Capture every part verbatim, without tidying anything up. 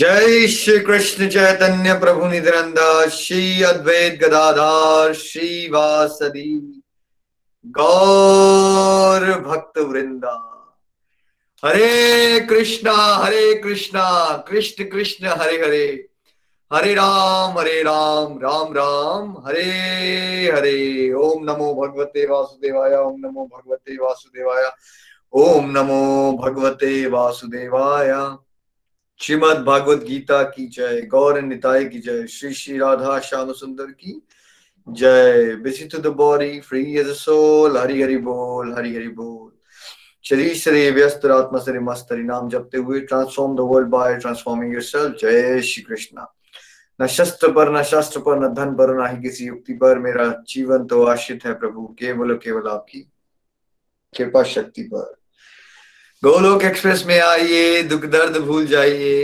जय श्री कृष्ण चैतन्य प्रभु नित्यानंद श्री अद्वैत गदाधर श्रीवासदि गौर भक्त वृंदा। हरे कृष्णा हरे कृष्णा कृष्ण कृष्ण हरे हरे, हरे राम हरे राम राम राम हरे हरे। ओम नमो भगवते वासुदेवाय, ओम नमो भगवते वासुदेवाय, ओम नमो भगवते वासुदेवाय। श्रीमद भागवत गीता की जय, गौर निताय की जय, श्री श्री राधा श्याम सुंदर की जय। Busy to the body free as a soul. Hari Hari बोल हरि हरि बोल। शरीर से व्यस्त आत्मा से मस्त हरि नाम जपते हुए transform the world by transforming yourself. जय श्री कृष्णा। न शस्त्र पर न शास्त्र पर न धन पर न ही किसी युक्ति पर, मेरा जीवन तो आश्रित है प्रभु केवल केवल आपकी कृपा शक्ति पर। गोलोक एक्सप्रेस में आइए, दुख दर्द भूल जाइए,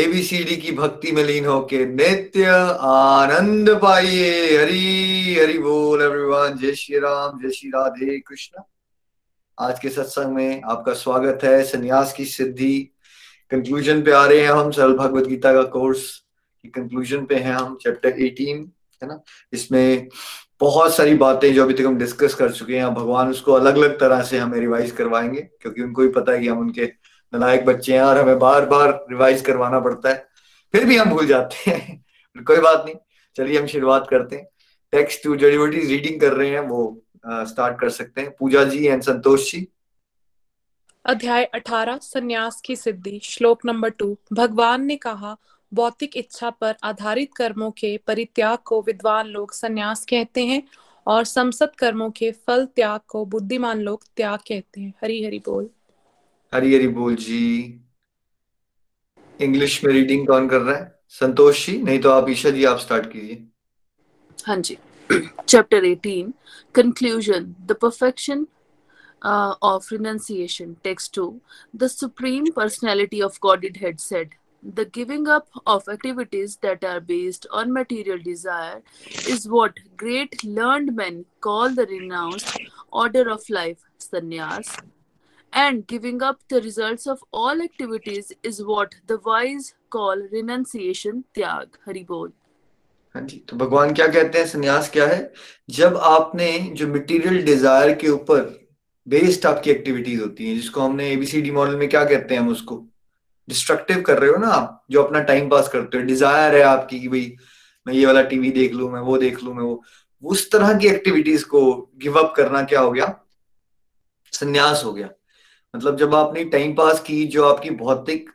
एबीसीडी की भक्ति में लीन होके नित्य आनंद पाइए। हरि हरि बोल एवरीवन। जय श्री राम, जय श्री राधे कृष्ण। आज के सत्संग में आपका स्वागत है। संन्यास की सिद्धि कंक्लूजन पे आ रहे हैं हम। सरल भगवत गीता का कोर्स की कंक्लूजन पे हैं हम, चैप्टर अठारह है ना। इसमें बहुत सारी बातें जो अभी तक हम डिस्कस कर चुके हैं, भगवान उसको अलग अलग तरह से हमें रिवाइज करवाएंगे, क्योंकि उनको भी पता है कि हम उनके नालायक बच्चे हैं और हमें बार बार रिवाइज करवाना पड़ता है, फिर भी हम भूल जाते हैं। कोई बात नहीं, चलिए हम शुरुआत करते हैं। टेक्स्ट टू जड़ी बूटी रीडिंग कर रहे हैं, वो स्टार्ट कर सकते हैं। पूजा जी एंड संतोष जी। अध्याय अठारह, संन्यास की सिद्धि, श्लोक नंबर टू। भगवान ने कहा, भौतिक इच्छा पर आधारित कर्मों के परित्याग को विद्वान लोग संन्यास कहते हैं और समसत कर्मों के फल त्याग को बुद्धिमान लोग त्याग कहते हैं। हरि हरि बोल। हरि हरि बोल जी। इंग्लिश में रीडिंग कौन कर रहा है? संतोष जी, नहीं तो आप ईशा जी आप स्टार्ट कीजिए। हाँ जी। चैप्टर अठारह, conclusion, the perfection of renunciation. Text two, the supreme personality of godhead said, the giving up of activities that are based on material desire is what great learned men call the renounced order of life, sannyas, and giving up the results of all activities is what the wise call renunciation, त्याग। हरि बोल। हाँ जी, तो भगवान क्या कहते हैं संन्यास क्या है? जब आपने जो material desire के ऊपर based आपकी activities होती हैं, जिसको हमने A B C D model में क्या कहते हैं, हम उसको डिस्ट्रक्टिव कर रहे हो ना आप, जो अपना टाइम पास करते हो। डिजायर है आपकी कि भाई मैं ये वाला टीवी देख लूं, मैं वो देख लूं, मैं वो, उस तरह की एक्टिविटीज को गिव अप करना क्या हो गया? संन्यास हो गया। मतलब जब आपने टाइम पास की, जो आपकी भौतिक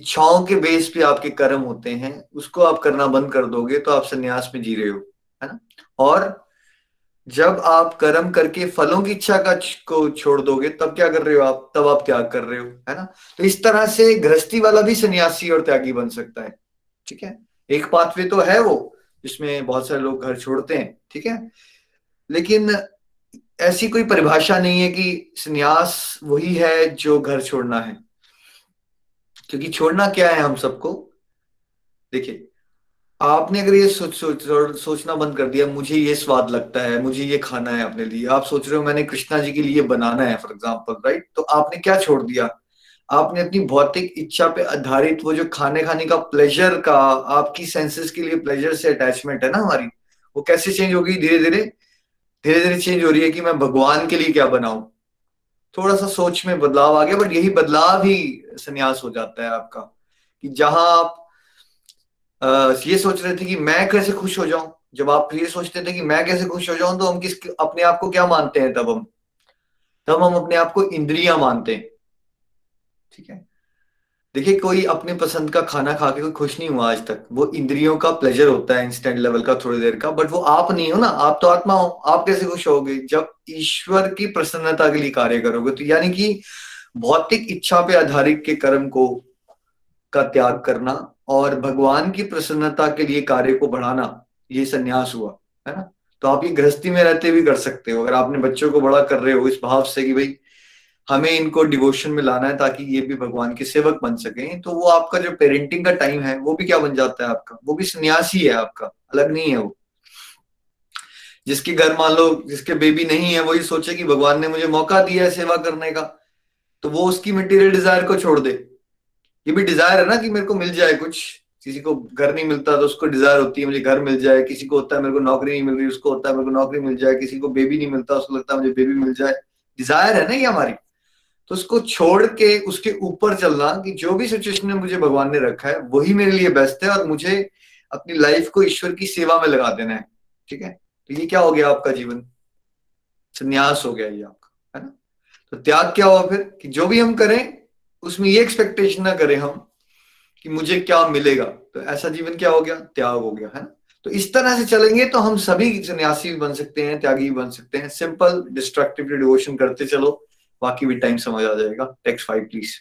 इच्छाओं के बेस पे आपके कर्म होते हैं, उसको आप करना बंद कर दोगे तो आप संन्यास में जी रहे हो, है ना। और जब आप कर्म करके फलों की इच्छा का को छोड़ दोगे, तब क्या कर रहे हो आप? तब आप त्याग कर रहे हो, है ना। तो इस तरह से गृहस्थी वाला भी सन्यासी और त्यागी बन सकता है। ठीक है, एक पाथवे तो है वो, जिसमें बहुत सारे लोग घर छोड़ते हैं। ठीक है, लेकिन ऐसी कोई परिभाषा नहीं है कि सन्यास वही है जो घर छोड़ना है, क्योंकि छोड़ना क्या है हम सबको। देखिए, आपने अगर ये सोच, सोच, सोचना बंद कर दिया, मुझे ये स्वाद लगता है, मुझे ये खाना है अपने लिए, आप सोच रहे हो मैंने कृष्णा जी के लिए बनाना है फॉर एग्जांपल, राइट। तो आपने क्या छोड़ दिया? आपने अपनी भौतिक इच्छा पे आधारित वो जो खाने खाने का प्लेजर का, आपकी सेंसेस के लिए प्लेजर से अटैचमेंट है ना हमारी, वो कैसे चेंज होगी? धीरे धीरे धीरे धीरे चेंज हो रही है कि मैं भगवान के लिए क्या बनाऊं। थोड़ा सा सोच में बदलाव आ गया, बट यही बदलाव ही संन्यास हो जाता है आपका, कि जहां आप Uh, ये सोच रहे थे कि मैं कैसे खुश हो जाऊं, जब आप ये सोचते थे कि मैं कैसे खुश हो जाऊं, तो हम किस अपने आप को क्या मानते हैं? तब हम तब हम अपने आप को इंद्रियां मानते हैं। ठीक है, देखिए, कोई अपने पसंद का खाना खा के कोई खुश नहीं हुआ आज तक। वो इंद्रियों का प्लेजर होता है इंस्टेंट लेवल का, थोड़ी देर का, बट वो आप नहीं हो ना, आप तो आत्मा हो। आप कैसे खुश होगे? जब ईश्वर की प्रसन्नता के लिए कार्य करोगे। तो यानी कि भौतिक इच्छा पे आधारित के कर्म को का त्याग करना और भगवान की प्रसन्नता के लिए कार्य को बढ़ाना, ये संन्यास हुआ, है ना। तो आप ये गृहस्थी में रहते भी कर सकते हो, अगर आपने बच्चों को बड़ा कर रहे हो इस भाव से कि भाई हमें इनको डिवोशन में लाना है ताकि ये भी भगवान के सेवक बन सकें, तो वो आपका जो पेरेंटिंग का टाइम है वो भी क्या बन जाता है आपका, वो भी संन्यास ही है आपका, अलग नहीं है वो। जिसके घर मान लो जिसके बेबी नहीं है, वो ये सोचे कि भगवान ने मुझे मौका दिया है सेवा करने का, तो वो उसकी मटेरियल डिजायर को छोड़ दे। ये भी डिजायर है ना कि मेरे को मिल जाए कुछ। किसी को घर नहीं मिलता तो उसको डिजायर होती है मुझे घर मिल जाए, किसी को होता है मेरे को नौकरी नहीं मिल रही, उसको होता है मेरे को नौकरी मिल जाए, किसी को बेबी नहीं मिलता उसको लगता है मुझे बेबी मिल जाए। डिजायर है ना ये हमारी, तो उसको छोड़ के उसके ऊपर चलना कि जो भी सिचुएशन में मुझे भगवान ने रखा है वही मेरे लिए बेस्ट है और मुझे अपनी लाइफ को ईश्वर की सेवा में लगा देना है। ठीक है, तो ये क्या हो गया आपका जीवन, संन्यास हो गया ये आपका, है ना। तो त्याग क्या हुआ फिर, कि जो भी हम करें उसमें ये एक्सपेक्टेशन ना करें हम कि मुझे क्या मिलेगा, तो ऐसा जीवन क्या हो गया, त्याग हो गया, है ना। तो इस तरह से चलेंगे तो हम सभी सन्यासी बन सकते हैं, त्यागी बन सकते हैं। सिंपल डिस्ट्रक्टिव डिवोशन करते चलो, बाकी भी टाइम समझ आ जाएगा। Text five please.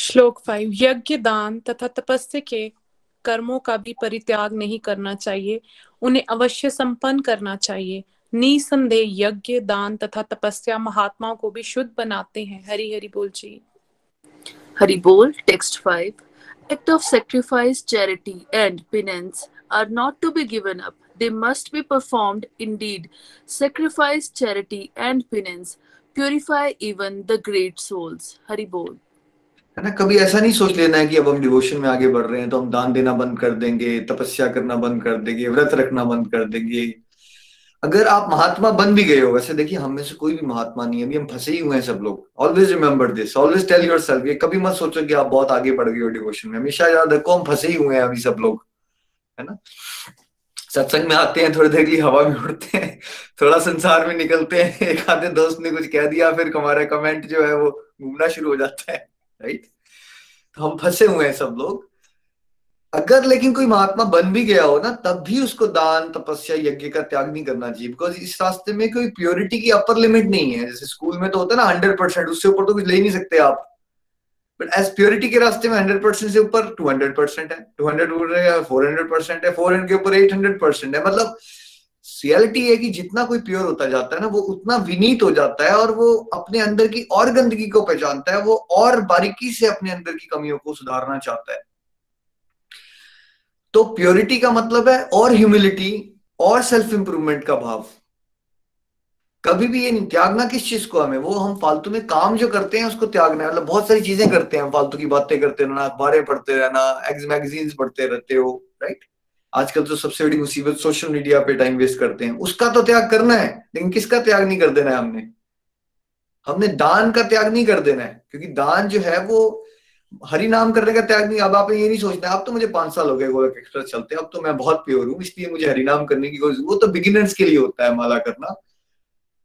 श्लोक फाइव। यज्ञ, दान तथा तपस्या के कर्मों का भी परित्याग नहीं करना चाहिए, उन्हें अवश्य संपन्न करना चाहिए। निसंदेह यज्ञ, दान तथा तपस्या महात्माओं को भी शुद्ध बनाते हैं। हरि हरि बोल जी। हरि बोल। Text five. Act of sacrifice, charity, and penance are not to be given up. They must be performed indeed. Sacrifice, charity, and penance purify even the great souls. Hari Bol. है ना, कभी ऐसा नहीं सोच लेना है कि अब हम डिवोशन में आगे बढ़ रहे हैं तो हम दान देना बंद कर देंगे, तपस्या करना बंद कर देंगे, व्रत रखना बंद कर देंगे। अगर आप महात्मा बन भी गए हो, वैसे देखिए हम में से कोई भी महात्मा नहीं है, अभी हम फंसे ही हुए हैं सब लोग। Always remember this, always tell yourself, ये कभी मत सोचो कि आप बहुत आगे बढ़ गए हो डिवोशन में। हमेशा याद रखो हम फंसे ही हुए हैं अभी सब लोग, है ना। सत्संग में आते हैं, थोड़ी देर के लिए हवा में उड़ते हैं, थोड़ा संसार में निकलते हैं, एक आधे दोस्त ने कुछ कह दिया, फिर हमारा कमेंट जो है वो घूमना शुरू हो जाता है, राइट। तो हम फंसे हुए हैं सब लोग। अगर लेकिन कोई महात्मा बन भी गया हो ना, तब भी उसको दान, तपस्या, यज्ञ का त्याग नहीं करना चाहिए, बिकॉज इस रास्ते में कोई प्योरिटी की अपर लिमिट नहीं है। जैसे स्कूल में तो होता है ना हंड्रेड परसेंट, उससे ऊपर तो कुछ ले ही नहीं सकते आप, बट एज प्योरिटी के रास्ते में हंड्रेड परसेंट से ऊपर टू हंड्रेड परसेंट है, two hundred four hundred percent है, फोर हंड्रेड के ऊपर एट हंड्रेड परसेंट है। मतलब रियलिटी है कि जितना कोई प्योर होता जाता है ना, वो उतना विनीत हो जाता है और वो अपने अंदर की और गंदगी को पहचानता है, वो और बारीकी से अपने अंदर की कमियों को सुधारना चाहता है। तो प्योरिटी का मतलब है और ह्यूमिलिटी और सेल्फ इंप्रूवमेंट का भाव। कभी भी ये नहीं त्यागना किस चीज को हमें, वो हम फालतू में काम जो करते हैं उसको त्यागना है। मतलब बहुत सारी चीजें करते हैं हम, फालतू की बातें करते रहना, अखबारें पढ़ते रहना, एक्स मैगजीन्स पढ़ते रहते हो, राइट। आजकल तो सबसे बड़ी मुसीबत सोशल मीडिया पे टाइम वेस्ट करते हैं, उसका तो त्याग करना है, लेकिन किसका त्याग नहीं कर देना है हमने हमने दान का त्याग नहीं कर देना है, क्योंकि दान जो है वो हरि नाम करने का त्याग नहीं। अब आपने ये नहीं सोचना अब तो मुझे पांच साल हो गए गोलक एक्सप्रेस चलते, अब तो मैं बहुत प्योर हूँ इसलिए मुझे हरि नाम करने की, वो तो बिगिनर्स के लिए होता है माला करना।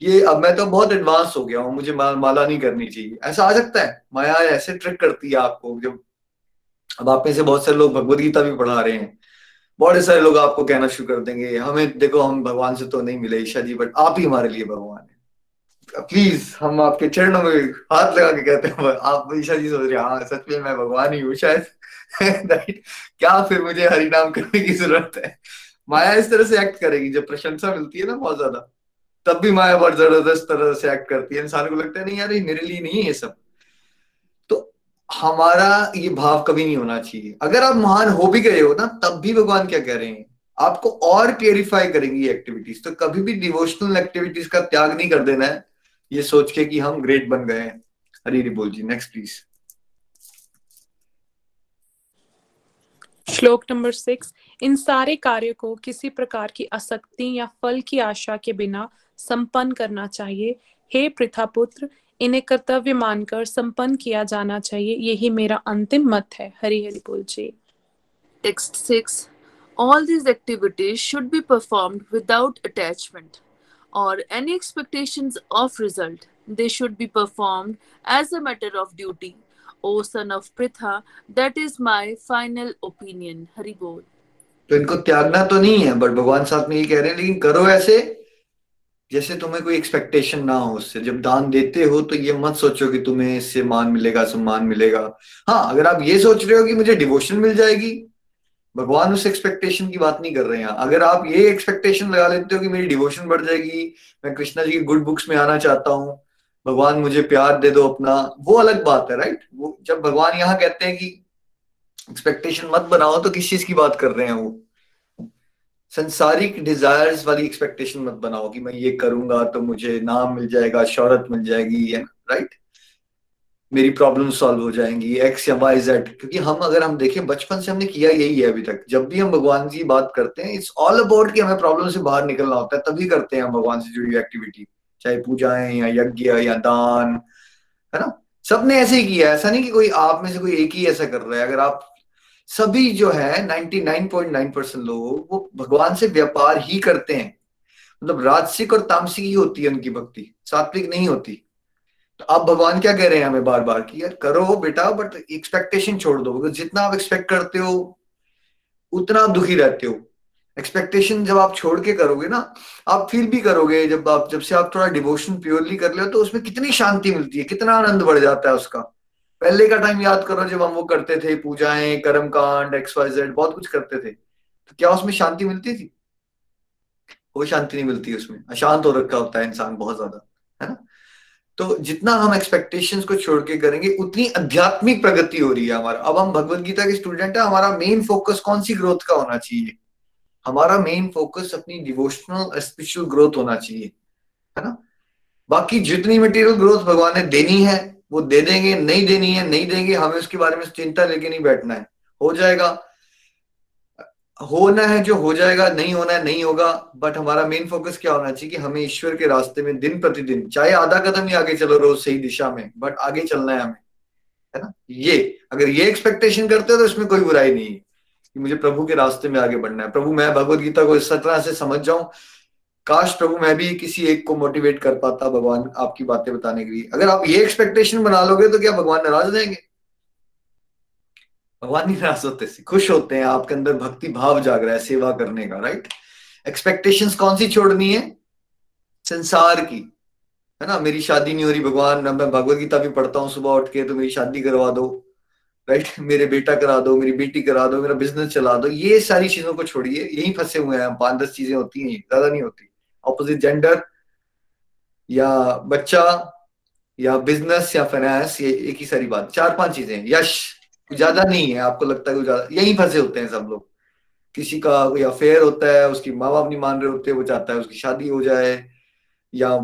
ये अब मैं तो बहुत एडवांस हो गया हूँ, मुझे माला नहीं करनी चाहिए, ऐसा आ सकता है। माया ऐसे ट्रिक करती है आपको। जब अब आप में से बहुत सारे लोग भगवदगीता भी पढ़ा रहे हैं, बहुत सारे लोग आपको कहना शुरू कर देंगे हमें, देखो हम भगवान से तो नहीं मिले ईशा जी, बट आप ही हमारे लिए भगवान है, प्लीज हम आपके चरणों में हाथ लगा के कहते हैं। आप ईशा जी सोच रहे हैं हाँ सच में मैं भगवान ही हूँ शायद, राइट। क्या फिर मुझे हरि नाम करने की जरूरत है? माया इस तरह से एक्ट करेगी। जब प्रशंसा मिलती है ना बहुत ज्यादा, तब भी माया बहुत जबरदस्त तरह से एक्ट करती है, इंसान को लगता है नहीं यार ये मेरे लिए नहीं है सब। तो हमारा ये भाव कभी नहीं होना चाहिए। अगर आप महान हो भी गए हो ना, तब भी भगवान क्या कह रहे हैं, आपको और प्योरीफाई करेंगी एक्टिविटीज। तो कभी भी डिवोशनल एक्टिविटीज का त्याग नहीं कर देना है ये सोच के कि हम ग्रेट बन गए हैं। हरि हरि बोल जी। Next please. श्लोक नंबर सिक्स। इन सारे कार्यों को किसी प्रकार की आसक्ति या फल की आशा के बिना संपन्न करना चाहिए। हे पृथापुत्र, इन्हें कर्तव्य मानकर संपन्न किया जाना चाहिए, यही मेरा अंतिम मत है। हरि हरि बोल जी। Text six. All this activities should be performed without attachment or any expectations of result. they should be performed as a matter of duty. O son of Pritha, that is my final opinion. Hari बोल। तो इनको त्यागना तो नहीं है, but भगवान साथ में ये कह रहे हैं लेकिन करो ऐसे जैसे तुम्हें कोई एक्सपेक्टेशन ना हो उससे। जब दान देते हो तो ये मत सोचो कि तुम्हें इससे मान मिलेगा, सम्मान मिलेगा। हाँ, अगर आप ये सोच रहे हो कि मुझे डिवोशन मिल जाएगी, भगवान उस एक्सपेक्टेशन की बात नहीं कर रहे हैं। अगर आप ये एक्सपेक्टेशन लगा लेते हो कि मेरी डिवोशन बढ़ जाएगी, मैं कृष्णा जी की गुड बुक्स में आना चाहता हूँ, भगवान मुझे प्यार दे दो अपना, वो अलग बात है, राइट। वो जब भगवान यहाँ कहते हैं कि एक्सपेक्टेशन मत बनाओ तो किस चीज की बात कर रहे हैं? वो संसारिक डिजायर्स वाली एक्सपेक्टेशन मत बनाओ कि मैं ये करूंगा तो मुझे नाम मिल जाएगा, शोहरत मिल जाएगी, राइट, मेरी प्रॉब्लम सॉल्व हो जाएंगी, एक्स या वाई जेड। क्योंकि हम अगर हम देखें बचपन से हमने किया यही है अभी तक। जब भी हम भगवान की बात करते हैं इट्स ऑल अबाउट कि हमें प्रॉब्लम से बाहर निकलना होता है, तभी करते हैं हम भगवान से जुड़ी एक्टिविटी, चाहे पूजाएं या यज्ञ या दान, है ना। सबने ऐसे ही किया, ऐसा नहीं कि कोई आप में से कोई एक ही ऐसा कर रहा है। अगर आप सभी जो है ninety nine point nine percent लोग वो भगवान से व्यापार ही करते हैं, मतलब राजसिक और तामसिक ही होती है उनकी भक्ति, सात्विक नहीं होती। तो आप भगवान क्या कह रहे हैं हमें बार बार कि यार करो बेटा, बट एक्सपेक्टेशन छोड़ दो, बिकॉज जितना आप एक्सपेक्ट करते हो उतना आप दुखी रहते हो। एक्सपेक्टेशन जब आप छोड़ के करोगे ना, आप फील भी करोगे जब आप जब से आप थोड़ा डिवोशन प्योरली कर ले तो उसमें कितनी शांति मिलती है, कितना आनंद बढ़ जाता है उसका। पहले का टाइम याद करो जब हम वो करते थे, पूजाएं, कर्म कांड, एक्स वाई जेड बहुत कुछ करते थे, तो क्या उसमें शांति मिलती थी? कोई शांति नहीं मिलती उसमें, अशांत हो रखा होता है इंसान बहुत ज्यादा, है ना। तो जितना हम एक्सपेक्टेशंस को छोड़ के करेंगे उतनी आध्यात्मिक प्रगति हो रही है हमारा। अब हम भगवत गीता के स्टूडेंट हैं, हमारा मेन फोकस कौन सी ग्रोथ का होना चाहिए? हमारा मेन फोकस अपनी डिवोशनल स्पिरिचुअल ग्रोथ होना चाहिए, है ना। बाकी जितनी मटेरियल ग्रोथ भगवान ने देनी है वो दे देंगे, नहीं देनी है नहीं देंगे, हमें उसके बारे में चिंता लेके नहीं बैठना है। हो जाएगा, होना है जो हो जाएगा, नहीं होना है नहीं होगा। बट हमारा मेन फोकस क्या होना चाहिए कि हमें ईश्वर के रास्ते में दिन प्रतिदिन, चाहे आधा कदम ही आगे चलो रोज सही दिशा में, बट आगे चलना है हमें, है ना। ये अगर ये एक्सपेक्टेशन करते हो तो इसमें कोई बुराई नहीं है कि मुझे प्रभु के रास्ते में आगे बढ़ना है। प्रभु मैं भगवत गीता को इस तरह से समझ जाऊं, काश प्रभु मैं भी किसी एक को मोटिवेट कर पाता भगवान आपकी बातें बताने के लिए। अगर आप ये एक्सपेक्टेशन बना लोगे तो क्या भगवान नाराज हो जाएंगे? भगवान नाराज होते से खुश होते हैं, आपके अंदर भक्ति भाव जाग रहा है सेवा करने का, राइट। एक्सपेक्टेशंस कौन सी छोड़नी है? संसार की, है ना। मेरी शादी नहीं हो रही भगवान, मैं भगवत गीता भी पढ़ता हूँ सुबह उठ के, तो मेरी शादी करवा दो, राइट, मेरे बेटा करा दो, मेरी बेटी करा दो, मेरा बिजनेस चला दो। ये सारी चीजों को छोड़िए, यही फंसे हुए हैं। पांच दस चीजें होती हैं, ज्यादा नहीं होती। ऑपोजिट जेंडर या बच्चा या बिजनेस या फाइनेंस, ये एक ही सारी बात, चार पांच चीजें। यश ज्यादा नहीं है, आपको लगता है ज्यादा, यही फंसे होते हैं सब लोग। किसी का कोई अफेयर होता है, उसकी माँ बाप नहीं मान रहे होते, वो चाहता है उसकी शादी हो जाए, या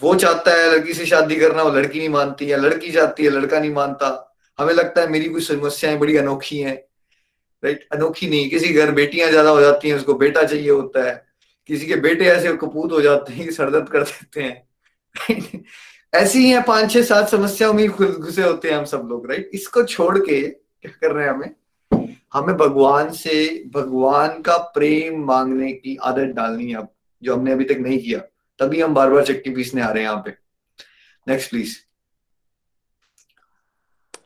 वो चाहता है लड़की से शादी करना, वो लड़की नहीं मानती, या लड़की चाहती है लड़का नहीं मानता। हमें लगता है मेरी कुछ समस्याएं बड़ी अनोखी हैं, राइट, अनोखी नहीं। किसी घर बेटियां ज्यादा हो जाती हैं, उसको बेटा चाहिए होता है। किसी के बेटे ऐसे कपूत हो जाते हैं कि सरदर्द कर देते हैं। ऐसी ही है पांच छह सात समस्याओं में घुसे होते हैं हम सब लोग, राइट। इसको छोड़ के क्या कर रहे हैं, हमें हमें भगवान से भगवान का प्रेम मांगने की आदत डालनी है अब, जो हमने अभी तक नहीं किया, तभी हम बार बार चक्की पीसने आ रहे हैं यहाँ पे। Next please.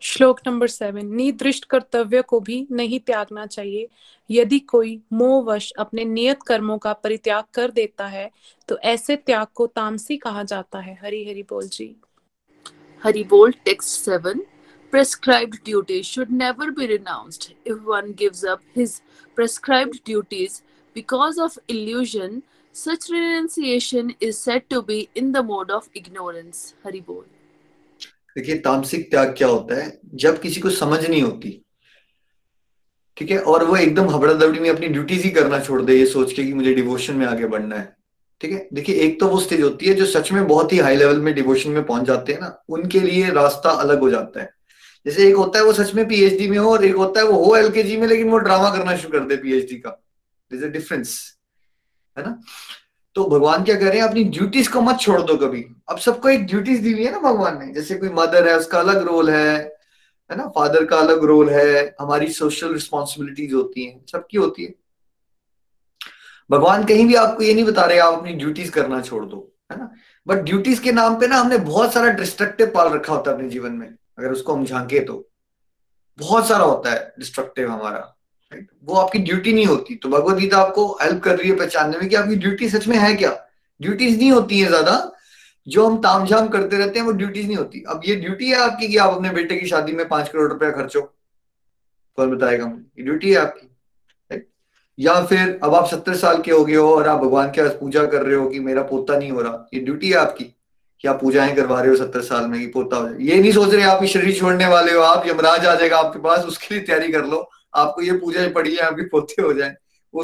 श्लोक नंबर सेवन। निर्दिष्ट कर्तव्य को भी नहीं त्यागना चाहिए। यदि कोई मोहवश अपने नियत कर्मों का परित्याग कर देता है तो ऐसे त्याग को तामसी कहा जाता है। हरि हरि बोल जी। हरि बोल। Text seven. Prescribed duties should never be renounced. If one gives up his prescribed duties because of illusion, such renunciation is said to be in the mode of ignorance. Hari बोल। देखिए तामसिक त्याग क्या होता है, जब किसी को समझ नहीं होती, ठीक है, और वो एकदम हबड़ा दबड़ी में अपनी ड्यूटीज ही करना छोड़ दे ये सोच के कि मुझे डिवोशन में आगे बढ़ना है, ठीक है। देखिए एक तो वो स्टेज होती है जो सच में बहुत ही हाई लेवल में डिवोशन में पहुंच जाते हैं ना, उनके लिए रास्ता अलग हो जाता है। जैसे एक होता है वो सच में पीएचडी में हो, और एक होता है वो हो एलकेजी में लेकिन वो ड्रामा करना शुरू कर दे पीएचडी का, देयर इज अ डिफरेंस, है ना। तो भगवान क्या कह रहे हैं, अपनी ड्यूटीज को मत छोड़ दो कभी। अब सबको एक ड्यूटीज दी हुई है ना भगवान ने, जैसे कोई मदर है उसका अलग रोल है है ना, फादर का अलग रोल है, हमारी सोशल रिस्पॉन्सिबिलिटीज होती हैं, सबकी होती है। भगवान कहीं भी आपको ये नहीं बता रहे आप अपनी ड्यूटीज करना छोड़ दो। है ना। बट ड्यूटीज के नाम पे ना हमने बहुत सारा डिस्ट्रक्टिव पाल रखा होता है अपने जीवन में, अगर उसको हम झांके तो बहुत सारा होता है डिस्ट्रक्टिव हमारा, right? वो आपकी ड्यूटी नहीं होती। तो भगवद गीता आपको हेल्प कर रही है पहचानने में कि आपकी ड्यूटी सच में है क्या। ड्यूटीज नहीं होती है ज्यादा, जो हम तामझाम करते रहते हैं वो ड्यूटीज नहीं होती। अब ये ड्यूटी है आपकी कि आप अपने बेटे की शादी में पांच करोड़ रुपया खर्चो, कौन बताएगा मुझे, ये ड्यूटी है आपकी, right? या फिर अब आप सत्तर साल के हो गए हो और आप भगवान के पूजा कर रहे हो कि मेरा पोता नहीं हो रहा, ये ड्यूटी है आपकी कि आप पूजाएं करवा रहे हो सत्तर साल में कि पोता हो जाए। ये नहीं सोच रहे आप शरीर छोड़ने वाले हो, आप यमराज आ जाएगा आपके पास, उसके लिए तैयारी कर लो, आपको ये पूजाएं पड़ी है आपके पोते हो जाए,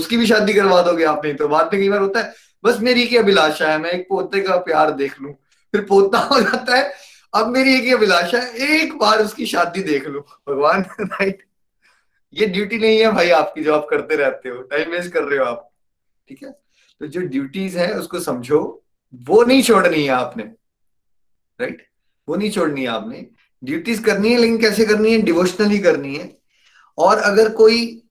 उसकी भी शादी करवा दोगे आप। नहीं तो बाद में कई बार होता है बस मेरी की अभिलाषा है मैं एक पोते का प्यार देख लूं, फिर पोता हो जाता है, अब मेरी एक ही अभिलाषा है एक बार उसकी शादी देख लूं भगवान, राइट। ये ड्यूटी नहीं है भाई आपकी जो आप करते रहते हो, टाइम वेस्ट कर रहे हो आप, ठीक है। तो जो ड्यूटीज है उसको समझो, वो नहीं छोड़नी है आपने, राइट right? वो नहीं छोड़नी है आपने, ड्यूटीज करनी है लेकिन कैसे करनी है, डिवोशनली करनी है। और अगर कोई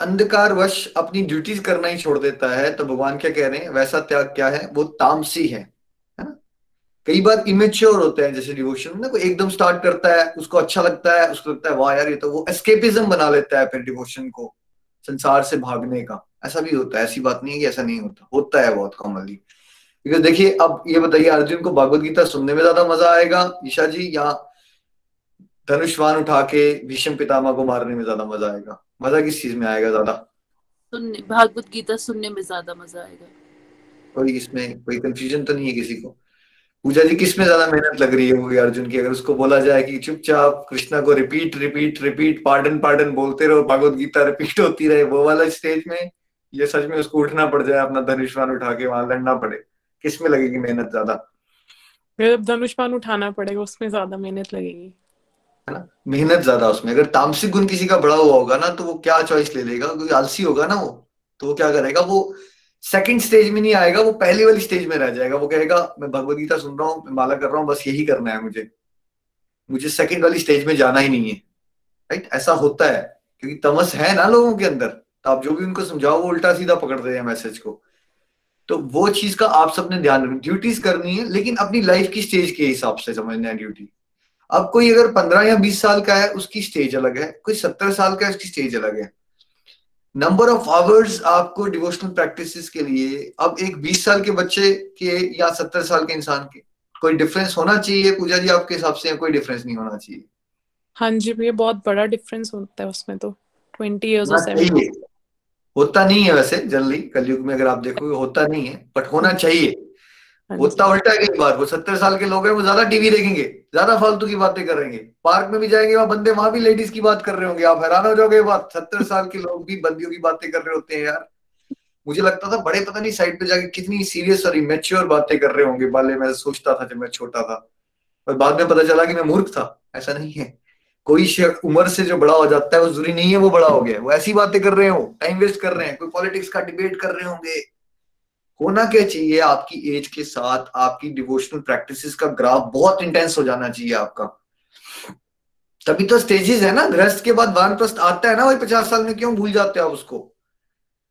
अंधकारवश अपनी ड्यूटीज करना ही छोड़ देता है तो भगवान क्या कह रहे हैं, वैसा त्याग क्या है, वो तामसी है, है ना। कई बार इमेच्योर होते हैं जैसे डिवोशन ना, कोई एकदम स्टार्ट करता है, उसको अच्छा लगता है, उसको लगता है वाह यार ये तो, वो एस्केपिज्म बना लेता है फिर डिवोशन को संसार से भागने का। ऐसा भी होता है, ऐसी बात नहीं है कि ऐसा नहीं होता, होता है बहुत कॉमनली। बिकॉज देखिए अब ये बताइए अर्जुन को भगवद गीता सुनने में ज्यादा मजा आएगा ईशा जी, या धनुष्वान उठा के भीष्म पितामह को मारने में ज्यादा मजा आएगा? मजा किस चीज में आएगा ज्यादा? सुनने, भागवत गीता सुनने में ज्यादा मजा आएगा। कोई इसमें कोई कंफ्यूजन तो नहीं है किसी को? पूजा जी किस में ज्यादा मेहनत लग रही होगी अर्जुन की, अगर उसको बोला जाए कि चुपचाप कृष्णा को repeat repeat repeat pardon pardon बोलते रहो, भागवत गीता रिपीट होती रहे, वो वाला स्टेज में, ये सच में उसको उठना पड़ जाए अपना धनुष्वान उठा के वहां लड़ना पड़े, किस में लगेगी मेहनत ज्यादा? धनुष्वान उठाना पड़ेगा, उसमें ज्यादा मेहनत लगेगी, है ना, मेहनत ज्यादा उसमें। अगर तामसिक गुण किसी का बड़ा हुआ होगा ना तो वो क्या चॉइस ले लेगा, कोई आलसी होगा ना वो, तो वो क्या करेगा, वो सेकंड स्टेज में नहीं आएगा, वो पहले वाली स्टेज में रह जाएगा। वो कहेगा मैं भगवद गीता सुन रहा हूँ, मैं माला कर रहा हूँ, बस यही करना है मुझे, मुझे सेकंड वाली स्टेज में जाना ही नहीं है, राइट। ऐसा होता है क्योंकि तमस है ना लोगों के अंदर, तो आप जो भी उनको समझाओ वो उल्टा सीधा पकड़ते हैं मैसेज को। तो वो चीज का आप सबने ध्यान रखना, ड्यूटीज करनी है लेकिन अपनी लाइफ की स्टेज के हिसाब से समझना है ड्यूटी। अब कोई अगर पंद्रह या बीस साल का है उसकी स्टेज अलग है, कोई सत्तर साल का है उसकी स्टेज अलग है। नंबर ऑफ आवर्स आपको डिवोशनल प्रैक्टिसेस के लिए, अब एक बीस साल के बच्चे के या सत्तर साल के इंसान के कोई डिफरेंस होना चाहिए पूजा जी आपके हिसाब से, या कोई डिफरेंस नहीं होना चाहिए? हाँ जी भैया बहुत बड़ा डिफरेंस होता है उसमें, तो ट्वेंटी इयर्स और सेवन होता नहीं है वैसे जनरली कलयुग में, अगर आप देखोगे होता नहीं है, बट होना चाहिए। उतना उल्टा है कई बार, वो सत्तर साल के लोग हैं वो ज्यादा टीवी देखेंगे, ज्यादा फालतू की बातें करेंगे, पार्क में भी जाएंगे वहां बंदे वहां भी लेडीज की बात कर रहे होंगे, आप हैरान हो जाओगे। बात सत्तर साल के लोग भी बंदियों की बातें कर रहे होते हैं यार, मुझे लगता था बड़े पता नहीं साइड पे जाके कितनी सीरियस और इमेच्योर बातें कर रहे होंगे, पहले मैं सोचता था जब मैं छोटा था, पर बाद में पता चला कि मैं मूर्ख था। ऐसा नहीं है, कोई उम्र से जो बड़ा हो जाता है वो जरूरी नहीं है वो बड़ा हो गया, वो ऐसी बातें कर रहे हो, टाइम वेस्ट कर रहे हैं, कोई पॉलिटिक्स का डिबेट कर रहे होंगे। होना क्या चाहिए, आपकी एज के साथ आपकी डिवोशनल प्रैक्टिसेस का ग्राफ बहुत इंटेंस हो जाना चाहिए आपका, तभी तो स्टेजेस है ना। गृहस्थ के बाद वानप्रस्थ आता है ना, वही पचास साल में, क्यों भूल जाते हैं आप उसको?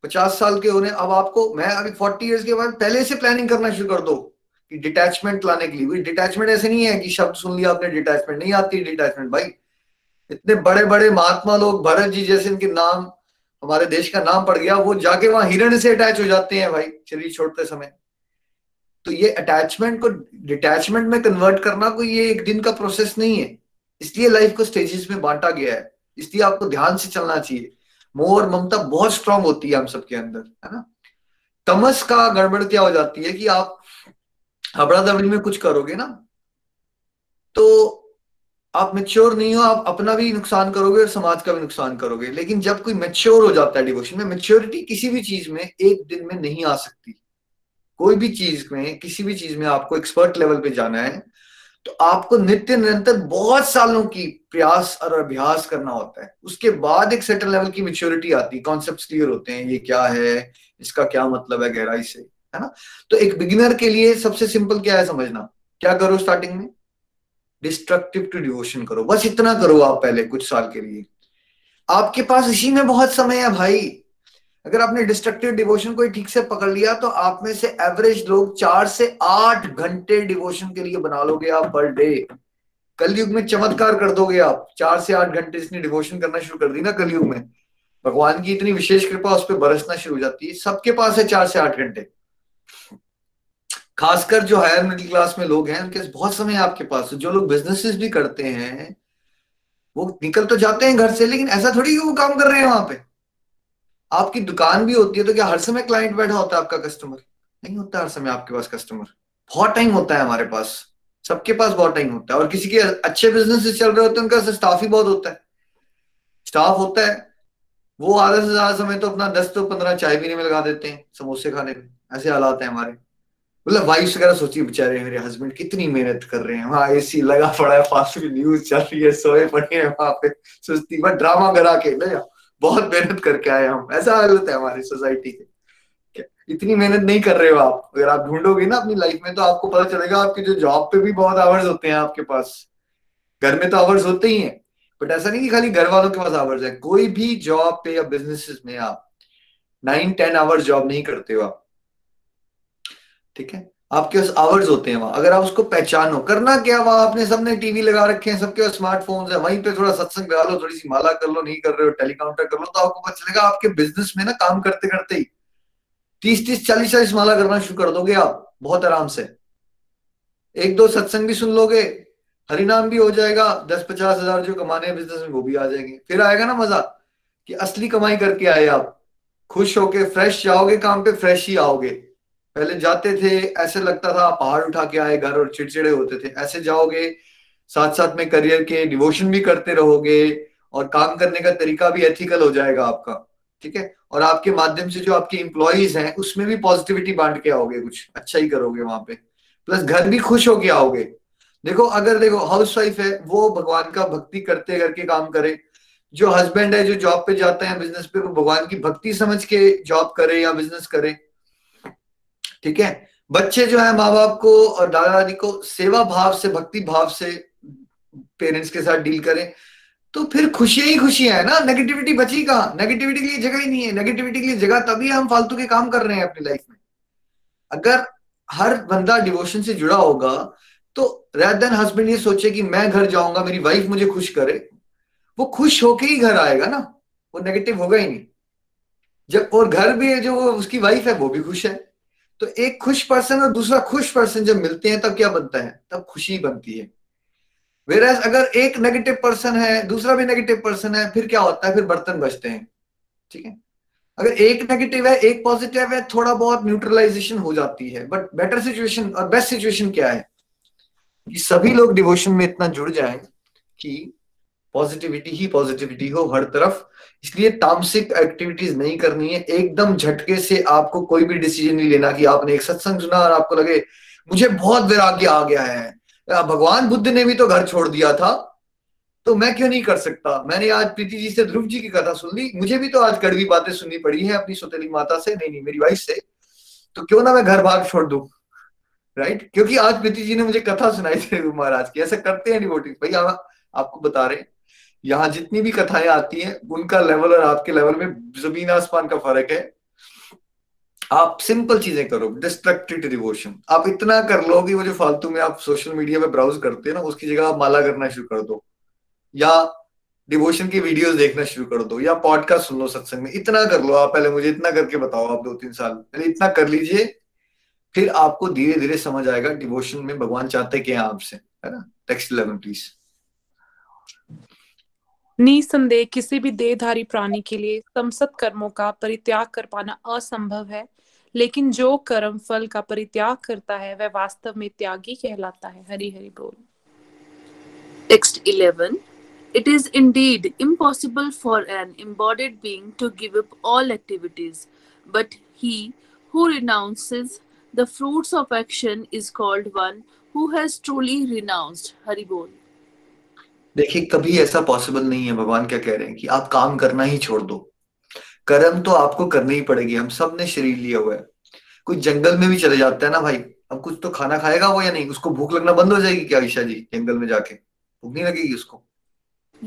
पचास साल के होने, अब आपको मैं अभी फोर्टी इयर्स के बाद पहले से प्लानिंग करना शुरू कर दो कि डिटैचमेंट लाने के लिए। डिटैचमेंट ऐसे नहीं है कि शब्द सुन लिया आपने डिटैचमेंट, नहीं आती डिटैचमेंट भाई। इतने बड़े बड़े महात्मा लोग, भरत जी जैसे इनके नाम हमारे देश का नाम पड़ गया, वो जाके वहां हिरण से अटैच हो जाते हैं भाई शरीर छोड़ते समय। तो ये अटैचमेंट को डिटैचमेंट में कन्वर्ट करना कोई ये एक दिन का प्रोसेस नहीं है, इसलिए लाइफ को स्टेजेस में बांटा गया है, इसलिए आपको ध्यान से चलना चाहिए। मोह और ममता बहुत स्ट्रांग होती है हम सबके अंदर, है ना। तमस का गड़बड़ क्या हो जाती है कि आप हबड़ा दबड़ी में कुछ करोगे ना तो आप मैच्योर नहीं हो, आप अपना भी नुकसान करोगे और समाज का भी नुकसान करोगे। लेकिन जब कोई मैच्योर हो जाता है डिवोशन में, मैच्योरिटी किसी भी चीज में एक दिन में नहीं आ सकती, कोई भी चीज में किसी भी चीज में आपको एक्सपर्ट लेवल पे जाना है तो आपको नित्य निरंतर बहुत सालों की प्रयास और अभ्यास करना होता है। उसके बाद एक सर्टेन लेवल की मैच्योरिटी आती है, कॉन्सेप्ट्स क्लियर होते हैं, ये क्या है, इसका क्या मतलब है गहराई से, है ना। तो एक बिगिनर के लिए सबसे सिंपल क्या है समझना, क्या करो स्टार्टिंग में, डिस्ट्रक्टिव टू डिवोशन करो, बस इतना करो आप पहले कुछ साल के लिए। आपके पास इसी में बहुत समय है भाई, अगर आपने डिस्ट्रक्टिव डिवोशन को ठीक से पकड़ लिया तो आप में से एवरेज लोग चार से आठ घंटे डिवोशन के लिए बना लोगे आप पर डे। कलयुग में चमत्कार कर दोगे आप। चार से आठ घंटे इसने डिवोशन करना शुरू कर दी ना कलयुग में, भगवान की इतनी विशेष कृपा उस पर बरसना शुरू हो जाती है। सबके पास है चार से आठ घंटे, खासकर जो हायर मिडिल क्लास में लोग हैं उनके बहुत समय है आपके पास। जो लोग बिजनेसेस भी करते हैं वो निकल तो जाते हैं घर से, लेकिन ऐसा थोड़ी कि वो काम कर रहे हैं वहां पे। आपकी दुकान भी होती है तो क्या हर समय क्लाइंट बैठा होता है आपका कस्टमर? नहीं होता हर समय आपके पास कस्टमर। बहुत टाइम होता है हमारे पास, सबके पास बहुत टाइम होता है। और किसी के अच्छे बिजनेस चल रहे होते हैं उनका स्टाफ ही बहुत होता है, स्टाफ होता है। वो आधा से ज्यादा समय तो अपना दस तो पंद्रह चाय पीने में लगा देते हैं, समोसे खाने में। ऐसे हालात है हमारे। मतलब वाइफ वगैरह सोचिए बेचारे मेरे हस्बैंड कितनी मेहनत कर रहे हैं, वहाँ एसी लगा पड़ा है, फास्ट न्यूज चल रही है, सोए पड़े हैं वहां पे सुस्ती में, ड्रामा करा के ले बहुत मेहनत करके आए हम। ऐसा हालत है हमारी सोसाइटी के। इतनी मेहनत नहीं कर रहे हो आप। अगर आप ढूंढोगे ना अपनी लाइफ में तो आपको पता चलेगा आपके जो जॉब पे भी बहुत आवर्स होते हैं आपके पास, घर में तो आवर्स होते ही है। बट ऐसा नहीं कि खाली घर वालों के पास आवर्स है, कोई भी जॉब पे या बिजनेसेस में आप नाइन टेन आवर्स जॉब नहीं करते हो आप, ठीक है? आपके पास आवर्स होते हैं वहां। अगर आप उसको पहचानो, करना क्या वहां आपने, सबने टीवी लगा रखे हैं, सबके पास स्मार्टफोन्स है, वहीं पे थोड़ा सत्संग लगा लो, थोड़ी सी माला कर लो, नहीं कर रहे हो टेलीकाउंटर कर लो, तो आपको पता चलेगा आपके बिजनेस में ना काम करते करते ही तीस तीस चालीस चालीस माला करना शुरू कर दोगे आप बहुत आराम से। एक दो सत्संग भी सुन लोगे, हरिनाम भी हो जाएगा, दस पचास हजार जो कमाने बिजनेस में वो भी आ जाएंगे। फिर आएगा ना मजा कि असली कमाई करके आए आप, खुश होके फ्रेश जाओगे काम पे, फ्रेश ही आओगे। पहले जाते थे ऐसे लगता था पहाड़ उठा के आए घर और चिड़चिड़े होते थे, ऐसे जाओगे साथ साथ में करियर के डिवोशन भी करते रहोगे और काम करने का तरीका भी एथिकल हो जाएगा आपका, ठीक है? और आपके माध्यम से जो आपके एम्प्लॉयज हैं उसमें भी पॉजिटिविटी बांट के आओगे, कुछ अच्छा ही करोगे वहां पे, प्लस घर भी खुश होके आओगे। देखो अगर देखो हाउस वाइफ है वो भगवान का भक्ति करते करके काम करे, जो हस्बैंड है जो जॉब पे जाता है बिजनेस पे वो भगवान की भक्ति समझ के जॉब करे या बिजनेस करे, ठीक है? बच्चे जो है माँ बाप को और दादा दादी को सेवा भाव से भक्ति भाव से पेरेंट्स के साथ डील करें, तो फिर खुशियां ही खुशियां है ना। नेगेटिविटी बची कहाँ? नेगेटिविटी के लिए जगह ही नहीं है। नेगेटिविटी के लिए जगह तभी हम फालतू के काम कर रहे हैं अपनी लाइफ में। अगर हर बंदा डिवोशन से जुड़ा होगा तो rather than हस्बैंड ये सोचे कि मैं घर जाऊंगा मेरी वाइफ मुझे खुश करे, वो खुश होके ही घर आएगा ना, वो नेगेटिव होगा ही नहीं। जब और घर भी जो उसकी वाइफ है वो भी खुश है, तो एक खुश पर्सन और दूसरा खुश पर्सन जब मिलते हैं तब क्या बनता है? तब खुशी बनती है। Whereas अगर एक नेगेटिव पर्सन है दूसरा भी नेगेटिव पर्सन है फिर क्या होता है? फिर बर्तन बचते हैं, ठीक है? अगर एक नेगेटिव है एक पॉजिटिव है थोड़ा बहुत न्यूट्रलाइजेशन हो जाती है। बट बेटर सिचुएशन और बेस्ट सिचुएशन क्या है कि सभी लोग डिवोशन में इतना जुड़ जाए कि पॉजिटिविटी ही पॉजिटिविटी हो हर तरफ। इसलिए तामसिक एक्टिविटीज नहीं करनी है। एकदम झटके से आपको कोई भी डिसीजन नहीं लेना कि आपने एक सत्संग सुना और आपको लगे मुझे बहुत वैराग्य आ गया है, भगवान बुद्ध ने भी तो घर छोड़ दिया था तो मैं क्यों नहीं कर सकता। मैंने आज प्रीति जी से ध्रुव जी की कथा सुन ली, मुझे भी तो आज कड़वी बातें सुननी पड़ी है अपनी सौतेली माता से, नहीं नहीं मेरी वाइफ से, तो क्यों ना मैं घर भाग छोड़ दू, राइट? क्योंकि आज प्रीति जी ने मुझे कथा सुनाई थी महाराज की। ऐसा करते हैं डिवोटीज भैया, आपको बता रहे हैं यहाँ जितनी भी कथाएं आती हैं उनका लेवल और आपके लेवल में जमीन आसमान का फर्क है। आप सिंपल चीजें करो, डिस्ट्रक्टिव डिवोशन आप इतना कर लो कि वो जो फालतू में आप सोशल मीडिया पे ब्राउज करते हैं ना उसकी जगह आप माला करना शुरू कर दो या डिवोशन की वीडियोस देखना शुरू कर दो या पॉडकास्ट सुन लो सत्संग में। इतना कर लो आप, पहले मुझे इतना करके बताओ आप, दो तीन साल पहले इतना कर लीजिए, फिर आपको धीरे धीरे समझ आएगा डिवोशन में भगवान चाहते क्या है आपसे, है ना? Text eleven please. निसंदेह किसी भी देहधारी प्राणी के लिए समसत कर्मों का परित्याग कर पाना असंभव है, लेकिन जो कर्म फल का परित्याग करता है वह वास्तव में त्यागी कहलाता है। हरि हरि बोल। Text eleven. It is indeed impossible for an embodied being to give up all activities, but he who renounces the fruits of action is called one who has truly renounced। Hari बोल। देखिए कभी ऐसा पॉसिबल नहीं है। भगवान क्या कह रहे हैं कि आप काम करना ही छोड़ दो, कर्म तो आपको करनी ही पड़ेगी। हम सब ने शरीर लिया हुआ है, कोई जंगल में भी चले जाता है ना भाई, अब कुछ तो खाना खाएगा वो या नहीं? उसको भूख लगना बंद हो जाएगी क्या ईशा जी? जंगल में जाके भूख नहीं लगेगी उसको?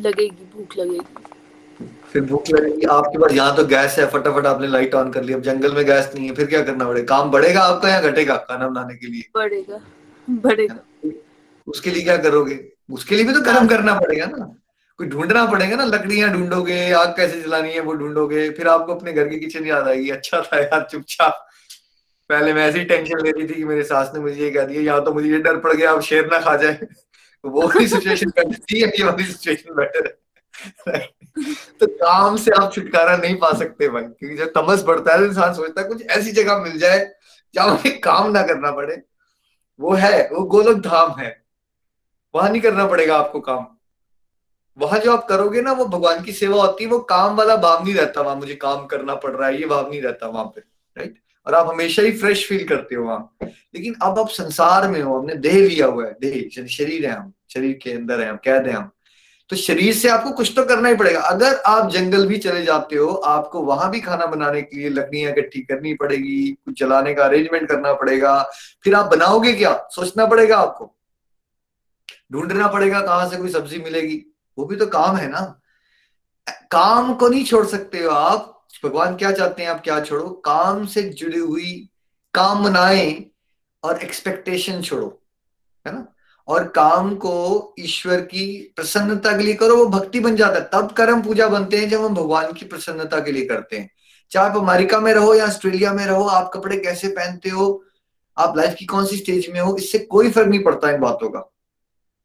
लगेगी, भूख लगेगी। फिर भूख लगेगी, आपके पास यहाँ तो गैस है, फटाफट आपने लाइट ऑन कर ली, अब जंगल में गैस नहीं है, फिर क्या करना पड़ेगा? काम बढ़ेगा आपका या घटेगा खाना बनाने के लिए? बढ़ेगा, बढ़ेगा। उसके लिए क्या करोगे? उसके लिए भी तो कर्म करना पड़ेगा ना, कोई ढूंढना पड़ेगा ना, लकड़ियां ढूंढोगे, आग कैसे जलानी है वो ढूंढोगे, फिर आपको अपने घर की किचन याद आएगी, अच्छा था यार चुपचाप, पहले मैं ऐसी टेंशन ले रही थी कि मेरे सास ने मुझे ये कह दिया, यहाँ तो मुझे ये डर पड़ गया अब शेर ना खा जाए, वो वाली सिचुएशन बेटर थी, ये वाली सिचुएशन बेटर है। तो काम से आप छुटकारा नहीं पा सकते भाई, क्योंकि जब तमस बढ़ता है इंसान सोचता है कुछ ऐसी जगह मिल जाए जहां हमें काम ना करना पड़े, वो है, वो गोलक धाम है, वहां नहीं करना पड़ेगा आपको काम। वहां जो आप करोगे ना वो भगवान की सेवा होती है, वो काम वाला भाव नहीं रहता, वहां मुझे काम करना पड़ रहा है ये भाव नहीं रहता वहां पे, राइट? और आप हमेशा ही फ्रेश फील करते हो वहां। लेकिन अब आप संसार में हो, हमने देह लिया हुआ है, देह शरीर है, हम शरीर के अंदर है, हम कह दें हम, तो शरीर से आपको कुछ तो करना ही पड़ेगा। अगर आप जंगल भी चले जाते हो, आपको वहां भी खाना बनाने के लिए लकड़ियां इकट्ठी करनी पड़ेगी, कुछ जलाने का अरेंजमेंट करना पड़ेगा, फिर आप बनाओगे क्या सोचना पड़ेगा आपको, ढूंढना पड़ेगा कहाँ से कोई सब्जी मिलेगी, वो भी तो काम है ना। काम को नहीं छोड़ सकते हो आप, भगवान क्या चाहते हैं आप क्या छोड़ो, काम से जुड़ी हुई कामनाएं और एक्सपेक्टेशन छोड़ो, है ना, और काम को ईश्वर की प्रसन्नता के लिए करो, वो भक्ति बन जाता है। तब कर्म पूजा बनते हैं जब हम भगवान की प्रसन्नता के लिए करते हैं। चाहे आप अमेरिका में रहो या ऑस्ट्रेलिया में रहो, आप कपड़े कैसे पहनते हो, आप लाइफ की कौन सी स्टेज में हो, इससे कोई फर्क नहीं पड़ता इन बातों का।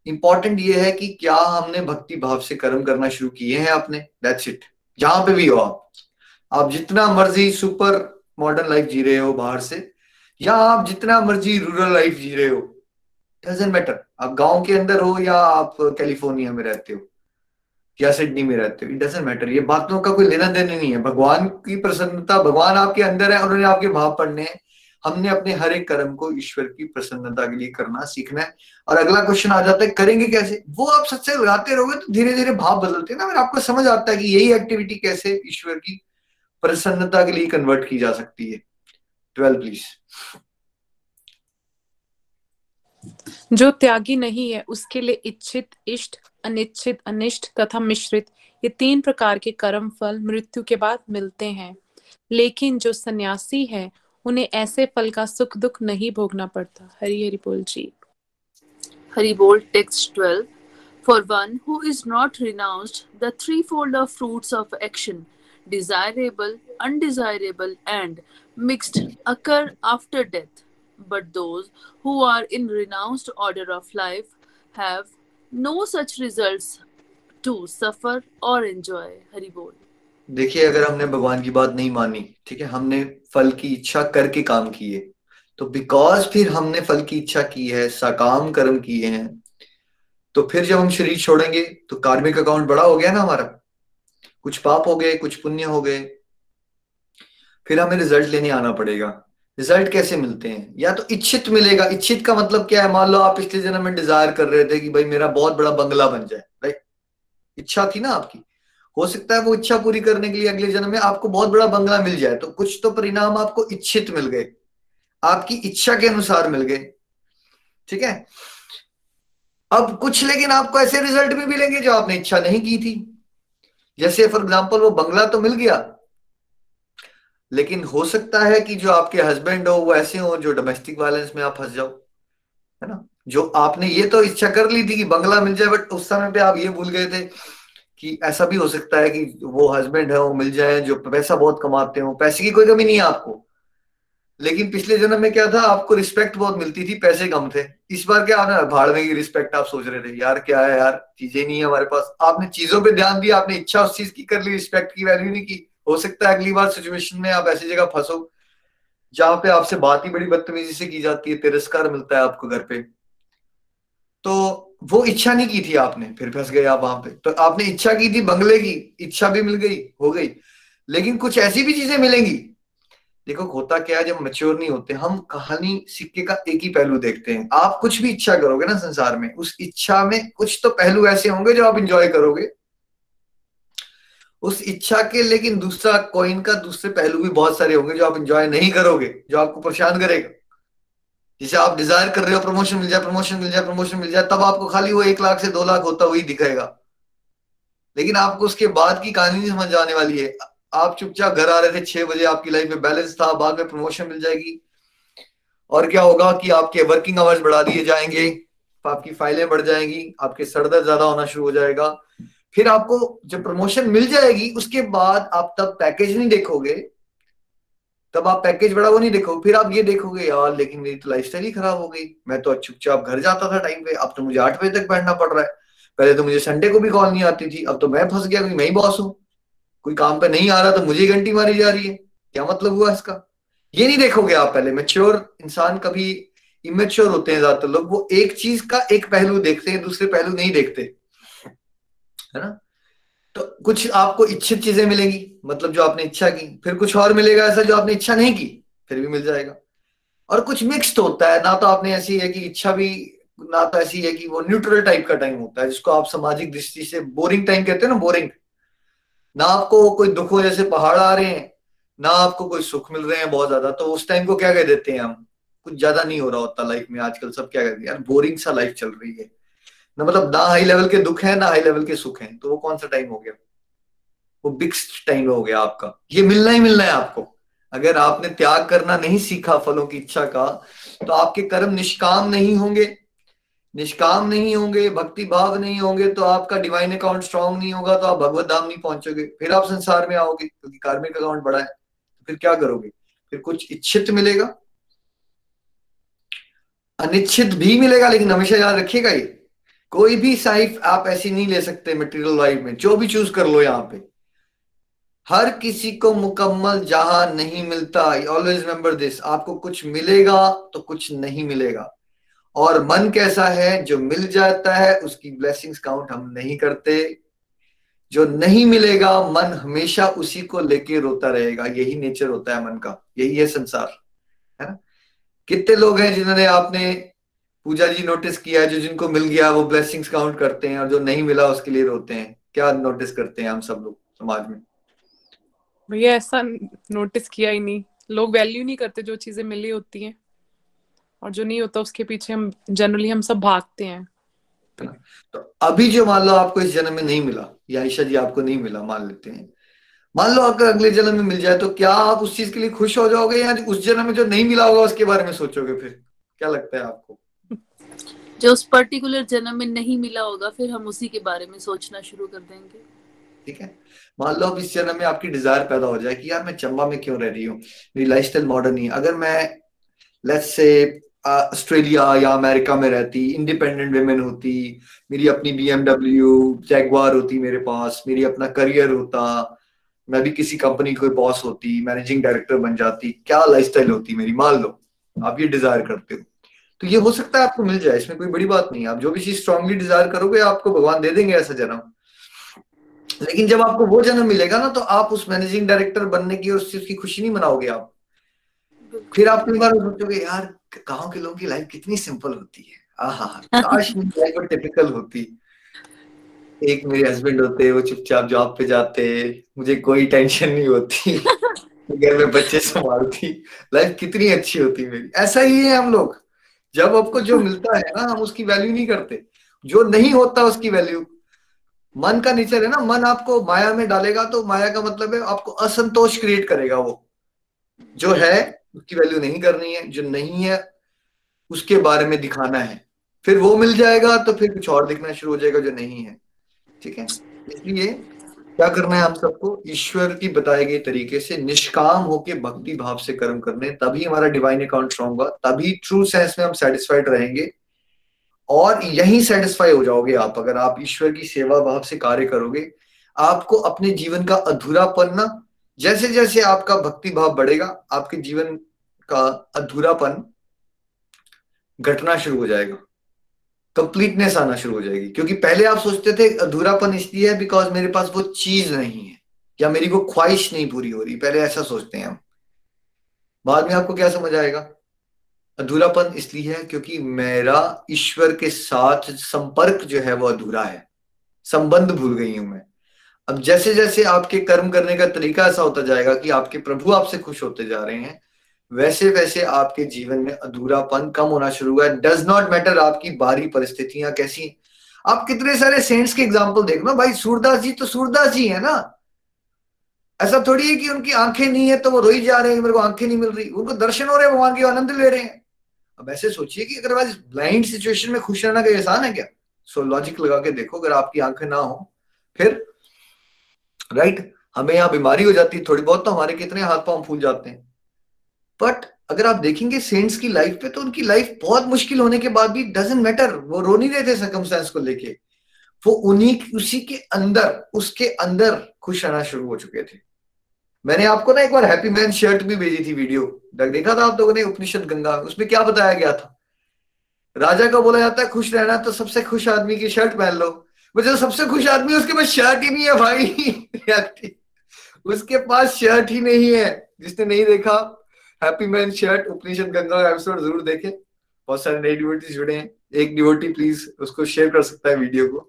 इंपॉर्टेंट ये है कि क्या हमने भक्ति भाव से कर्म करना शुरू किए हैं आपने, दैट्स इट। जहां पे भी हो आप, आप जितना मर्जी सुपर मॉडर्न लाइफ जी रहे हो बाहर से, या आप जितना मर्जी रूरल लाइफ जी रहे हो, डजंट मैटर, आप गांव के अंदर हो या आप कैलिफोर्निया में रहते हो या सिडनी में रहते हो, इट डजंट मैटर। ये बातों का कोई लेना देना नहीं है, भगवान की प्रसन्नता, भगवान आपके अंदर है, उन्होंने आपके भाव पढ़ने हैं। हमने अपने हर एक कर्म को ईश्वर की प्रसन्नता के लिए करना सीखना है। और अगला क्वेश्चन आ जाता है करेंगे कैसे, वो आप सच्चे लगाते रहोगे तो धीरे धीरे भाव बदलते हैं ना, फिर आपको समझ आता है कि यही एक्टिविटी कैसे ईश्वर की प्रसन्नता के लिए कन्वर्ट की जा सकती है। Twelve please. जो त्यागी नहीं है उसके लिए इच्छित इष्ट, अनिच्छित अनिष्ट तथा मिश्रित, ये तीन प्रकार के कर्म फल मृत्यु के बाद मिलते हैं। लेकिन जो सन्यासी है उन्हें ऐसे फल का सुख दुख नहीं भोगना पड़ता। हरि हरि बोल जी। हरि बोल। Text twelve. For one who is not renounced the threefold of fruits of action, desirable, undesirable and mixed, occur after death. But those who are in renounced order of life have no such results to suffer or enjoy. Hari बोल। देखिए, अगर हमने भगवान की बात नहीं मानी, ठीक है, हमने फल की इच्छा करके काम किए, तो बिकॉज फिर हमने फल की इच्छा की है, सकाम कर्म किए हैं, तो फिर जब हम शरीर छोड़ेंगे तो कार्मिक अकाउंट बड़ा हो गया ना हमारा, कुछ पाप हो गए कुछ पुण्य हो गए, फिर हमें रिजल्ट लेने आना पड़ेगा। रिजल्ट कैसे मिलते हैं? या तो इच्छित मिलेगा। इच्छित का मतलब क्या है? मान लो आप पिछले जन्म में डिजायर कर रहे थे कि भाई मेरा बहुत बड़ा बंगला बन जाए, राइट, इच्छा थी ना आपकी, हो सकता है वो इच्छा पूरी करने के लिए अगले जन्म में आपको बहुत बड़ा बंगला मिल जाए, तो कुछ तो परिणाम आपको इच्छित मिल गए, आपकी इच्छा के अनुसार मिल गए, ठीक है। अब कुछ लेकिन आपको ऐसे रिजल्ट भी मिलेंगे जो आपने इच्छा नहीं की थी। जैसे फॉर एग्जाम्पल वो बंगला तो मिल गया, लेकिन हो सकता है कि जो आपके हस्बैंड हो वो ऐसे हो जो डोमेस्टिक वायलेंस में आप फंस जाओ, है ना। जो आपने ये तो इच्छा कर ली थी कि बंगला मिल जाए, बट उस समय पे आप ये भूल गए थे कि ऐसा भी हो सकता है कि वो हस्बैंड है वो मिल जाए जो पैसा बहुत कमाते हो, पैसे की कोई कमी नहीं है आपको, लेकिन पिछले जन्म में क्या था, आपको रिस्पेक्ट बहुत मिलती थी, पैसे कम थे। इस बार क्या आपने भाड़ में की रिस्पेक्ट आप सोच रहे थे, यार क्या है यार चीजें नहीं है हमारे पास, आपने चीजों पर ध्यान दिया, आपने इच्छा उस चीज की कर ली, रिस्पेक्ट की वैल्यू नहीं की। हो सकता है अगली बार सिचुएशन में आप ऐसी जगह फंसो जहां पे आपसे बात ही बड़ी बदतमीजी से की जाती है, तिरस्कार मिलता है आपको घर पे, तो वो इच्छा नहीं की थी आपने, फिर फंस गए आप वहां पे। तो आपने इच्छा की थी बंगले की, इच्छा भी मिल गई, हो गई, लेकिन कुछ ऐसी भी चीजें मिलेंगी। देखो होता क्या है, जब मैच्योर नहीं होते हम, कहानी सिक्के का एक ही पहलू देखते हैं। आप कुछ भी इच्छा करोगे ना संसार में, उस इच्छा में कुछ तो पहलू ऐसे होंगे जो आप इंजॉय करोगे उस इच्छा के, लेकिन दूसरा कॉइन का दूसरे पहलू भी बहुत सारे होंगे जो आप एंजॉय नहीं करोगे, जो आपको परेशान करेगा। जैसे आप डिजायर कर रहे हो प्रमोशन मिल जाए प्रमोशन मिल जाए प्रमोशन मिल जाए, तब आपको खाली वो एक लाख से दो लाख होता हुआ ही दिखेगा, लेकिन आपको उसके बाद की कहानी समझ आने वाली है। आप चुपचाप घर आ रहे थे छह बजे, आपकी लाइफ में बैलेंस था, बाद में प्रमोशन मिल जाएगी और क्या होगा कि आपके वर्किंग आवर्स बढ़ा दिए जाएंगे, आपकी फाइलें बढ़ जाएंगी, आपके सर दर्द ज्यादा होना शुरू हो जाएगा। फिर आपको जब प्रमोशन मिल जाएगी उसके बाद आप तब पैकेज नहीं देखोगे, तब आप पैकेज बड़ा वो नहीं देखोगे, फिर आप ये देखोगे यार लेकिन मेरी तो लाइफस्टाइल ही खराब हो गई, मैं तो चुपचाप घर जाता था टाइम पे, अब तो मुझे आठ बजे तक बैठना पड़ रहा है, पहले तो मुझे संडे को भी कॉल नहीं आती थी, अब तो मैं फंस गया क्योंकि मैं ही बॉस हूँ, कोई काम पे नहीं आ रहा तो मुझे ही घंटी मारी जा रही है, क्या मतलब हुआ इसका। ये नहीं देखोगे आप पहले। मैच्योर इंसान कभी इमेच्योर होते हैं ज्यादातर लोग, वो एक चीज का एक पहलू देखते हैं, दूसरे पहलू नहीं देखते, है ना। तो कुछ आपको इच्छित चीजें मिलेंगी, मतलब जो आपने इच्छा की, फिर कुछ और मिलेगा ऐसा जो आपने इच्छा नहीं की फिर भी मिल जाएगा, और कुछ मिक्स्ड होता है ना, तो आपने ऐसी है कि इच्छा भी ना, तो ऐसी है कि वो न्यूट्रल टाइप का टाइम होता है जिसको आप सामाजिक दृष्टि से बोरिंग टाइम कहते हैं ना, बोरिंग। ना आपको कोई दुखों जैसे पहाड़ आ रहे हैं, ना आपको कोई सुख मिल रहे हैं बहुत ज्यादा, तो उस टाइम को क्या कह देते हैं हम, कुछ ज्यादा नहीं हो रहा होता लाइफ में। आजकल सब क्या कहते हैं यार बोरिंग सा लाइफ चल रही है ना, मतलब ना हाई लेवल के दुख है ना हाई लेवल के सुख है, तो वो कौन सा टाइम हो गया, वो बिक्स्ड टाइम हो गया आपका। ये मिलना ही मिलना है आपको। अगर आपने त्याग करना नहीं सीखा फलों की इच्छा का, तो आपके कर्म निष्काम नहीं होंगे, निष्काम नहीं होंगे, भक्ति भाव नहीं होंगे, तो आपका डिवाइन अकाउंट स्ट्रांग नहीं होगा, तो आप भगवत धाम नहीं पहुंचोगे, फिर आप संसार में आओगे क्योंकि कार्मिक अकाउंट बड़ा है। फिर क्या करोगे, फिर कुछ इच्छित मिलेगा, अनिश्चित भी मिलेगा, लेकिन हमेशा याद रखिएगा ये कोई भी साइफ आप ऐसी नहीं ले सकते मटेरियल लाइफ में, जो भी चूज कर लो यहाँ पे, हर किसी को मुकम्मल जहां नहीं मिलता। ऑलवेज रिमेंबर दिस, आपको कुछ मिलेगा तो कुछ नहीं मिलेगा, और मन कैसा है, जो मिल जाता है उसकी ब्लेसिंग्स काउंट हम नहीं करते, जो नहीं मिलेगा मन हमेशा उसी को लेके रोता रहेगा। यही नेचर होता है मन का, यही है संसार, है ना। कितने लोग हैं जिन्होंने, आपने पूजा जी नोटिस किया है, जो जिनको मिल गया वो ब्लेसिंग्स काउंट करते हैं और जो नहीं मिला उसके लिए रोते हैं। क्या नोटिस करते हैं हम सब लोग समाज में? भैया ऐसा नोटिस किया ही नहीं, लोग वैल्यू नहीं करते जो चीजें मिली होती हैं, और जो नहीं होता उसके पीछे हम जनरली हम सब भागते हैं। तो अभी जो मान लो आपको इस जन्म में नहीं मिला, या आयशा जी आपको नहीं मिला मान लेते हैं, मान लो अगर अगले जन्म में मिल जाए तो क्या आप उस चीज के लिए खुश हो जाओगे, या उस जन्म में जो नहीं मिला होगा उसके बारे में सोचोगे? फिर क्या लगता है आपको, जो उस पर्टिकुलर जन्म में नहीं मिला होगा फिर हम उसी के बारे में सोचना शुरू कर देंगे। ठीक है, मान लो अब इस जन्म में आपकी डिजायर पैदा हो जाए कि यार मैं चंबा में क्यों रह रही हूँ, मेरी लाइफस्टाइल मॉडर्न ही है, अगर मैं लेट्स से ऑस्ट्रेलिया या अमेरिका में रहती, इंडिपेंडेंट वेमेन होती, मेरी अपनी बीएमडब्ल्यू जैगवार होती मेरे पास, मेरी अपना करियर होता, मैं भी किसी कंपनी की कोई बॉस होती, मैनेजिंग डायरेक्टर बन जाती, क्या लाइफस्टाइल होती मेरी, मान लो आप ये डिजायर करते हो, तो ये हो सकता है आपको मिल जाए, इसमें कोई बड़ी बात नहीं है। आप जो भी चीज स्ट्रांगली डिजायर करोगे आपको भगवान दे देंगे ऐसा जन्म, लेकिन जब आपको वो जन्म मिलेगा ना, तो आप उस मैनेजिंग डायरेक्टर बनने की और उस चीज की खुशी नहीं मनाओगे आप। फिर आप कई बार सोचोगे यार गाँव के लोगों की लाइफ कितनी सिंपल होती है, आहा काश मेरी लाइफ टिपिकल होती, एक मेरे हस्बैंड होते, वो चुपचाप जॉब पे जाते, मुझे कोई टेंशन नहीं होती, घर में बच्चे संभालती, लाइफ कितनी अच्छी होती मेरी। ऐसा ही है हम लोग, जब आपको जो मिलता है ना हम उसकी वैल्यू नहीं करते, जो नहीं होता उसकी वैल्यू। मन का नेचर है ना, मन आपको माया में डालेगा, तो माया का मतलब है आपको असंतोष क्रिएट करेगा। वो जो है उसकी वैल्यू नहीं करनी है, जो नहीं है उसके बारे में दिखाना है, फिर वो मिल जाएगा तो फिर कुछ और दिखना शुरू हो जाएगा जो नहीं है। ठीक है, इसलिए क्या करना है हम सबको, ईश्वर की बताए गए तरीके से निष्काम होके भक्ति भाव से कर्म करने, तभी हमारा डिवाइन अकाउंट स्ट्रांग होगा, तभी ट्रू सेंस में हम सेटिस्फाइड रहेंगे, और यही सेटिस्फाई हो जाओगे आप अगर आप ईश्वर की सेवा भाव से कार्य करोगे। आपको अपने जीवन का अधूरापन ना, जैसे जैसे आपका भक्ति भाव बढ़ेगा आपके जीवन का अधूरापन घटना शुरू हो जाएगा, कंप्लीटनेस आना शुरू हो जाएगी। क्योंकि पहले आप सोचते थे अधूरापन इसलिए है बिकॉज मेरे पास वो चीज नहीं है, या मेरी वो ख्वाहिश नहीं पूरी हो रही, पहले ऐसा सोचते हैं हम। बाद में आपको क्या समझ आएगा, अधूरापन इसलिए है क्योंकि मेरा ईश्वर के साथ संपर्क जो है वो अधूरा है, संबंध भूल गई हूं मैं। अब जैसे जैसे आपके कर्म करने का तरीका ऐसा होता जाएगा कि आपके प्रभु आपसे खुश होते जा रहे हैं, वैसे वैसे आपके जीवन में अधूरापन कम होना शुरू हुआ है। डज नॉट मैटर आपकी बाहरी परिस्थितियां कैसी, आप कितने सारे सेंट्स के एग्जाम्पल देखना भाई, सूरदास जी तो सूरदास जी है ना, ऐसा थोड़ी है कि उनकी आंखें नहीं है तो वो रोई जा रहे हैं मेरे को आंखें नहीं मिल रही, उनको दर्शन हो रहे हैं भगवान के, आनंद ले रहे हैं। अब ऐसे सोचिए कि अगर ब्लाइंड सिचुएशन में खुश रहना कोई आसान है क्या? सो लॉजिक लगा के देखो, अगर आपकी आंखें ना हो फिर राइट right? हमें यहाँ बीमारी हो जाती है थोड़ी बहुत तो हमारे कितने हाथ पांव फूल जाते हैं, बट अगर आप देखेंगे सेंट्स की लाइफ पे तो उनकी लाइफ बहुत मुश्किल होने के बाद भी डजंट मैटर, वो रो नहीं रहे थे सर्कमस्टेंस को लेके, वो उन्हीं उसी के अंदर उसके अंदर खुश रहना शुरू हो चुके थे। मैंने आपको ना एक बार हैप्पी मैन शर्ट भी भेजी थी वीडियो, देखा था आप लोगों ने उपनिषद गंगा, उसमें क्या बताया गया था? राजा को बोला जाता है खुश रहना तो सबसे खुश आदमी की शर्ट पहन लो, मुझे सबसे खुश आदमी उसके पास शर्ट ही नहीं है भाई उसके पास शर्ट ही नहीं है। जिसने नहीं देखा happy man shirt Upanishad Ganga episode जरूर देखें, बहुत सारे नए डिवोटीज जुड़े हैं, एक डिवोटी प्लीज उसको शेयर कर सकता है वीडियो को।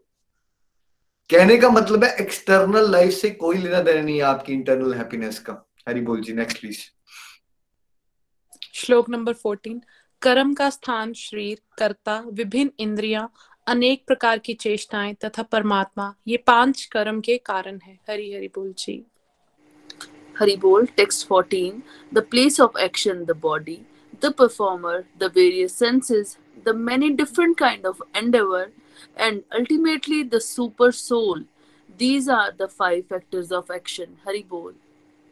कहने का मतलब है एक्सटर्नल लाइफ से कोई लेना देना नहीं है आपकी इंटरनल हैप्पीनेस का। हरि बोल जी, नेक्स्ट प्लीज। श्लोक नंबर फोर्टीन, कर्म का स्थान शरीर, कर्ता, विभिन्न इंद्रियां, अनेक प्रकार की चेष्टाएं तथा परमात्मा, ये पांच कर्म के कारण है। हरि हरि बोल जी। हरि बोल। Text fourteen, the place of action the body, the performer, the various senses, the many different kind of endeavour and ultimately the super soul, these are the five factors of action। Hari बोल।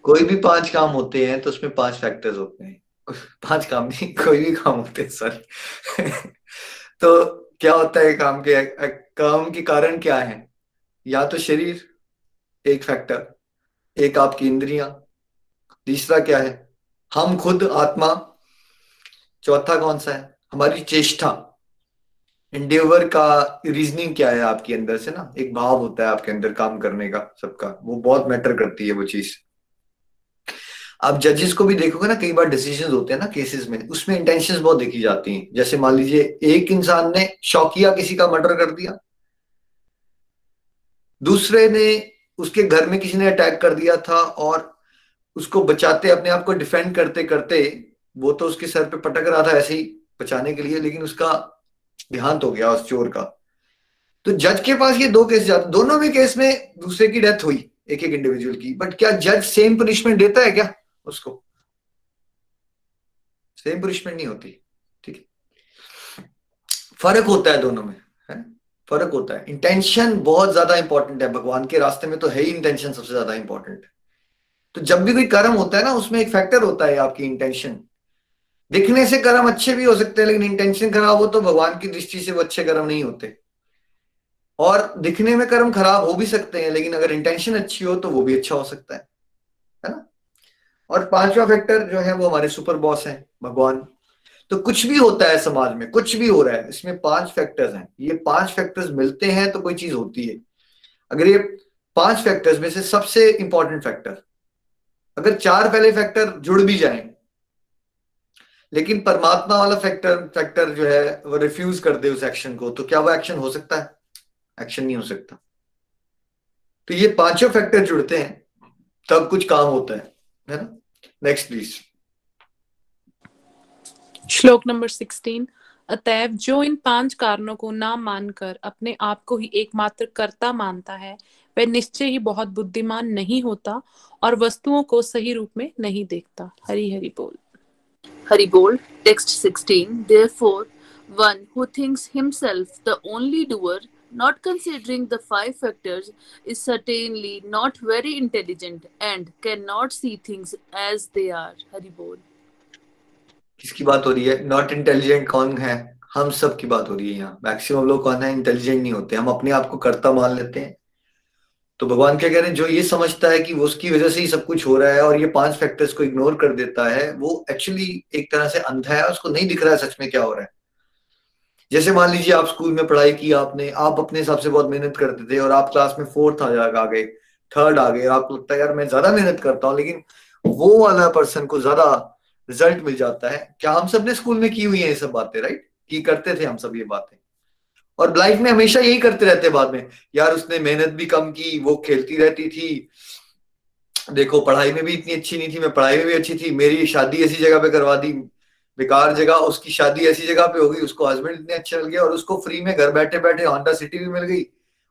कोई भी पांच काम होते हैं तो उसमें पांच फैक्टर्स होते हैं, पांच काम नहीं कोई भी काम होते हैं सॉरी तो क्या होता है काम के काम के कारण क्या है? या तो शरीर एक फैक्टर, एक आपकी इंद्रियां, तीसरा क्या है हम खुद आत्मा, चौथा कौन सा है हमारी चेष्टा, एंडेवर का रीजनिंग क्या है आपके अंदर से ना एक भाव होता है आपके अंदर काम करने का सबका, वो बहुत मैटर करती है वो चीज। आप जजेस को भी देखोगे ना, कई बार डिसीजन होते हैं ना केसेस में, उसमें इंटेंशंस बहुत देखी जाती हैं। जैसे मान लीजिए एक इंसान ने शौकिया किसी का मर्डर कर दिया, दूसरे ने उसके घर में किसी ने अटैक कर दिया था और उसको बचाते अपने आप को डिफेंड करते करते वो तो उसके सर पे पटक रहा था ऐसे ही बचाने के लिए, लेकिन उसका देहांत हो गया उस चोर का। तो जज के पास ये दो केस जाते, दोनों में केस में दूसरे की डेथ हुई एक एक इंडिविजुअल की, बट क्या जज सेम पनिशमेंट देता है क्या उसको? सेम पनिशमेंट नहीं होती, ठीक है, फर्क होता है दोनों में, है फर्क होता है। इंटेंशन बहुत ज्यादा इंपॉर्टेंट है, भगवान के रास्ते में तो है ही इंटेंशन सबसे ज्यादा इंपॉर्टेंट है। तो जब भी कोई कर्म होता है ना उसमें एक फैक्टर होता है आपकी इंटेंशन। दिखने से कर्म अच्छे भी हो सकते हैं लेकिन इंटेंशन खराब हो तो भगवान की दृष्टि से वो अच्छे कर्म नहीं होते, और दिखने में कर्म खराब हो भी सकते हैं लेकिन अगर इंटेंशन अच्छी हो तो वो भी अच्छा हो सकता है, है ना। और पांचवा फैक्टर जो है वो हमारे सुपर बॉस हैं भगवान। तो कुछ भी होता है समाज में, कुछ भी हो रहा है, इसमें पांच फैक्टर्स हैं, ये पांच फैक्टर्स मिलते हैं तो कोई चीज होती है। अगर ये पांच फैक्टर्स में से सबसे इंपॉर्टेंट फैक्टर, अगर चार पहले फैक्टर जुड़ भी जाए लेकिन परमात्मा वाला फैक्टर फैक्टर जो है वो रिफ्यूज कर दे उस एक्शन को, तो क्या वो एक्शन हो सकता है? एक्शन नहीं हो सकता। तो ये पांचों फैक्टर जुड़ते हैं तब कुछ काम होता है, है ना। Next please. श्लोक नंबर सिक्सटीन, अतएव जो इन पांच कारणों को ना मानकर अपने आप को ही एकमात्र कर्ता मानता है वह निश्चय ही बहुत बुद्धिमान नहीं होता और वस्तुओं को सही रूप में नहीं देखता। हरि हरि बोल। Hari Bol, text sixteen. Therefore, one who thinks himself the only doer, not considering the five factors, is certainly not very intelligent and cannot see things as they are. Hari Bol. किसकी बात हो रही है? Not intelligent कौन है? हम सब की बात हो रही है यहाँ। मैक्सिमम लोग कौन है? इंटेलिजेंट नहीं होते, हम अपने आप को कर्ता मान लेते हैं। तो भगवान क्या कह रहे हैं? जो ये समझता है कि वो उसकी वजह से ही सब कुछ हो रहा है और ये पांच फैक्टर्स को इग्नोर कर देता है, वो एक्चुअली एक तरह से अंधा है, उसको नहीं दिख रहा है सच में क्या हो रहा है। जैसे मान लीजिए आप स्कूल में पढ़ाई की, आपने आप अपने हिसाब से बहुत मेहनत करते थे और आप क्लास में फोर्थ आ गए, थर्ड आ गए, आपको लगता है यार मैं ज्यादा मेहनत करता हूँ, लेकिन वो वाला पर्सन को ज्यादा रिजल्ट मिल जाता है। क्या हम सब ने स्कूल में की हुई है ये सब बातें? राइट, की करते थे हम सब ये बातें, और लाइफ में हमेशा यही करते रहते बाद में, यार उसने मेहनत भी कम की, वो खेलती रहती थी, देखो पढ़ाई में भी इतनी अच्छी नहीं थी, मैं पढ़ाई में भी अच्छी थी, मेरी शादी ऐसी जगह पे करवा दी, बेकार जगह, उसकी शादी ऐसी जगह पे होगी, उसको हस्बैंड इतने अच्छे मिल गया और उसको फ्री में घर बैठे बैठे होंडा सिटी भी मिल गई,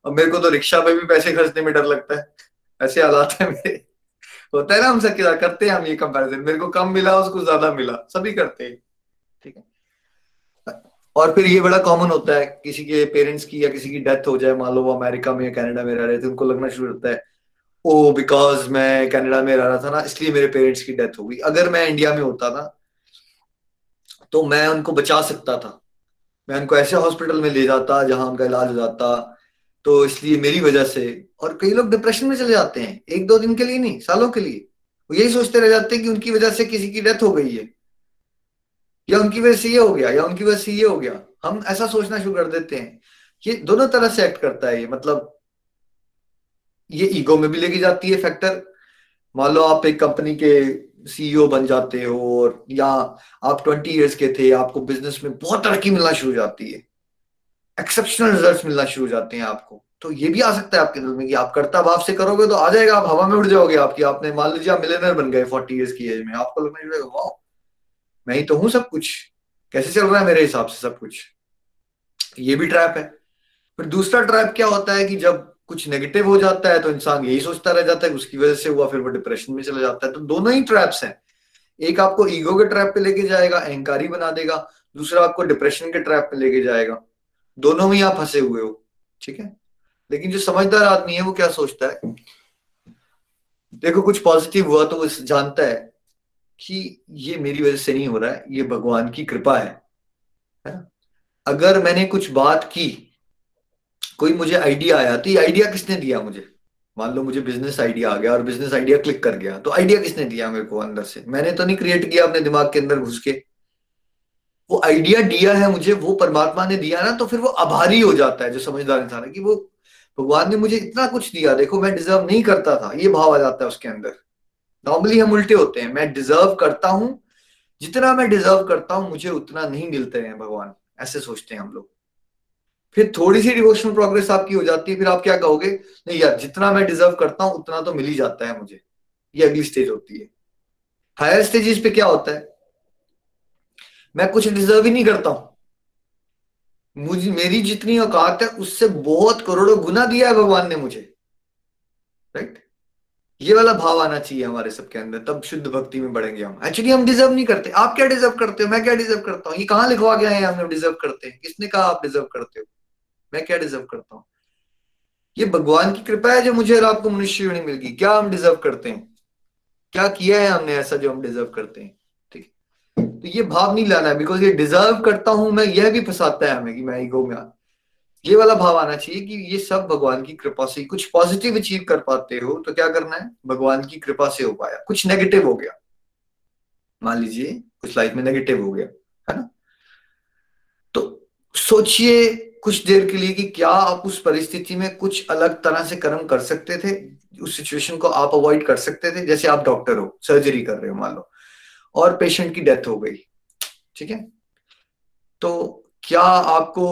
और मेरे को तो रिक्शा पे भी पैसे खर्चने में डर लगता है। ऐसे हालात है मेरे, होता है ना, हम सब करते हैं हम ये कंपैरिजन, मेरे को कम मिला उसको ज्यादा मिला, सभी करते हैं, ठीक है। और फिर ये बड़ा कॉमन होता है, किसी के पेरेंट्स की या किसी की डेथ हो जाए, मान लो वो अमेरिका में या कनाडा में रह रहे थे, उनको लगना शुरू होता है ओ बिकॉज मैं कनाडा में रह रहा था ना इसलिए मेरे पेरेंट्स की डेथ हो गई, अगर मैं इंडिया में होता ना तो मैं उनको बचा सकता था, मैं उनको ऐसे हॉस्पिटल में ले जाता जहां उनका इलाज हो जाता, तो इसलिए मेरी वजह से। और कई लोग डिप्रेशन में चले जाते हैं, एक दो दिन के लिए नहीं, सालों के लिए, वो यही सोचते रह जाते हैं कि उनकी वजह से किसी की डेथ हो गई है, या उनकी वजह से ये हो गया, या उनकी वजह से ये हो गया, हम ऐसा सोचना शुरू कर देते हैं। ये दोनों तरह से एक्ट करता है ये, मतलब ये ईगो में भी लेके जाती है फैक्टर। मान लो आप एक कंपनी के सीईओ बन जाते हो, और या आप ट्वेंटी इयर्स के थे, आपको बिजनेस में बहुत तरक्की मिलना शुरू हो जाती है, एक्सेप्शनल रिजल्ट्स मिलना शुरू हो जाते हैं आपको, तो ये भी आ सकता है आपके दिल में कि आप करता बाप से करोगे तो आ जाएगा, आप हवा में उड़ जाओगे, आपकी आपने मान लीजिए आप मिलियनर बन गए फोर्टी इयर्स की एज में, आपको लगना पड़ेगा वाह मैं ही तो हूं, सब कुछ कैसे चल रहा है मेरे हिसाब से सब कुछ। ये भी ट्रैप है। फिर दूसरा ट्रैप क्या होता है कि जब कुछ नेगेटिव हो जाता है तो इंसान यही सोचता रह जाता है उसकी वजह से हुआ, फिर वो डिप्रेशन में चला जाता है। तो दोनों ही ट्रैप्स हैं, एक आपको ईगो के ट्रैप पे लेके जाएगा, अहंकारी बना देगा, दूसरा आपको डिप्रेशन के ट्रैप पे लेके जाएगा, दोनों में आप फंसे हुए हो, ठीक है। लेकिन जो समझदार आदमी है वो क्या सोचता है, देखो कुछ पॉजिटिव हुआ तो वो जानता है कि ये मेरी वजह से नहीं हो रहा है, ये भगवान की कृपा है, है ना? अगर मैंने कुछ बात की, कोई मुझे आइडिया आया, तो ये आइडिया किसने दिया मुझे, मान लो मुझे बिजनेस आइडिया आ गया और बिजनेस आइडिया क्लिक कर गया, तो आइडिया किसने दिया मेरे को अंदर से, मैंने तो नहीं क्रिएट किया अपने दिमाग के अंदर घुस के, वो आइडिया दिया है मुझे वो परमात्मा ने दिया ना, तो फिर वो आभारी हो जाता है जो समझदार इंसान है कि वो भगवान ने मुझे इतना कुछ दिया, देखो मैं डिजर्व नहीं करता था, ये भाव आ जाता है उसके अंदर। नॉर्मली हम उल्टे होते हैं, मैं डिजर्व करता हूँ, जितना मैं डिजर्व करता हूँ मुझे उतना नहीं मिलते हैं भगवान, ऐसे सोचते हैं हम लोग। फिर थोड़ी सी डिवोशनल प्रोग्रेस आपकी हो जाती है, फिर आप क्या कहोगे, नहीं यार जितना मैं डिजर्व करता हूँ उतना तो मिल ही जाता है मुझे, ये अगली स्टेज होती है। हायर स्टेजेस पे क्या होता है, मैं कुछ डिजर्व ही नहीं करता हूं, मुझे मेरी जितनी औकात है उससे बहुत करोड़ों गुना दिया है भगवान ने मुझे, राइट। ये वाला भाव आना चाहिए हमारे सबके अंदर, तब शुद्ध भक्ति में बढ़ेंगे हम। एक्चुअली हम डिजर्व नहीं करते, आप क्या डिजर्व करते हो, मैं क्या डिजर्व करता हूँ, ये कहाँ लिखवा गया है हम डिजर्व करते हैं, किसने कहा आप डिजर्व करते हो, मैं क्या डिजर्व करता हूँ, ये भगवान की कृपा है जो मुझे और आपको मनुष्य नहीं मिल गई, क्या हम डिजर्व करते हैं, क्या किया है हमने ऐसा जो हम डिजर्व करते हैं, ठीक है। तो ये भाव नहीं लाना है, बिकॉज ये डिजर्व करता हूं मैं, यह भी फंसाता है हमें कि मैं ईगो में, ये वाला भाव आना चाहिए कि ये सब भगवान की कृपा से, कुछ पॉजिटिव अचीव कर पाते हो तो क्या करना है, भगवान की कृपा से हो पाया। कुछ नेगेटिव हो गया, मान लीजिए कुछ लाइफ में नेगेटिव हो गया, है ना, तो सोचिए कुछ देर के लिए कि क्या आप उस परिस्थिति में कुछ अलग तरह से कर्म कर सकते थे, उस सिचुएशन को आप अवॉइड कर सकते थे। जैसे आप डॉक्टर हो, सर्जरी कर रहे हो मान लो, और पेशेंट की डेथ हो गई, ठीक है, तो क्या आपको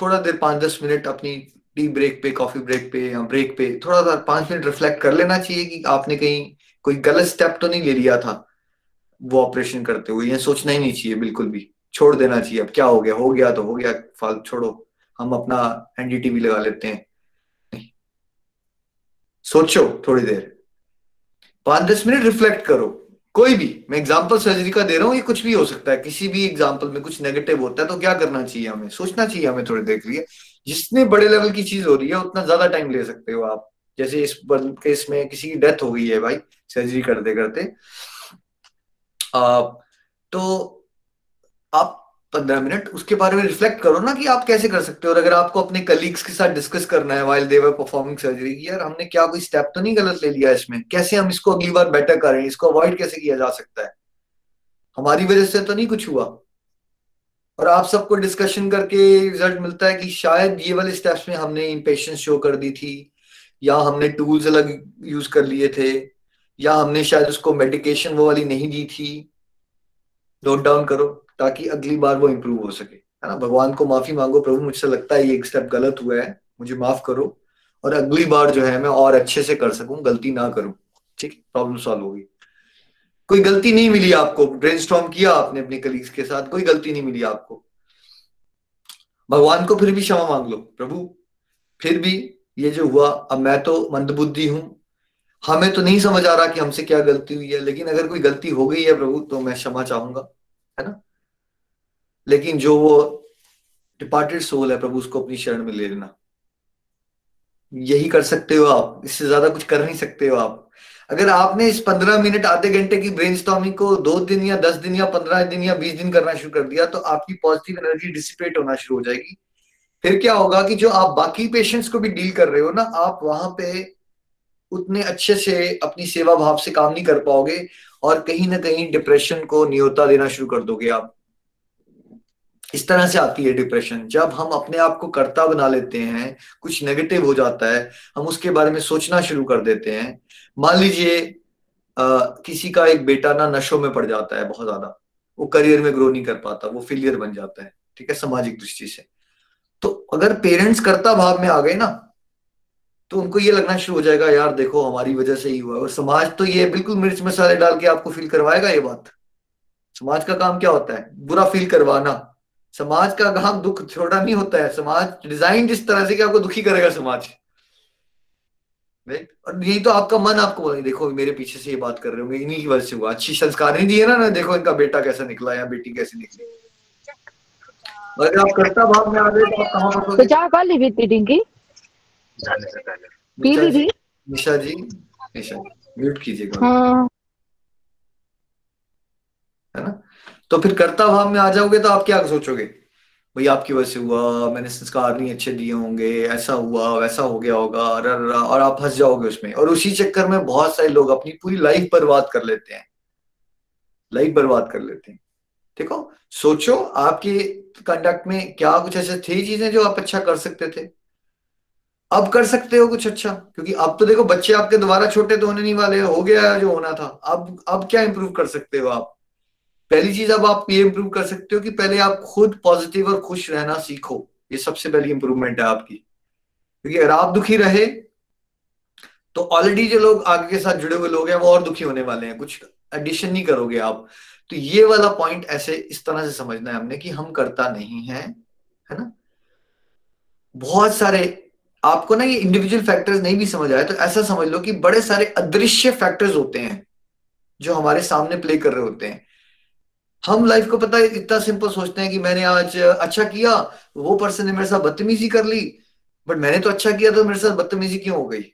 थोड़ा देर पांच दस मिनट अपनी टी ब्रेक पे, कॉफी ब्रेक पे या ब्रेक पे थोड़ा सा पांच मिनट रिफ्लेक्ट कर लेना चाहिए कि आपने कहीं कोई गलत स्टेप तो नहीं ले लिया था वो ऑपरेशन करते हुए, यह सोचना ही नहीं चाहिए बिल्कुल भी, छोड़ देना चाहिए, अब क्या हो गया हो गया तो हो गया, फाल छोड़ो, हम अपना एनडीटीवी लगा लेते हैं। सोचो थोड़ी देर, पांच दस मिनट रिफ्लेक्ट करो, कोई भी, मैं एग्जांपल सर्जरी का दे रहा हूँ, ये कुछ भी हो सकता है, किसी भी एग्जांपल में कुछ नेगेटिव होता है तो क्या करना चाहिए हमें, सोचना चाहिए हमें थोड़ी देर के लिए, जितने बड़े लेवल की चीज हो रही है उतना ज्यादा टाइम ले सकते हो आप। जैसे इस केस में किसी की डेथ हो गई है भाई सर्जरी करते करते, आप तो आप पंद्रह मिनट उसके बारे में रिफ्लेक्ट करो ना कि आप कैसे कर सकते हो, और अगर आपको अपने कलीग्स के साथ डिस्कस करना है while they were performing surgery, यार हमने क्या कोई स्टेप तो नहीं गलत ले लिया इसमें, कैसे हम इसको अगली बार बेटर करें, इसको अवॉइड कैसे किया जा सकता है, हमारी वजह से तो नहीं कुछ हुआ। और आप सबको डिस्कशन करके रिजल्ट मिलता है कि शायद ये वाले स्टेप्स में हमने इंपेशेंस शो कर दी थी, या हमने टूल्स अलग यूज कर लिए थे, या हमने शायद उसको मेडिकेशन वो वाली नहीं दी थी। नोट डाउन करो ताकि अगली बार वो इंप्रूव हो सके, है ना। भगवान को माफी मांगो, प्रभु मुझसे लगता है ये एक स्टेप गलत हुआ है, मुझे माफ करो और अगली बार जो है मैं और अच्छे से कर सकूं, गलती ना करूं, ठीक, प्रॉब्लम सॉल्व होगी। कोई गलती नहीं मिली आपको, ब्रेनस्टॉर्म किया आपने अपने कलीग्स के साथ, कोई गलती नहीं मिली आपको, भगवान को फिर भी क्षमा मांग लो, प्रभु फिर भी ये जो हुआ, अब मैं तो मंदबुद्धि हूं, हमें तो नहीं समझ आ रहा कि हमसे क्या गलती हुई है, लेकिन अगर कोई गलती हो गई है प्रभु तो मैं क्षमा चाहूंगा, है ना। लेकिन जो वो डिपार्टेड सोल है प्रभु, उसको अपनी शरण में ले लेना, यही कर सकते हो आप, इससे ज्यादा कुछ कर नहीं सकते हो आप। अगर आपने इस पंद्रह मिनट आधे घंटे की ब्रेनस्टॉर्मिंग को दो दिन या दस दिन या पंद्रह दिन या बीस दिन करना शुरू कर दिया तो आपकी पॉजिटिव एनर्जी डिसिपेट होना शुरू हो जाएगी। फिर क्या होगा कि जो आप बाकी पेशेंट्स को भी डील कर रहे हो ना, आप वहां पे उतने अच्छे से अपनी सेवा भाव से काम नहीं कर पाओगे और कहीं ना कहीं डिप्रेशन को न्योता देना शुरू कर दोगे आप। इस तरह से आती है डिप्रेशन, जब हम अपने आप को कर्ता बना लेते हैं, कुछ नेगेटिव हो जाता है, हम उसके बारे में सोचना शुरू कर देते हैं। मान लीजिए किसी का एक बेटा ना नशों में पड़ जाता है बहुत ज्यादा, वो करियर में ग्रो नहीं कर पाता, वो फेलियर बन जाता है, ठीक है, सामाजिक दृष्टि से। तो अगर पेरेंट्स कर्ता भाव में आ गए ना तो उनको ये लगना शुरू हो जाएगा, यार देखो हमारी वजह से ही हुआ, और समाज तो ये बिल्कुल मिर्च मसाले डाल के आपको फील करवाएगा ये बात। समाज का काम क्या होता है? बुरा फील करवाना। समाज का काम दुख छोटा नहीं होता है, समाज डिजाइन जिस तरह से कि आपको दुखी करेगा समाज, राइट। और यही तो आपका मन आपको बोलेगा, देखो मेरे पीछे से ये बात कर रहे होंगे, इन्हीं की वजह से हुआ, अच्छी संस्कार नहीं दिए ना, ना देखो इनका बेटा कैसा निकला या बेटी कैसी निकली। अगर आप कर्ता भाव में आ गए तो आप कहाँ पहुंचोगे? चाय कौन ली थी डिंकी? पी ली थी? निशा जी, निशा म्यूट कीजिएगा, है ना। तो फिर कर्ता भाव में आ जाओगे तो आप क्या सोचोगे? भाई आपकी वजह से हुआ, मैंने संस्कार नहीं अच्छे दिए होंगे, ऐसा हुआ वैसा हो गया होगा, और आप फंस जाओगे उसमें। और उसी चक्कर में बहुत सारे लोग अपनी पूरी लाइफ बर्बाद कर लेते हैं, लाइफ बर्बाद कर लेते हैं। ठीक हो, सोचो आपके कंडक्ट में क्या कुछ ऐसे थी चीजें जो आप अच्छा कर सकते थे, अब कर सकते हो कुछ अच्छा, क्योंकि अब तो देखो बच्चे आपके दोबारा छोटे तो होने नहीं वाले, हो गया जो होना था। अब अब क्या इंप्रूव कर सकते हो आप? पहली चीज अब आप ये इंप्रूव कर सकते हो कि पहले आप खुद पॉजिटिव और खुश रहना सीखो, ये सबसे पहली इंप्रूवमेंट है आपकी। क्योंकि अगर आप दुखी रहे तो ऑलरेडी जो लोग आगे के साथ जुड़े हुए लोग हैं वो और दुखी होने वाले हैं, कुछ एडिशन नहीं करोगे आप। तो ये वाला पॉइंट ऐसे इस तरह से समझना है हमने कि हम करता नहीं है, है ना। बहुत सारे आपको ना ये इंडिविजुअल फैक्टर्स नहीं भी समझ आए तो ऐसा समझ लो कि बड़े सारे अदृश्य फैक्टर्स होते हैं जो हमारे सामने प्ले कर रहे होते हैं। हम लाइफ को पता है इतना सिंपल सोचते हैं कि मैंने आज अच्छा किया, वो पर्सन ने मेरे साथ बदतमीजी कर ली, बट मैंने तो अच्छा किया तो मेरे साथ बदतमीजी क्यों हो गई?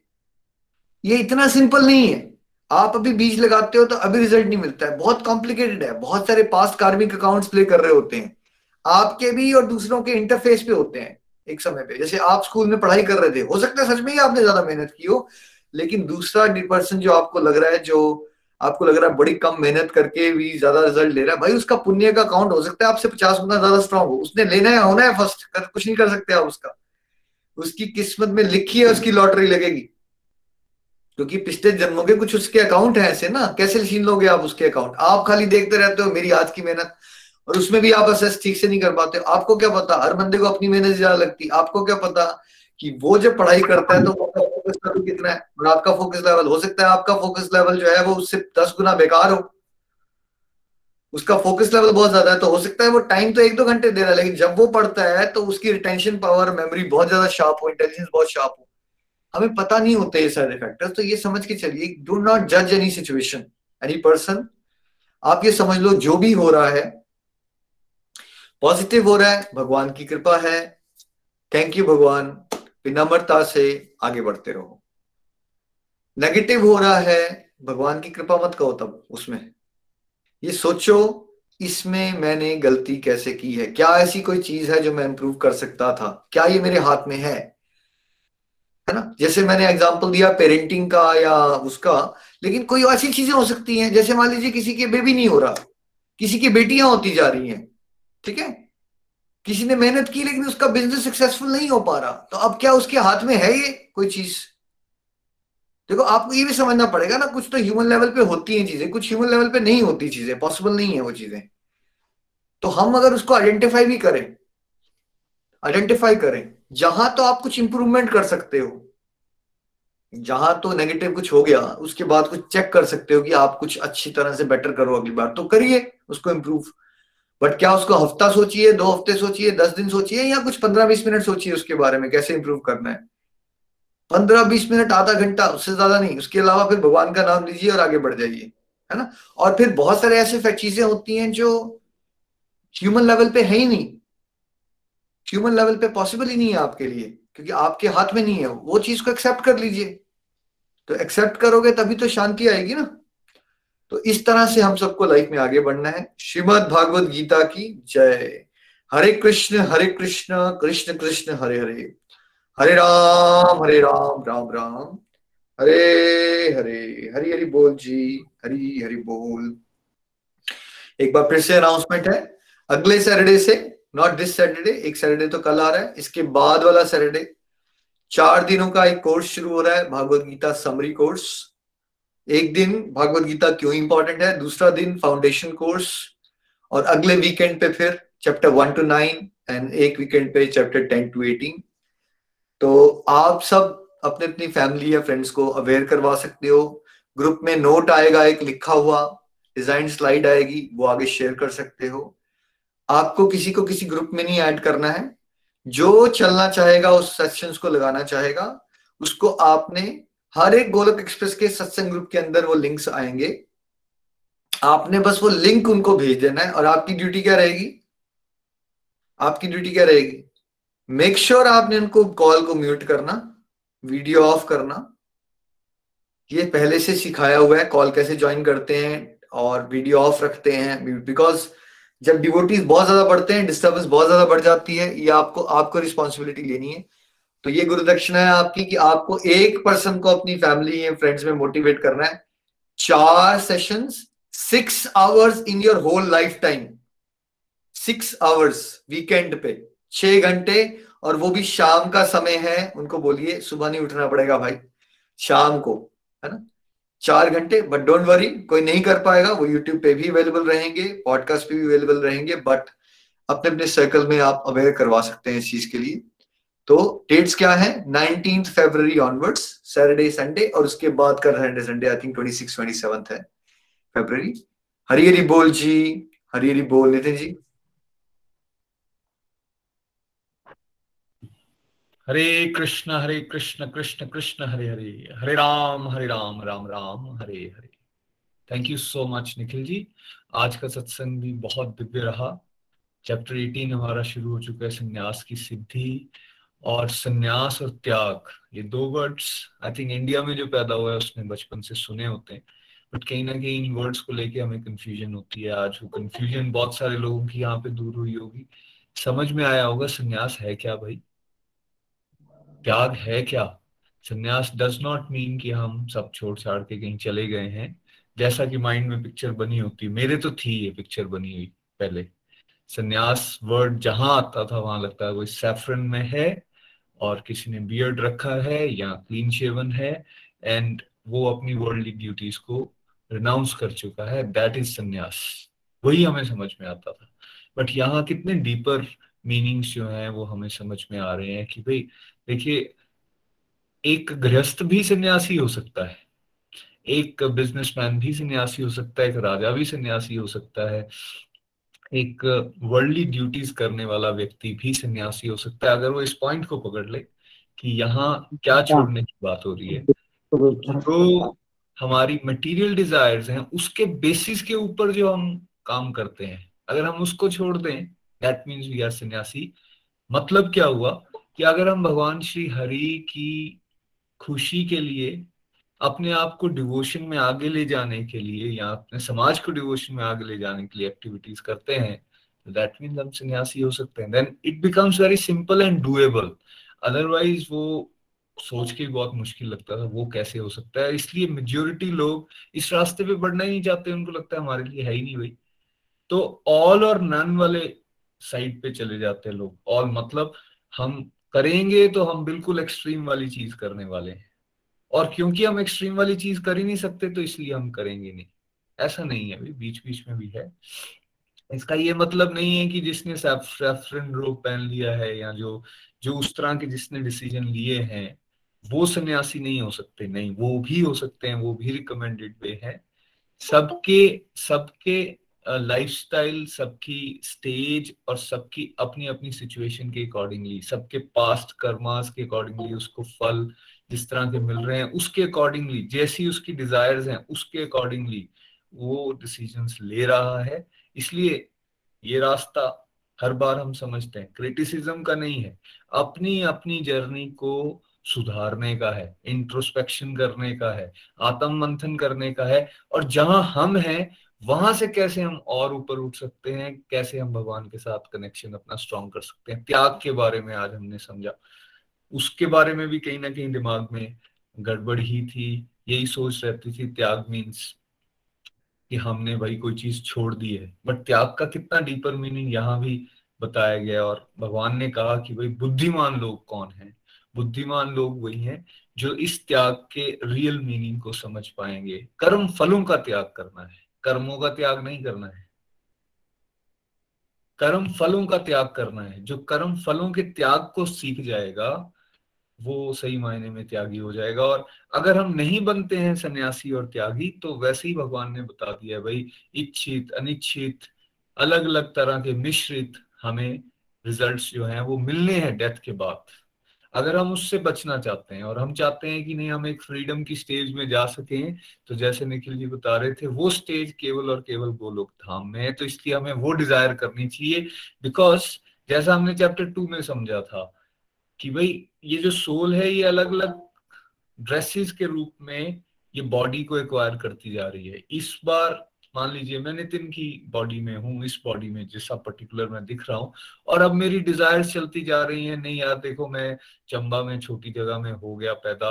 ये इतना सिंपल नहीं है। आप अभी बीज लगाते हो तो अभी रिजल्ट नहीं मिलता है, बहुत कॉम्प्लिकेटेड है, बहुत सारे पास्ट कार्मिक अकाउंट्स प्ले कर रहे होते हैं, आपके भी और दूसरों के इंटरफेस पे होते हैं एक समय पे। जैसे आप स्कूल में पढ़ाई कर रहे थे, हो सकता है सच में ही आपने ज्यादा मेहनत की हो, लेकिन दूसरा पर्सन जो आपको लग रहा है, जो आपको लग रहा है बड़ी कम मेहनत करके भी ज्यादा रिजल्ट ले रहा है, भाई उसका पुण्य का अकाउंट हो सकता है आपसे पचास गुना ज्यादा स्ट्रांग हो, उसने लेना है, होना है फर्स्ट, कर कुछ नहीं कर सकते आप उसका, उसकी किस्मत में लिखी है, उसकी लॉटरी लगेगी, क्योंकि पिछले जन्मों के कुछ उसके अकाउंट है ऐसे ना, कैसे छीन लोगे आप उसके अकाउंट? आप खाली देखते रहते हो मेरी आज की मेहनत, और उसमें भी आप असेस ठीक से नहीं कर पाते। आपको क्या पता हर बंदे को अपनी मेहनत ज्यादा लगती, आपको क्या पता कि वो जब पढ़ाई करता है तो उसका फोकस लेवल कितना है और आपका फोकस लेवल, हो सकता है आपका फोकस लेवल जो है वो उससे दस गुना बेकार हो, उसका फोकस लेवल बहुत ज्यादा है, तो हो सकता है वो टाइम तो एक दो घंटे दे रहा है, लेकिन जब वो पढ़ता है तो उसकी रिटेंशन पावर, मेमोरी बहुत ज्यादा शार्प हो, इंटेलिजेंस बहुत शार्प हो। हमें पता नहीं होते ये सारे फैक्टर्स, तो ये समझ के चलिए, डू नॉट जज एनी सिचुएशन एनी पर्सन। आप ये समझ लो जो भी हो रहा है पॉजिटिव हो रहा है, भगवान की कृपा है, थैंक यू भगवान, विनम्रता से आगे बढ़ते रहो। नेगेटिव हो रहा है, भगवान की कृपा मत कहो, तब उसमें ये सोचो इसमें मैंने गलती कैसे की है, क्या ऐसी कोई चीज है जो मैं इंप्रूव कर सकता था, क्या ये मेरे हाथ में है, है ना। जैसे मैंने एग्जांपल दिया पेरेंटिंग का या उसका, लेकिन कोई ऐसी चीजें हो सकती हैं, जैसे मान लीजिए किसी के बेबी नहीं हो रहा, किसी की बेटियां होती जा रही हैं, ठीक है, किसी ने मेहनत की लेकिन उसका बिजनेस सक्सेसफुल नहीं हो पा रहा, तो अब क्या उसके हाथ में है ये कोई चीज? देखो आपको ये भी समझना पड़ेगा ना, कुछ तो ह्यूमन लेवल पे होती हैं चीजें, कुछ ह्यूमन लेवल पे नहीं होती चीजें, पॉसिबल नहीं है वो चीजें। तो हम अगर उसको आइडेंटिफाई भी करें, आइडेंटिफाई करें जहां तो आप कुछ इंप्रूवमेंट कर सकते हो, जहां तो नेगेटिव कुछ हो गया उसके बाद कुछ चेक कर सकते हो कि आप कुछ अच्छी तरह से बेटर करो अगली बार, तो करिए उसको इम्प्रूव। बट क्या उसको हफ्ता सोचिए, दो हफ्ते सोचिए, दस दिन सोचिए, या कुछ पंद्रह बीस मिनट सोचिए उसके बारे में कैसे इंप्रूव करना है। पंद्रह बीस मिनट, आधा घंटा, उससे ज्यादा नहीं। उसके अलावा फिर भगवान का नाम लीजिए और आगे बढ़ जाइए, है ना। और फिर बहुत सारे ऐसे चीजें होती हैं जो ह्यूमन लेवल पे है ही नहीं, ह्यूमन लेवल पे पॉसिबल ही नहीं है आपके लिए, क्योंकि आपके हाथ में नहीं है। वो चीज को एक्सेप्ट कर लीजिए, तो एक्सेप्ट करोगे तभी तो शांति आएगी ना। तो इस तरह से हम सबको लाइफ में आगे बढ़ना है। श्रीमद् भागवत गीता की जय। हरे कृष्ण हरे कृष्ण कृष्ण कृष्ण हरे हरे, हरे राम हरे राम राम राम हरे हरे। हरि हरि बोल जी, हरि हरि बोल। एक बार फिर से अनाउंसमेंट है, अगले सैटरडे से, नॉट दिस सैटरडे, एक सैटरडे तो कल आ रहा है, इसके बाद वाला सैटरडे चार दिनों का एक कोर्स शुरू हो रहा है, भागवत गीता समरी कोर्स। एक दिन भागवत गीता क्यों इंपॉर्टेंट है, दूसरा दिन फाउंडेशन कोर्स, और अगले वीकेंड पे फिर chapter one to nine and एक वीकेंड पे चैप्टर टेन टू एटीन। तो आप सब अपने अपनी फैमिली या फ्रेंड्स को अवेयर करवा सकते हो। ग्रुप में नोट आएगा, एक लिखा हुआ डिजाइन स्लाइड आएगी, वो आगे शेयर कर सकते हो। आपको किसी को किसी ग्रुप में नहीं ऐड करना है, जो चलना चाहेगा उस सेशंस को लगाना चाहेगा उसको आपने, हर एक गोलक एक्सप्रेस के सत्संग ग्रुप के अंदर वो लिंक्स आएंगे, आपने बस वो लिंक उनको भेज देना है। और आपकी ड्यूटी क्या रहेगी, आपकी ड्यूटी क्या रहेगी, मेक श्योर sure आपने उनको कॉल को म्यूट करना, वीडियो ऑफ करना। ये पहले से सिखाया हुआ है, कॉल कैसे ज्वाइन करते हैं और वीडियो ऑफ रखते हैं, बिकॉज जब डिवोटीज बहुत ज्यादा बढ़ते हैं डिस्टर्बेंस बहुत ज्यादा बढ़ जाती है। ये आपको आपको रिस्पॉन्सिबिलिटी लेनी है। तो ये गुरु दक्षिणा है आपकी कि आपको एक पर्सन को अपनी फैमिली या फ्रेंड्स में मोटिवेट करना है। चार sessions, six hours in your whole life time, six hours weekend पे छह घंटे, और वो भी शाम का समय है। उनको बोलिए सुबह नहीं उठना पड़ेगा भाई, शाम को, है ना, चार घंटे। बट डोंट वरी, कोई नहीं कर पाएगा वो यूट्यूब पे भी अवेलेबल रहेंगे, पॉडकास्ट पे भी अवेलेबल रहेंगे, बट अपने अपने सर्कल में आप अवेयर करवा सकते हैं इस चीज के लिए। तो डेट्स क्या है, नाइनटीन्थ फरवरी ऑनवर्ड्स, सैटरडे संडे, और उसके बाद का Saturday Sunday I think twenty six twenty seven है फरवरी। हरी हरी बोल जी, हरी हरी बोल Nitin ji, Hare Krishna Hare Krishna Krishna Krishna Hare Hare, Hare Ram Hare Ram Ram Ram Hare Hare. Thank you so much Nikhil ji, आज का सत्संग भी बहुत दिव्य रहा। चैप्टर अठारह हमारा शुरू हो चुका है, संन्यास की सिद्धि, और संन्यास और त्याग, ये दो वर्ड्स आई थिंक इंडिया में जो पैदा हुआ है उसने बचपन से सुने होते हैं, बट कहीं ना कहीं इन वर्ड्स को लेके हमें कंफ्यूजन होती है। आज वो कंफ्यूजन बहुत सारे लोगों की यहाँ पे दूर हुई होगी, समझ में आया होगा संन्यास है क्या भाई, त्याग है क्या। संन्यास डज नॉट मीन कि हम सब छोड़ छाड़ के कहीं चले गए हैं, जैसा कि माइंड में पिक्चर बनी होती, मेरे तो थी ये पिक्चर बनी हुई पहले। संन्यास वर्ड जहां आता था वहां लगता है कोई सैफरन में है और किसी ने बियर्ड रखा है या क्लीन शेवन है, एंड वो अपनी वर्ल्डली ड्यूटीज को रिनाउंस कर चुका है, दैट इज संन्यास। वही हमें समझ में आता था, बट यहाँ कितने डीपर मीनिंग्स जो हैं वो हमें समझ में आ रहे हैं कि भाई देखिए, एक गृहस्थ भी सन्यासी हो सकता है, एक बिजनेसमैन भी सन्यासी हो सकता है, एक राजा भी सन्यासी हो सकता है, एक वर्ल्डली ड्यूटीज करने वाला व्यक्ति भी सन्यासी हो सकता है, अगर वो इस पॉइंट को पकड़ ले कि यहाँ क्या छोड़ने की बात हो रही है। तो हमारी मटेरियल डिजायर्स हैं उसके बेसिस के ऊपर जो हम काम करते हैं, अगर हम उसको छोड़ दें दैट मीन्स वी आर सन्यासी। मतलब क्या हुआ कि अगर हम भगवान श्री हरि की खुशी के लिए, अपने आप को डिवोशन में आगे ले जाने के लिए, या अपने समाज को डिवोशन में आगे ले जाने के लिए एक्टिविटीज करते हैं, दैट मीन्स हम सन्यासी हो सकते हैं। Then it becomes very simple and doable, otherwise वो सोच के बहुत मुश्किल लगता था वो कैसे हो सकता है। इसलिए मेजोरिटी लोग इस रास्ते पे बढ़ना ही नहीं चाहते, उनको लगता है हमारे लिए है ही नहीं भाई, तो ऑल और नन वाले साइड पे चले जाते हैं लोग। ऑल मतलब हम करेंगे तो हम बिल्कुल एक्सट्रीम वाली चीज करने वाले हैं, और क्योंकि हम एक्सट्रीम वाली चीज कर ही नहीं सकते तो इसलिए हम करेंगे नहीं। ऐसा नहीं है, अभी बीच बीच में भी है। इसका ये मतलब नहीं है कि जिसने सैफरन रोब पहन लिया है या जो जो उस तरह के जिसने डिसीजन लिए हैं वो सन्यासी नहीं हो सकते, नहीं वो भी हो सकते हैं, वो भी रिकमेंडेड वे है। सबके सबके लाइफस्टाइल, सबकी स्टेज और सबकी अपनी अपनी सिचुएशन के अकॉर्डिंगली, सबके पास्ट कर्मास के अकॉर्डिंगली उसको फल जिस तरह के मिल रहे हैं उसके अकॉर्डिंगली, जैसी उसकी डिजायर्स हैं उसके अकॉर्डिंगली वो डिसीजंस ले रहा है। इसलिए ये रास्ता हर बार हम समझते हैं क्रिटिसिज्म का नहीं है, अपनी अपनी जर्नी को सुधारने का है, इंट्रोस्पेक्शन करने का है, आत्म मंथन करने का है, और जहां हम हैं वहां से कैसे हम और ऊपर उठ सकते हैं, कैसे हम भगवान के साथ कनेक्शन अपना स्ट्रॉन्ग कर सकते हैं। त्याग के बारे में आज हमने समझा, उसके बारे में भी कहीं ना कहीं दिमाग में गड़बड़ ही थी, यही सोच रहती थी त्याग मीन्स कि हमने भाई कोई चीज छोड़ दी है, बट त्याग का कितना डीपर मीनिंग यहाँ भी बताया गया। और भगवान ने कहा कि भाई बुद्धिमान लोग कौन है, बुद्धिमान लोग वही हैं जो इस त्याग के रियल मीनिंग को समझ पाएंगे। कर्म फलों का त्याग करना है, कर्मों का त्याग नहीं करना है, कर्म फलों का त्याग करना है। जो कर्म फलों के त्याग को सीख जाएगा वो सही मायने में त्यागी हो जाएगा। और अगर हम नहीं बनते हैं सन्यासी और त्यागी, तो वैसे ही भगवान ने बता दिया है भाई इच्छित अनिच्छित अलग अलग तरह के मिश्रित हमें रिजल्ट्स जो हैं वो मिलने हैं डेथ के बाद। अगर हम उससे बचना चाहते हैं और हम चाहते हैं कि नहीं हम एक फ्रीडम की स्टेज में जा सकें, तो जैसे निखिल जी बता रहे थे वो स्टेज केवल और केवल गोलोक धाम में है। तो इसलिए हमें वो डिजायर करनी चाहिए, बिकॉज जैसा हमने चैप्टर टू में समझा था कि भाई ये जो सोल है ये अलग अलग ड्रेसेस के रूप में ये बॉडी को एक्वायर करती जा रही है। इस बार मान लीजिए मैं नितिन की बॉडी में हूँ, इस बॉडी में जैसा पर्टिकुलर मैं दिख रहा हूँ, और अब मेरी डिजायर्स चलती जा रही है, नहीं यार देखो मैं चंबा में छोटी जगह में हो गया पैदा,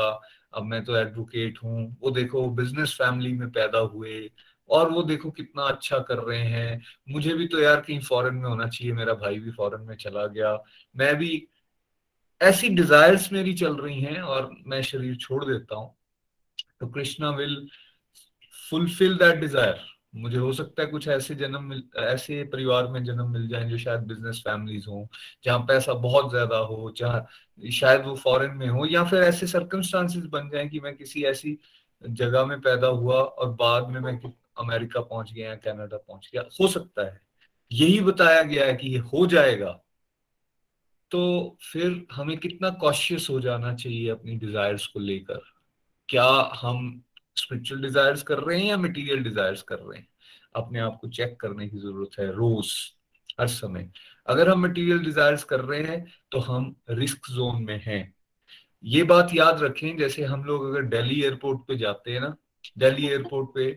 अब मैं तो एडवोकेट हूँ, वो देखो बिजनेस फैमिली में पैदा हुए और वो देखो कितना अच्छा कर रहे हैं, मुझे भी तो यार कहीं फॉरेन में होना चाहिए, मेरा भाई भी फॉरेन में चला गया, मैं भी, ऐसी डिजायर्स मेरी चल रही हैं और मैं शरीर छोड़ देता हूँ। तो Krishna will fulfil that desire. मुझे हो सकता है कुछ ऐसे जन्म मिल, ऐसे परिवार में जन्म मिल जाए जो शायद बिजनेस फैमिलीज हो, जहाँ पैसा बहुत ज्यादा हो, जहाँ शायद वो फॉरेन में हो, या फिर ऐसे सर्कमस्टांसेस बन जाए कि मैं किसी ऐसी जगह में पैदा हुआ और बाद में मैं अमेरिका पहुंच गया या कैनेडा पहुंच गया। हो सकता है, यही बताया गया है कि ये हो जाएगा। तो फिर हमें कितना कॉशियस हो जाना चाहिए अपनी डिजायर्स को लेकर, क्या हम स्पिरिचुअल डिजायर्स कर रहे हैं या मटेरियल डिजायर्स कर रहे हैं। अपने आप को चेक करने की जरूरत है रोज, हर समय। अगर हम मटेरियल डिजायर्स कर रहे हैं तो हम रिस्क जोन में हैं। ये बात याद रखें, जैसे हम लोग अगर दिल्ली एयरपोर्ट पे जाते हैं ना, दिल्ली एयरपोर्ट पे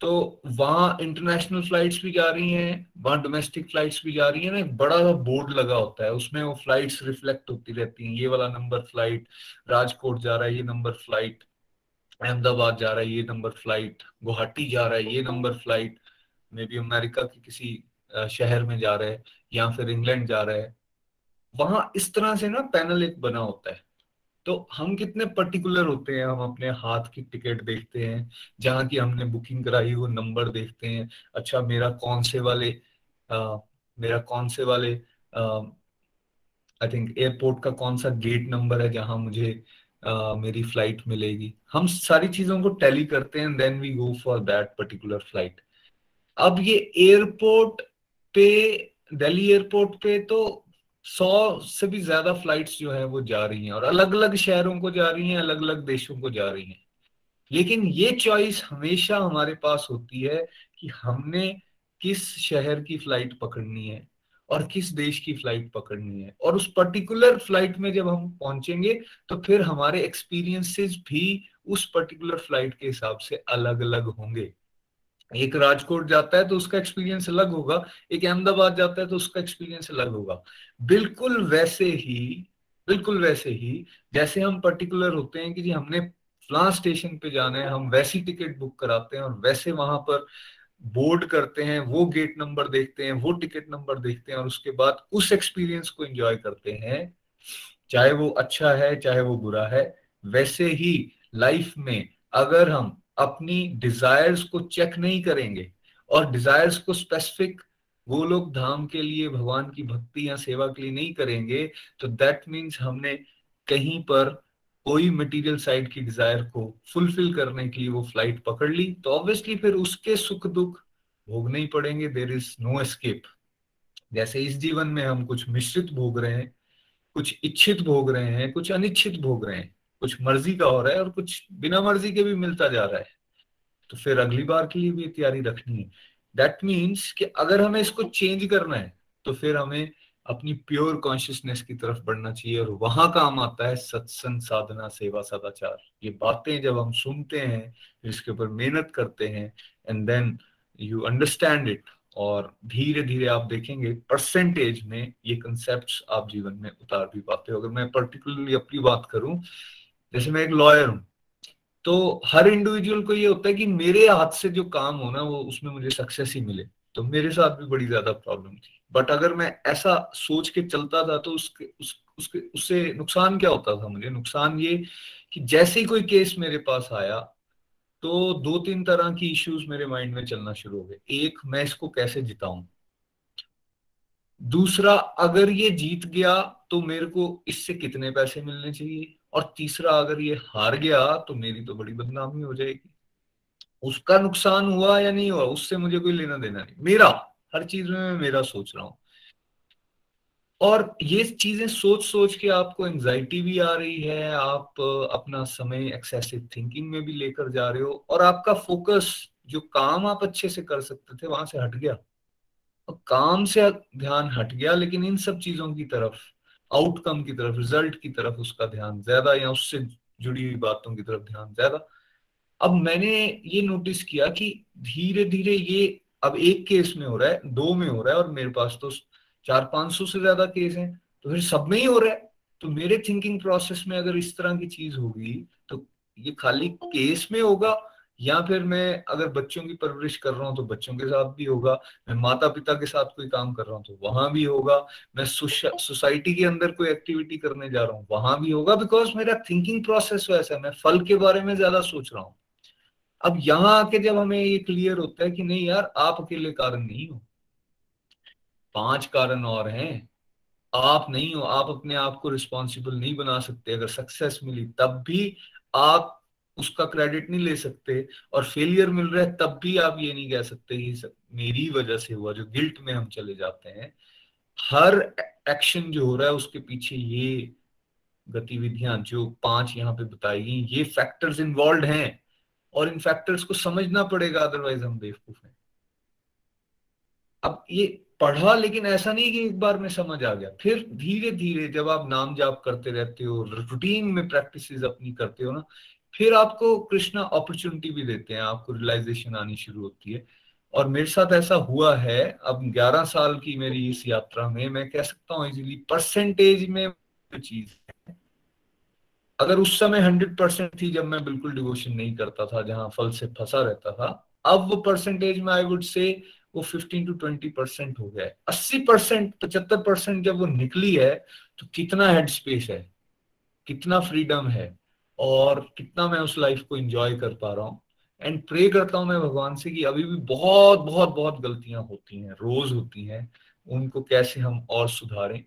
तो वहां इंटरनेशनल फ्लाइट्स भी जा रही हैं, वहां डोमेस्टिक फ्लाइट्स भी जा रही हैं ना, एक बड़ा सा बोर्ड लगा होता है, उसमें वो फ्लाइट्स रिफ्लेक्ट होती रहती हैं, ये वाला नंबर फ्लाइट राजकोट जा रहा है, ये नंबर फ्लाइट अहमदाबाद जा रहा है, ये नंबर फ्लाइट गुवाहाटी जा रहा है, ये number flight maybe America के किसी शहर में जा रहा है या फिर इंग्लैंड जा रहा है। वहां इस तरह से ना पैनल एक बना होता है। तो हम कितने पर्टिकुलर होते हैं, हम अपने हाथ की टिकट देखते हैं, जहाँ की हमने बुकिंग कराई वो नंबर देखते हैं, अच्छा मेरा कौन से वाले आ, मेरा कौन से वाले आई थिंक एयरपोर्ट का कौन सा गेट नंबर है जहाँ मुझे आ, मेरी फ्लाइट मिलेगी। हम सारी चीजों को टैली करते हैं, then we go for that particular flight. अब ये एयरपोर्ट पे, दिल्ली एयरपोर्ट पे तो सौ से भी ज्यादा फ्लाइट्स जो है वो जा रही हैं और अलग अलग शहरों को जा रही हैं, अलग अलग देशों को जा रही हैं। लेकिन ये चॉइस हमेशा हमारे पास होती है कि हमने किस शहर की फ्लाइट पकड़नी है और किस देश की फ्लाइट पकड़नी है। और उस पर्टिकुलर फ्लाइट में जब हम पहुंचेंगे तो फिर हमारे एक्सपीरियंसेस भी उस पर्टिकुलर फ्लाइट के हिसाब से अलग अलग होंगे। एक राजकोट जाता है तो उसका एक्सपीरियंस अलग होगा, एक अहमदाबाद जाता है तो उसका एक्सपीरियंस अलग होगा। बिल्कुल वैसे ही, बिल्कुल वैसे ही जैसे हम पर्टिकुलर होते हैं कि जी हमने फलां स्टेशन पे जाना है, हम वैसी टिकट बुक कराते हैं और वैसे वहां पर बोर्ड करते हैं, वो गेट नंबर देखते हैं, वो टिकट नंबर देखते हैं और उसके बाद उस एक्सपीरियंस को एंजॉय करते हैं, चाहे वो अच्छा है चाहे वो बुरा है। वैसे ही लाइफ में अगर हम अपनी डिजायर्स को चेक नहीं करेंगे और डिजायर्स को स्पेसिफिक गोलोक धाम के लिए, भगवान की भक्ति या सेवा के लिए नहीं करेंगे, तो दैट मीन्स हमने कहीं पर कोई मटेरियल साइड की डिजायर को फुलफिल करने के लिए वो फ्लाइट पकड़ ली, तो ऑब्वियसली फिर उसके सुख दुख भोगने ही पड़ेंगे, देयर इज नो एस्केप। जैसे इस जीवन में हम कुछ मिश्रित भोग रहे हैं, कुछ इच्छित भोग रहे हैं, कुछ अनिच्छित भोग रहे हैं, कुछ मर्जी का हो रहा है और कुछ बिना मर्जी के भी मिलता जा रहा है, तो फिर अगली बार के लिए भी तैयारी रखनी है। दैट मीन्स कि अगर हमें इसको चेंज करना है तो फिर हमें अपनी प्योर कॉन्शियसनेस की तरफ बढ़ना चाहिए, और वहां काम आता है सत्संग, साधना, सेवा, सदाचार। ये बातें जब हम सुनते हैं, इसके ऊपर मेहनत करते हैं, and then you understand it, और धीरे धीरे आप देखेंगे परसेंटेज में ये कंसेप्ट्स आप जीवन में उतार भी पाते हो। अगर मैं पर्टिकुलरली अपनी बात करूं, जैसे मैं एक लॉयर हूं, तो हर इंडिविजुअल को ये होता है कि मेरे हाथ से जो काम होना वो उसमें मुझे सक्सेस ही मिले। तो मेरे साथ भी बड़ी ज्यादा प्रॉब्लम थी, बट अगर मैं ऐसा सोच के चलता था तो उसके उस, उसके उससे नुकसान क्या होता था? मुझे नुकसान ये कि जैसे ही कोई केस मेरे पास आया तो दो तीन तरह की इश्यूज मेरे माइंड में चलना शुरू हो गए। एक, मैं इसको कैसे जिताऊं। दूसरा, अगर ये जीत गया तो मेरे को इससे कितने पैसे मिलने चाहिए। और तीसरा, अगर ये हार गया तो मेरी तो बड़ी बदनामी हो जाएगी। उसका नुकसान हुआ या नहीं हुआ उससे मुझे कोई लेना देना नहीं, मेरा हर चीज में मैं मेरा सोच रहा हूं। और ये चीजें सोच सोच के आपको एंजाइटी भी आ रही है, आप अपना समय एक्सेसिव थिंकिंग में भी लेकर जा रहे हो, और आपका फोकस जो काम आप अच्छे से कर सकते थे वहां से हट गया, और काम से ध्यान हट गया लेकिन इन सब चीजों की तरफ, आउटकम की तरफ, रिजल्ट की तरफ उसका ध्यान ज्यादा, या उससे जुड़ी हुई बातों की तरफ ध्यान ज्यादा। अब मैंने ये नोटिस किया कि धीरे धीरे ये अब एक केस में हो रहा है, दो में हो रहा है, और मेरे पास तो चार पांच सौ से ज्यादा केस हैं, तो फिर सब में ही हो रहा है। तो मेरे थिंकिंग प्रोसेस में अगर इस तरह की चीज होगी तो ये खाली केस में होगा, या फिर मैं अगर बच्चों की परवरिश कर रहा हूँ तो बच्चों के साथ भी होगा, मैं माता पिता के साथ कोई काम कर रहा हूँ तो वहां भी होगा, मैं सोसाइटी के अंदर कोई एक्टिविटी करने जा रहा हूँ वहां भी होगा, बिकॉज मेरा थिंकिंग प्रोसेस वैसा है, मैं फल के बारे में ज्यादा सोच रहा हूँ। अब यहाँ आके जब हमें ये क्लियर होता है कि नहीं यार, आप अकेले कारण नहीं हो, पांच कारण और हैं, आप नहीं हो, आप अपने आप को रिस्पॉन्सिबल नहीं बना सकते। अगर सक्सेस मिली तब भी आप उसका क्रेडिट नहीं ले सकते, और फेलियर मिल रहा है तब भी आप ये नहीं कह सकते कि मेरी वजह से हुआ। जो गिल्ट में हम चले जाते हैं, हर एक्शन जो हो रहा है उसके पीछे ये गतिविधियां जो पांच यहाँ पे बताई गई, ये फैक्टर्स इन्वॉल्व हैं, और इन फैक्टर्स को समझना पड़ेगा, अदरवाइज हम बेवकूफ हैं। अब ये पढ़ा लेकिन ऐसा नहीं कि एक बार में समझ आ गया, फिर धीरे धीरे जब आप नाम जाप करते रहते हो, रूटीन में प्रैक्टिसेस अपनी करते हो ना, फिर आपको कृष्णा अपॉर्चुनिटी भी देते हैं, आपको रियलाइजेशन आनी शुरू होती है। और मेरे साथ ऐसा हुआ है। अब ग्यारह साल की मेरी इस यात्रा में मैं कह सकता हूँ इजीली परसेंटेज में चीज है, अगर उस समय हंड्रेड परसेंट थी जब मैं बिल्कुल डिवोशन नहीं करता था, जहाँ फल से फंसा रहता था, अब वो परसेंटेज में आई वुड से वो फिफ्टीन टू ट्वेंटी परसेंट हो गया है। अस्सी परसेंट, पचहत्तर परसेंट जब वो निकली है तो कितना हेड स्पेस है, कितना फ्रीडम है, और कितना मैं उस लाइफ को एंजॉय कर पा रहा हूँ। एंड प्रे करता हूँ मैं भगवान से कि अभी भी बहुत बहुत बहुत गलतियां होती हैं, रोज होती हैं, उनको कैसे हम और सुधारें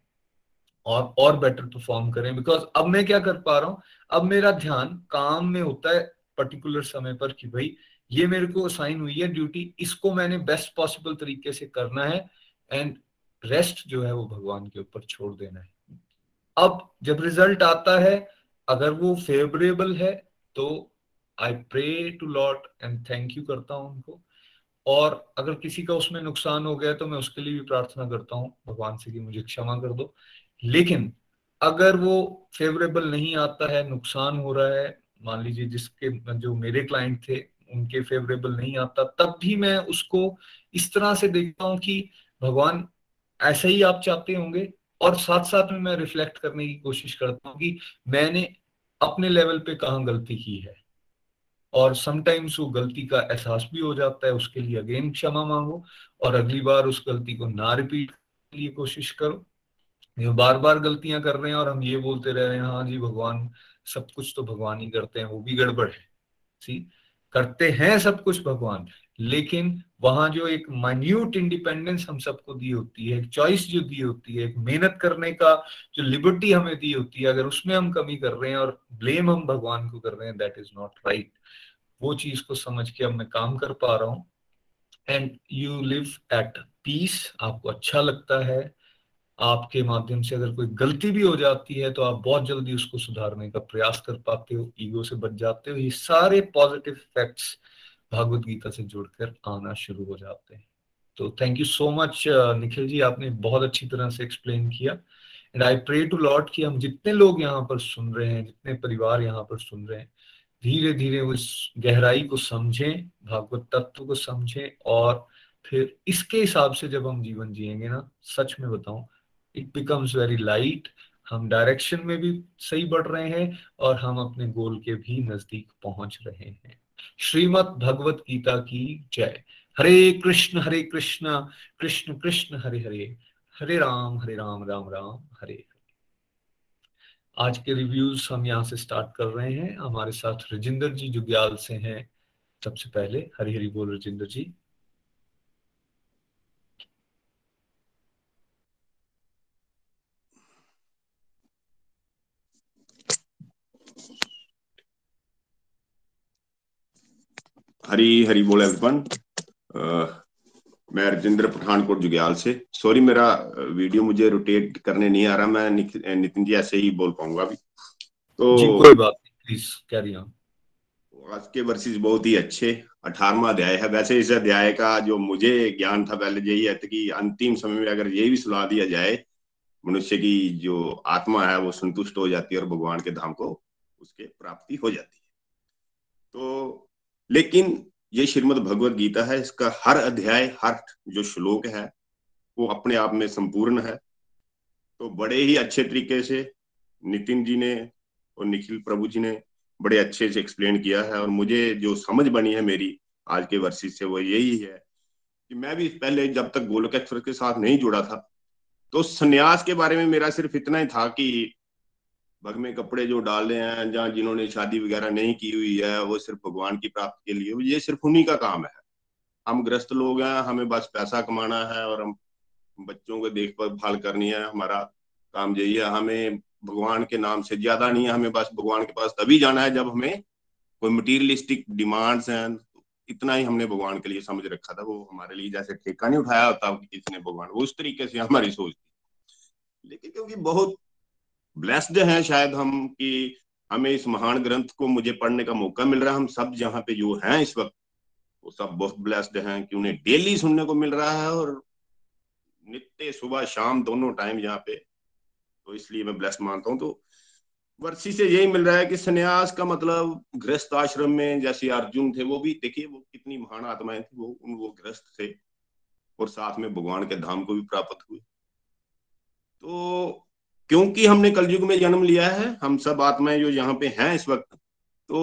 और और बेटर परफॉर्म करें। बिकॉज अब मैं क्या कर पा रहा हूँ, अब मेरा ध्यान काम में होता है पर्टिकुलर समय पर कि भाई ये मेरे को असाइन हुई है ड्यूटी, इसको मैंने बेस्ट पॉसिबल तरीके से करना है, एंड रेस्ट जो है वो भगवान के ऊपर छोड़ देना है। अब जब रिजल्ट आता है, अगर वो फेवरेबल है तो I pray to Lord and thank you करता हूँ उनको, और अगर किसी का उसमें नुकसान हो गया तो मैं उसके लिए भी प्रार्थना करता हूँ भगवान से कि मुझे क्षमा कर दो। लेकिन अगर वो फेवरेबल नहीं आता है, नुकसान हो रहा है, मान लीजिए जिसके जो मेरे क्लाइंट थे उनके फेवरेबल नहीं आता, तब भी मैं उसको इस तरह से देखता हूँ कि भगवान ऐसा ही आप चाहते होंगे, और साथ साथ में मैं रिफ्लेक्ट करने की कोशिश करता हूँ कि मैंने अपने लेवल पे कहाँ गलती की है। और समटाइम्स वो गलती का एहसास भी हो जाता है, उसके लिए अगेन क्षमा मांगो, और अगली बार उस गलती को ना रिपीट करने की कोशिश करो। ये बार बार गलतियां कर रहे हैं और हम ये बोलते रह रहे हैं हाँ जी भगवान, सब कुछ तो भगवान ही करते हैं, वो भी गड़बड़ है। सी करते हैं सब कुछ भगवान, लेकिन वहां जो एक माइन्यूट इंडिपेंडेंस हम सबको दी होती है, एक चॉइस जो दी होती है, एक मेहनत करने का जो लिबर्टी हमें दी होती है, अगर उसमें हम कमी कर रहे हैं और ब्लेम हम भगवान को कर रहे हैं, दैट इज नॉट राइट। वो चीज को समझ के अब मैं काम कर पा रहा हूँ। And you live at peace, आपको अच्छा लगता है। आपके माध्यम से अगर कोई गलती भी हो जाती है तो आप बहुत जल्दी उसको सुधारने का प्रयास कर पाते हो, ईगो से बच जाते हो। ये सारे पॉजिटिव इफेक्ट्स भागवत गीता से जुड़कर आना शुरू हो जाते हैं। तो thank you so much Nikhil ji, आपने बहुत अच्छी तरह से एक्सप्लेन किया। And I pray to Lord कि हम जितने लोग यहाँ पर सुन रहे हैं, जितने परिवार यहाँ पर सुन रहे हैं, धीरे धीरे उस गहराई को समझें, भागवत तत्व को समझें, और फिर इसके हिसाब से जब हम जीवन जिएंगे ना, सच में बताऊं, इट बिकम्स वेरी लाइट। हम डायरेक्शन में भी सही बढ़ रहे हैं और हम अपने गोल के भी नजदीक पहुंच रहे हैं। श्रीमद् भगवत गीता की जय। हरे कृष्ण हरे कृष्ण कृष्ण कृष्ण हरे हरे, हरे राम हरे राम राम राम हरे हरे। आज के रिव्यूज हम यहाँ से स्टार्ट कर रहे हैं। हमारे साथ रजिंदर जी जुग्याल से हैं। सबसे पहले हरि हरि बोल रजिंदर जी। हरी हरी बोल एवरीवन। मैं अर्जिंदर पठानकोट जुग्याल से। सॉरी मेरा वीडियो मुझे रोटेट करने नहीं आ रहा, मैं नितिन जी ऐसे ही बोल पाऊंगा अभी तो जी, कोई बात नहीं, प्लीज कैरी ऑन। आज के वर्सेस बहुत ही अच्छे। अठारहवां अध्याय है। वैसे इस अध्याय का जो मुझे ज्ञान था पहले यही है कि अंतिम समय में अगर यही भी सुला दिया जाए, मनुष्य की जो आत्मा है वो संतुष्ट हो जाती है और भगवान के धाम को उसके प्राप्ति हो जाती है। तो लेकिन ये श्रीमद् भगवत गीता है, इसका हर अध्याय, हर जो श्लोक है वो अपने आप में संपूर्ण है। तो बड़े ही अच्छे तरीके से नितिन जी ने और निखिल प्रभु जी ने बड़े अच्छे से एक्सप्लेन किया है। और मुझे जो समझ बनी है मेरी आज के वर्सेस से वो यही है कि मैं भी पहले जब तक गोलोकेश्वर के साथ नहीं जुड़ा था तो संन्यास के बारे में मेरा सिर्फ इतना ही था कि भग में कपड़े जो डाल रहे हैं, जहाँ जिन्होंने शादी वगैरह नहीं की हुई है, वो सिर्फ भगवान की प्राप्ति के लिए, ये सिर्फ उन्हीं का काम है। हम ग्रस्त लोग हैं, हमें बस पैसा कमाना है और हम बच्चों को देखभाल करनी है, हमारा काम यही है। हमें भगवान के नाम से ज्यादा नहीं है, हमें बस भगवान के पास तभी जाना है जब हमें कोई मटीरियलिस्टिक डिमांड्स हैं। इतना ही हमने भगवान के लिए समझ रखा था। वो हमारे लिए जैसे ठेका नहीं उठाया होता किसने भगवान, वो उस तरीके से हमारी सोच थी। लेकिन क्योंकि बहुत ब्लेस्ड हैं शायद हम कि हमें इस महान ग्रंथ को मुझे पढ़ने का मौका मिल रहा है। हम सब जहाँ पे जो हैं इस वक्त वो सब बहुत ब्लेस्ड हैं कि उन्हें डेली सुनने को मिल रहा है और नित्य सुबह शाम दोनों टाइम यहाँ पे, तो इसलिए मैं ब्लेस्ड मानता हूँ। तो वर्सी से यही मिल रहा है कि संन्यास का मतलब गृहस्थ आश्रम में जैसे अर्जुन थे, वो भी देखिए वो कितनी महान आत्माएं थी, वो उन वो गृहस्थ थे और साथ में भगवान के धाम को भी प्राप्त हुए। तो क्योंकि हमने कलयुग में जन्म लिया है, हम सब आत्माएं जो यहाँ पे हैं इस वक्त, तो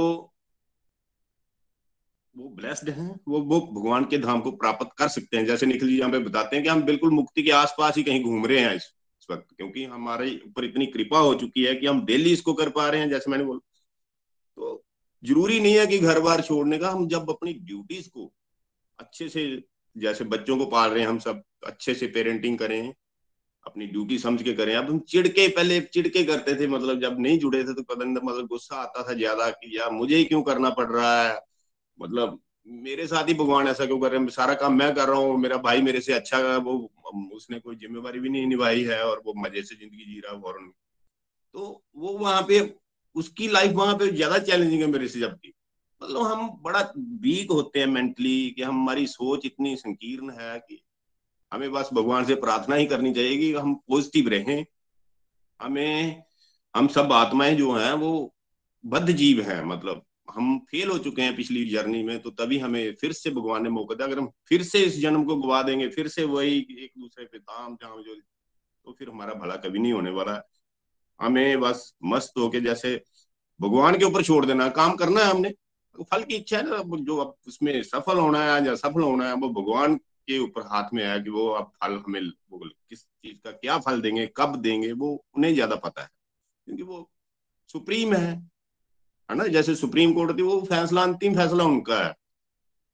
वो ब्लेस्ड हैं, वो वो भगवान के धाम को प्राप्त कर सकते हैं। जैसे निखिल जी यहाँ पे बताते हैं कि हम बिल्कुल मुक्ति के आसपास ही कहीं घूम रहे हैं इस, इस वक्त, क्योंकि हमारे ऊपर इतनी कृपा हो चुकी है कि हम डेली इसको कर पा रहे हैं। जैसे मैंने बोला, तो जरूरी नहीं है कि घर बार छोड़ने का। हम जब अपनी ड्यूटीज को अच्छे से, जैसे बच्चों को पाल रहे हैं हम सब, अच्छे से पेरेंटिंग करें, अपनी ड्यूटी समझ के करें। अब हम चिड़के, पहले चिड़के करते थे, मतलब जब नहीं जुड़े थे तो पता नहीं, मतलब गुस्सा आता था ज्यादा कि यार मुझे ही क्यों करना पड़ रहा है, मतलब मेरे साथ ही भगवान ऐसा क्यों कर रहे हैं, सारा काम मैं कर रहा हूँ, मेरा भाई मेरे से अच्छा है, वो उसने कोई जिम्मेवारी भी नहीं निभाई है और वो मजे से जिंदगी जी रहा है फॉरन में। तो वो वहां पे उसकी लाइफ वहां पे ज्यादा चैलेंजिंग है मेरे से, जबकि मतलब हम बड़ा वीक होते हैं मेंटली, कि हमारी सोच इतनी संकीर्ण है कि हमें बस भगवान से प्रार्थना ही करनी चाहिए कि हम पॉजिटिव रहें। हमें, हम सब आत्माएं जो हैं वो बद्ध जीव हैं, मतलब हम फेल हो चुके हैं पिछली जर्नी में, तो तभी हमें फिर से भगवान ने मौका दिया। अगर हम फिर से इस जन्म को गवा देंगे, फिर से वही एक दूसरे पे ताम झाम, जो तो फिर हमारा भला कभी नहीं होने वाला है। हमें बस मस्त होके जैसे भगवान के ऊपर छोड़ देना, काम करना है हमने, तो फल की इच्छा है ना, जो अब उसमें सफल होना है या सफल होना है वो भगवान के ऊपर हाथ में आया कि वो अब फल हमें, वो किस चीज का क्या फल देंगे, कब देंगे, वो उन्हें ज्यादा पता है, क्योंकि वो सुप्रीम है, है ना। जैसे सुप्रीम कोर्ट थी, वो फैसला, अंतिम फैसला उनका है।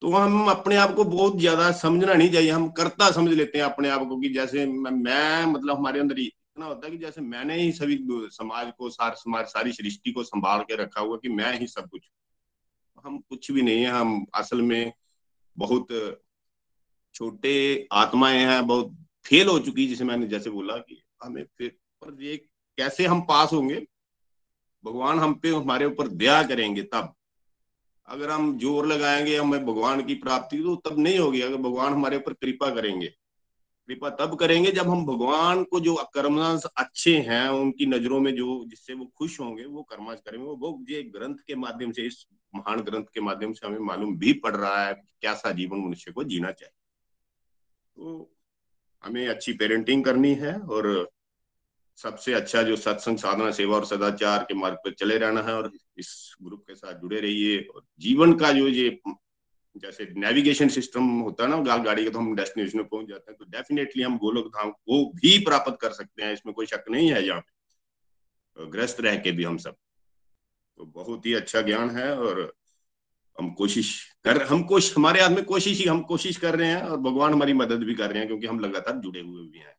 तो हम अपने आप को बहुत ज्यादा समझना नहीं चाहिए, हम कर्ता समझ लेते हैं अपने आप को, कि जैसे मैं, मतलब हमारे अंदर इतना होता है कि जैसे मैंने ही सभी समाज को, सार समाज सारी सृष्टि को संभाल के रखा हुआ कि मैं ही सब कुछ। हम कुछ भी नहीं है, हम असल में बहुत छोटे आत्माएं हैं, बहुत फेल हो चुकी, जिसे मैंने जैसे बोला कि हमें फिर पर ये कैसे हम पास होंगे, भगवान हम पे हमारे ऊपर दया करेंगे तब, अगर हम जोर लगाएंगे हमें भगवान की प्राप्ति तो तब नहीं होगी। अगर भगवान हमारे ऊपर कृपा करेंगे, कृपा तब करेंगे जब हम भगवान को जो कर्मजांस अच्छे हैं उनकी नजरों में, जो जिससे वो खुश होंगे वो कर्मजांस करेंगे। वो ये ग्रंथ के माध्यम से, इस महान ग्रंथ के माध्यम से हमें मालूम भी पड़ रहा है कैसा जीवन मनुष्य को जीना चाहिए। तो हमें अच्छी पेरेंटिंग करनी है और सबसे अच्छा जो सत्संग, साधना, सेवा और सदाचार के मार्ग पर चले रहना है, और इस ग्रुप के साथ जुड़े रहिए। और जीवन का जो ये जैसे नेविगेशन सिस्टम होता है ना गाड़ी का, तो हम डेस्टिनेशन पे पहुंच जाते हैं, तो डेफिनेटली हम गोलोक धाम वो भी प्राप्त कर सकते हैं, इसमें कोई शक नहीं है। यहाँ पे ग्रस्त रह के भी हम सब, तो बहुत ही अच्छा ज्ञान है और हम कोशिश कर हम कोशिश हमारे हाथ में कोशिश ही हम कोशिश कर रहे हैं, और भगवान हमारी मदद भी कर रहे हैं क्योंकि हम लगातार जुड़े हुए भी हैं,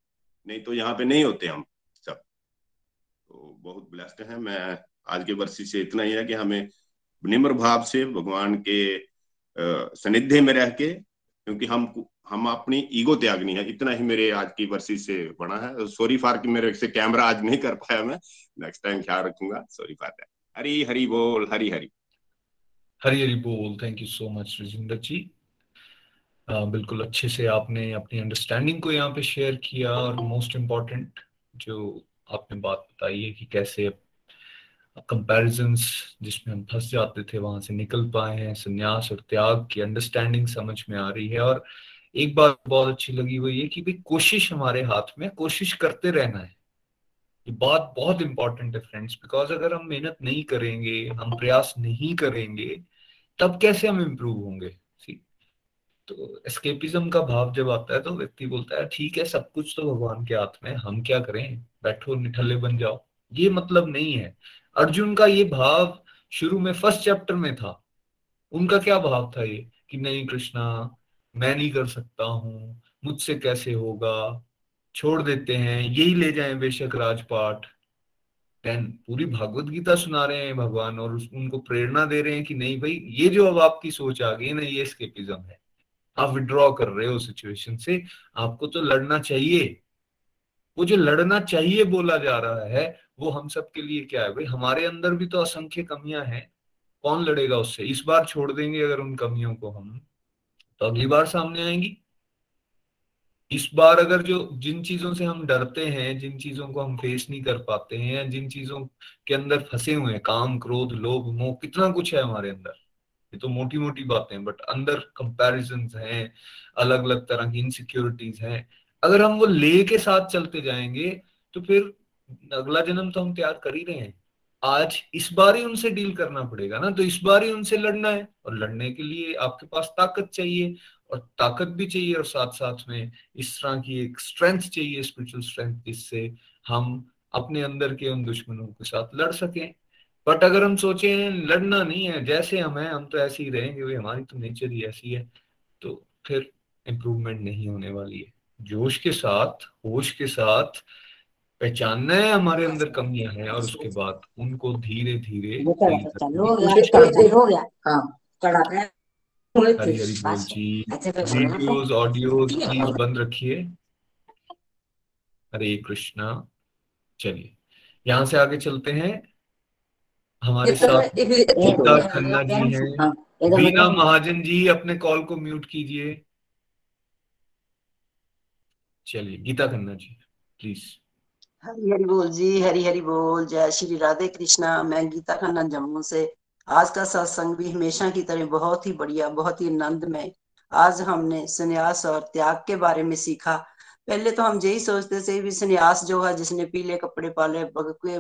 नहीं तो यहाँ पे नहीं होते हम सब। तो बहुत ब्लेस्ड हैं। मैं आज के वर्षी से इतना ही है कि हमें विनम्र भाव से भगवान के सानिध्य में रह के, क्योंकि हम हम अपनी ईगो त्यागनी है। इतना ही मेरे आज की वर्षी से बना है। सॉरी फार कि मेरे से कैमरा आज नहीं कर पाया, मैं नेक्स्ट टाइम ख्याल रखूंगा। सॉरी फार। हरी हरी बोल। हरी हरी हरी हरी बोल। Thank you so much Rajinder ji. आ, बिल्कुल अच्छे से आपने अपनी अंडरस्टैंडिंग को यहाँ पे शेयर किया, और मोस्ट इम्पॉर्टेंट जो आपने बात बताई है कि कैसे कंपैरिजंस जिसमें हम फंस जाते थे वहां से निकल पाए हैं। संन्यास और त्याग की अंडरस्टैंडिंग समझ में आ रही है। और एक बात बहुत अच्छी लगी वो ये कि भाई कोशिश हमारे हाथ में, कोशिश करते रहना है। ये बात बहुत इंपॉर्टेंट है फ्रेंड्स, बिकॉज अगर हम मेहनत नहीं करेंगे, हम प्रयास नहीं करेंगे, तब कैसे हम इम्प्रूव होंगे। सी तो एस्केपिज्म का भाव जब आता है तो व्यक्ति बोलता है ठीक है सब कुछ तो भगवान के हाथ में, हम क्या करें, बैठो निठल्ले बन जाओ, ये मतलब नहीं है। अर्जुन का ये भाव शुरू में फर्स्ट चैप्टर में था। उनका क्या भाव था ये कि नहीं कृष्णा मैं नहीं कर सकता हूँ, मुझसे कैसे होगा, छोड़ देते हैं, यही ले जाएं बेशक राजपाट। देन पूरी भागवत गीता सुना रहे हैं भगवान, और उनको प्रेरणा दे रहे हैं कि नहीं भाई ये जो अब आपकी सोच आ गई ना, ये एस्केपिज्म है, आप विड्रॉ कर रहे हो सिचुएशन से, आपको तो लड़ना चाहिए। वो जो लड़ना चाहिए बोला जा रहा है वो हम सब के लिए क्या है भाई, हमारे अंदर भी तो असंख्य कमियां हैं, कौन लड़ेगा उससे। इस बार छोड़ देंगे अगर उन कमियों को हम, तो अगली बार सामने आएंगी। इस बार अगर जो जिन चीजों से हम डरते हैं, जिन चीजों को हम फेस नहीं कर पाते हैं, जिन चीजों के अंदर फंसे हुए हैं, काम, क्रोध, लोभ, मोह, कितना कुछ है हमारे अंदर। ये तो मोटी मोटी बातें, बट अंदर कंपैरिजंस हैं, अलग अलग तरह की इनसिक्योरिटीज हैं। अगर हम वो ले के साथ चलते जाएंगे तो फिर अगला जन्म तो हम तैयार कर ही रहे हैं। आज इस बार ही उनसे डील करना पड़ेगा ना, तो इस बार ही उनसे लड़ना है। और लड़ने के लिए आपके पास ताकत चाहिए, और ताकत भी चाहिए और साथ साथ में इस तरह की एक स्ट्रेंथ चाहिए, स्पिरिचुअल स्ट्रेंथ, जिससे हम अपने अंदर के उन दुश्मनों के साथ लड़ सकें। बट अगर हम सोचें लड़ना नहीं है, जैसे हम हैं हम तो ऐसे ही रहेंगे भाई, हमारी तो नेचर ही ऐसी है, तो फिर इम्प्रूवमेंट नहीं होने वाली है। जोश के साथ, होश के साथ पहचानना है हमारे अंदर कमियां हैं, और उसके बाद उनको धीरे धीरे वीडियोस ऑडियोस प्लीज बंद रखिए। हरे कृष्णा। चलिए यहाँ से आगे चलते हैं। हमारे साथ गीता खन्ना जी हैं, वीना महाजन जी अपने कॉल को म्यूट कीजिए। चलिए गीता खन्ना जी प्लीज। हरी हरी बोल जी। हरी हरी बोल। जय श्री राधे कृष्णा। मैं गीता खन्ना जम्मू से। आज का सत्संग भी हमेशा की तरह बहुत ही बढ़िया, बहुत ही आनंदमय। आज हमने संन्यास और त्याग के बारे में सीखा। पहले तो हम यही सोचते थे भी संन्यास जो है, जिसने पीले कपड़े पाले पके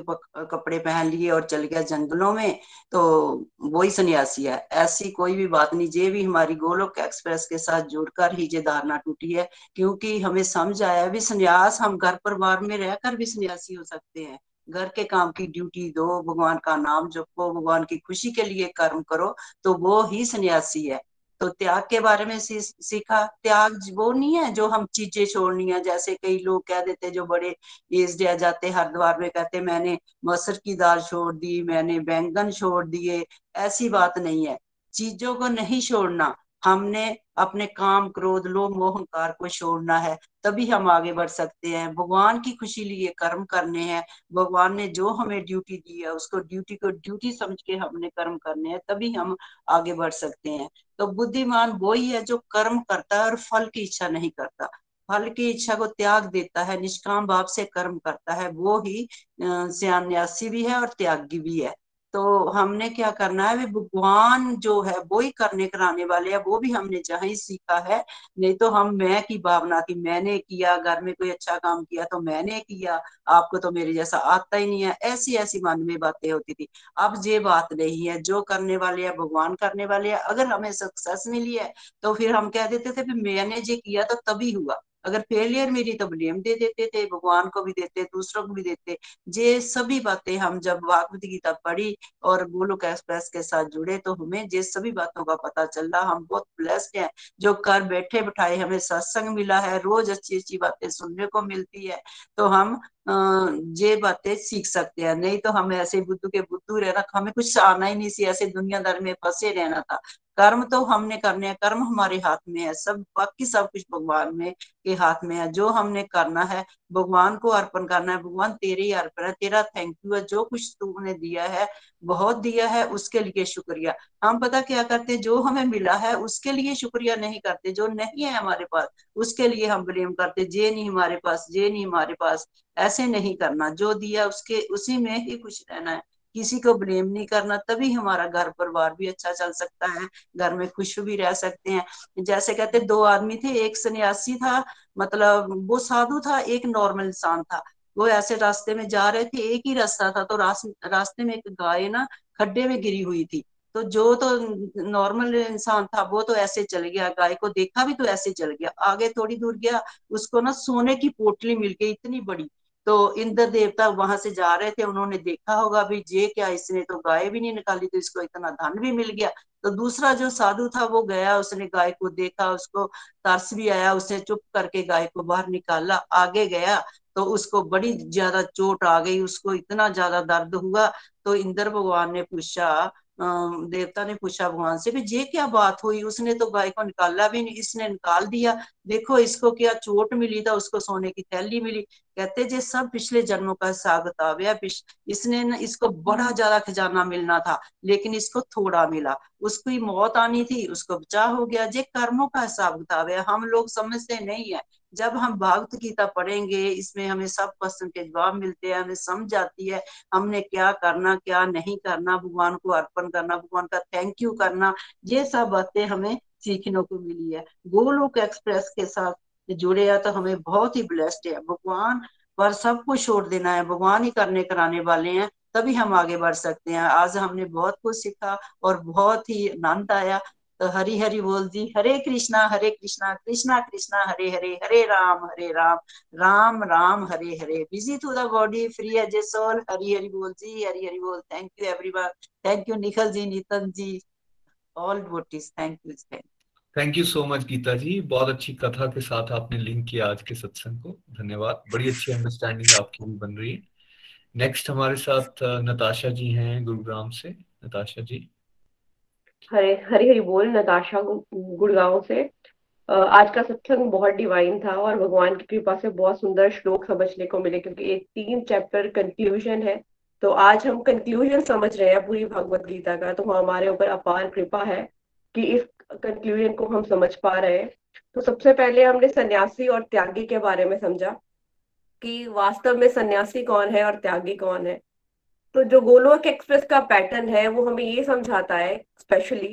कपड़े पहन लिए और चल गया जंगलों में, तो वही सन्यासी है। ऐसी कोई भी बात नहीं। ये भी हमारी गोलोक एक्सप्रेस के साथ जुड़कर ही ये धारणा टूटी है, क्योंकि हमें समझ आया भी संन्यास हम घर परिवार में रहकर भी सन्यासी हो सकते हैं। घर के काम की ड्यूटी दो, भगवान का नाम जपो, भगवान की खुशी के लिए कर्म करो, तो वो ही सन्यासी है। तो त्याग के बारे में सीखा। त्याग वो नहीं है जो हम चीजें छोड़नी है, जैसे कई लोग कह देते जो बड़े एज्ड आ जाते हरिद्वार में, कहते मैंने मसर की दाल छोड़ दी, मैंने बैंगन छोड़ दिए। ऐसी बात नहीं है, चीजों को नहीं छोड़ना, हमने अपने काम क्रोध लोभ मोह अहंकार को छोड़ना है, तभी हम आगे बढ़ सकते हैं। भगवान की खुशी लिए कर्म करने हैं, भगवान ने जो हमें ड्यूटी दी है उसको ड्यूटी को ड्यूटी समझ के हमने कर्म करने हैं, तभी हम आगे बढ़ सकते हैं। तो बुद्धिमान वही है जो कर्म करता है और फल की इच्छा नहीं करता, फल की इच्छा को त्याग देता है, निष्काम भाव से कर्म करता है, वो ही सन्यासी भी है और त्यागी भी है। तो हमने क्या करना है, भगवान जो है वो ही करने कराने वाले है, वो भी हमने जहाँ ही सीखा है। नहीं तो हम मैं की भावना थी, मैंने किया, घर में कोई अच्छा काम किया तो मैंने किया, आपको तो मेरे जैसा आता ही नहीं है, ऐसी ऐसी मन में बातें होती थी। अब ये बात नहीं है, जो करने वाले है भगवान करने वाले है। अगर हमें सक्सेस मिली है तो फिर हम कह देते थे मैंने ये किया तो तभी हुआ, अगर फेलियर मिली तो ब्लेम दे देते थे, भगवान को भी देते, दूसरों को भी देते। ये सभी बातें हम जब भागवत गीता पढ़ी और गोलोक एक्सप्रेस के साथ जुड़े तो हमें ये सभी बातों का पता चला। हम बहुत ब्लेस्ड हैं जो घर बैठे बैठाए हमें सत्संग मिला है, रोज अच्छी अच्छी बातें सुनने को मिलती है, तो हम ये बातें सीख सकते हैं। नहीं तो हमें ऐसे बुद्धू के बुद्धू रहना, हमें कुछ आना ही नहीं सी, ऐसे दुनियादार में फंसे रहना था। कर्म तो हमने करने हैं, कर्म हमारे हाथ में है, सब बाकी सब कुछ भगवान में के हाथ में है। जो हमने करना है भगवान को अर्पण करना है, भगवान तेरे ही अर्पण है, तेरा थैंक यू है, जो कुछ तूने दिया है बहुत दिया है, उसके लिए शुक्रिया। हम पता क्या करते हैं, जो हमें मिला है उसके लिए शुक्रिया नहीं करते, जो नहीं है हमारे पास उसके लिए हम ब्लेम करते, जे नहीं हमारे पास, जे नहीं हमारे पास। ऐसे नहीं करना, जो दिया उसके उसी में ही खुश रहना है, किसी को ब्लेम नहीं करना, तभी हमारा घर परिवार भी अच्छा चल सकता है, घर में खुश भी रह सकते हैं। जैसे कहते दो आदमी थे, एक सन्यासी था, मतलब वो साधु था, एक नॉर्मल इंसान था। वो ऐसे रास्ते में जा रहे थे, एक ही रास्ता था, तो रास, रास्ते में एक गाय ना खड्डे में गिरी हुई थी। तो जो तो नॉर्मल इंसान था वो तो ऐसे चल गया, गाय को देखा भी तो ऐसे चल गया, आगे थोड़ी दूर गया, उसको ना सोने की पोटली मिल गई इतनी बड़ी। तो इंद्र देवता वहां से जा रहे थे, उन्होंने देखा होगा भी ये क्या, इसने तो गाय भी नहीं निकाली तो इसको इतना धन भी मिल गया। तो दूसरा जो साधु था वो गया, उसने गाय को देखा, उसको तरस भी आया, उसने चुप करके गाय को बाहर निकाला, आगे गया तो उसको बड़ी ज्यादा चोट आ गई, उसको इतना ज्यादा दर्द हुआ। तो इंद्र भगवान ने पूछा, देवता ने पूछा भगवान से भी ये क्या बात हुई, उसने तो गाय को निकाला भी नहीं, इसने निकाल दिया, देखो इसको क्या चोट मिली था, उसको सोने की थैली मिली। कहते जे सब पिछले जन्मों का सागताव्या, इसने न इसको बड़ा ज्यादा खजाना मिलना था लेकिन इसको थोड़ा मिला, उसकी मौत आनी थी उसको बचा हो गया। ये कर्मों का हिसाब किताब है, हम लोग समझते नहीं है। जब हम भागवत गीता पढ़ेंगे, इसमें हमें सब प्रश्न के जवाब मिलते हैं, हमें समझ आती है हमने क्या करना क्या नहीं करना, भगवान को अर्पण करना, भगवान का थैंक यू करना, ये सब बातें हमें सीखने को मिली है। गोलोक एक्सप्रेस के साथ जुड़े हैं तो हमें बहुत ही ब्लेस्ड है। भगवान पर सब कुछ छोड़ देना है, भगवान ही करने कराने वाले हैं, तभी हम आगे बढ़ सकते हैं। आज हमने बहुत कुछ सीखा और बहुत ही आनंद आया। तो हरी हरी बोल दी, Hare Krishna Hare Krishna Krishna Krishna Hare Hare, Hare Ram Hare Ram Ram Ram Hare Hare. Busy to the body, free as a soul. Hari Hari बोल जी, हरी हरी बोल। Thank you everyone, thank you Nikhil ji, Nitin ji, all बोटीज, thank you thank you so much Geeta ji. बहुत अच्छी कथा के साथ आपने लिंक किया आज के सत्संग को, धन्यवाद। बड़ी अच्छी अंडरस्टैंडिंग आपकी भी बन रही है। नेक्स्ट हमारे साथ नताशा जी हैं गुरुग्राम से। नताशा जी हरे हरी हरी बोल। नताशा गुड़गांव से। आज का सत्संग बहुत डिवाइन था और भगवान की कृपा से बहुत सुंदर श्लोक समझने को मिले, क्योंकि एक तीन चैप्टर कंक्लूजन है, तो आज हम कंक्लूजन समझ रहे हैं पूरी भगवत गीता का। तो हमारे ऊपर अपार कृपा है कि इस कंक्लूजन को हम समझ पा रहे हैं। तो सबसे पहले हमने सन्यासी और त्यागी के बारे में समझा कि वास्तव में सन्यासी कौन है और त्यागी कौन है। तो जो गोलोक एक्सप्रेस का पैटर्न है वो हमें ये समझाता है स्पेशली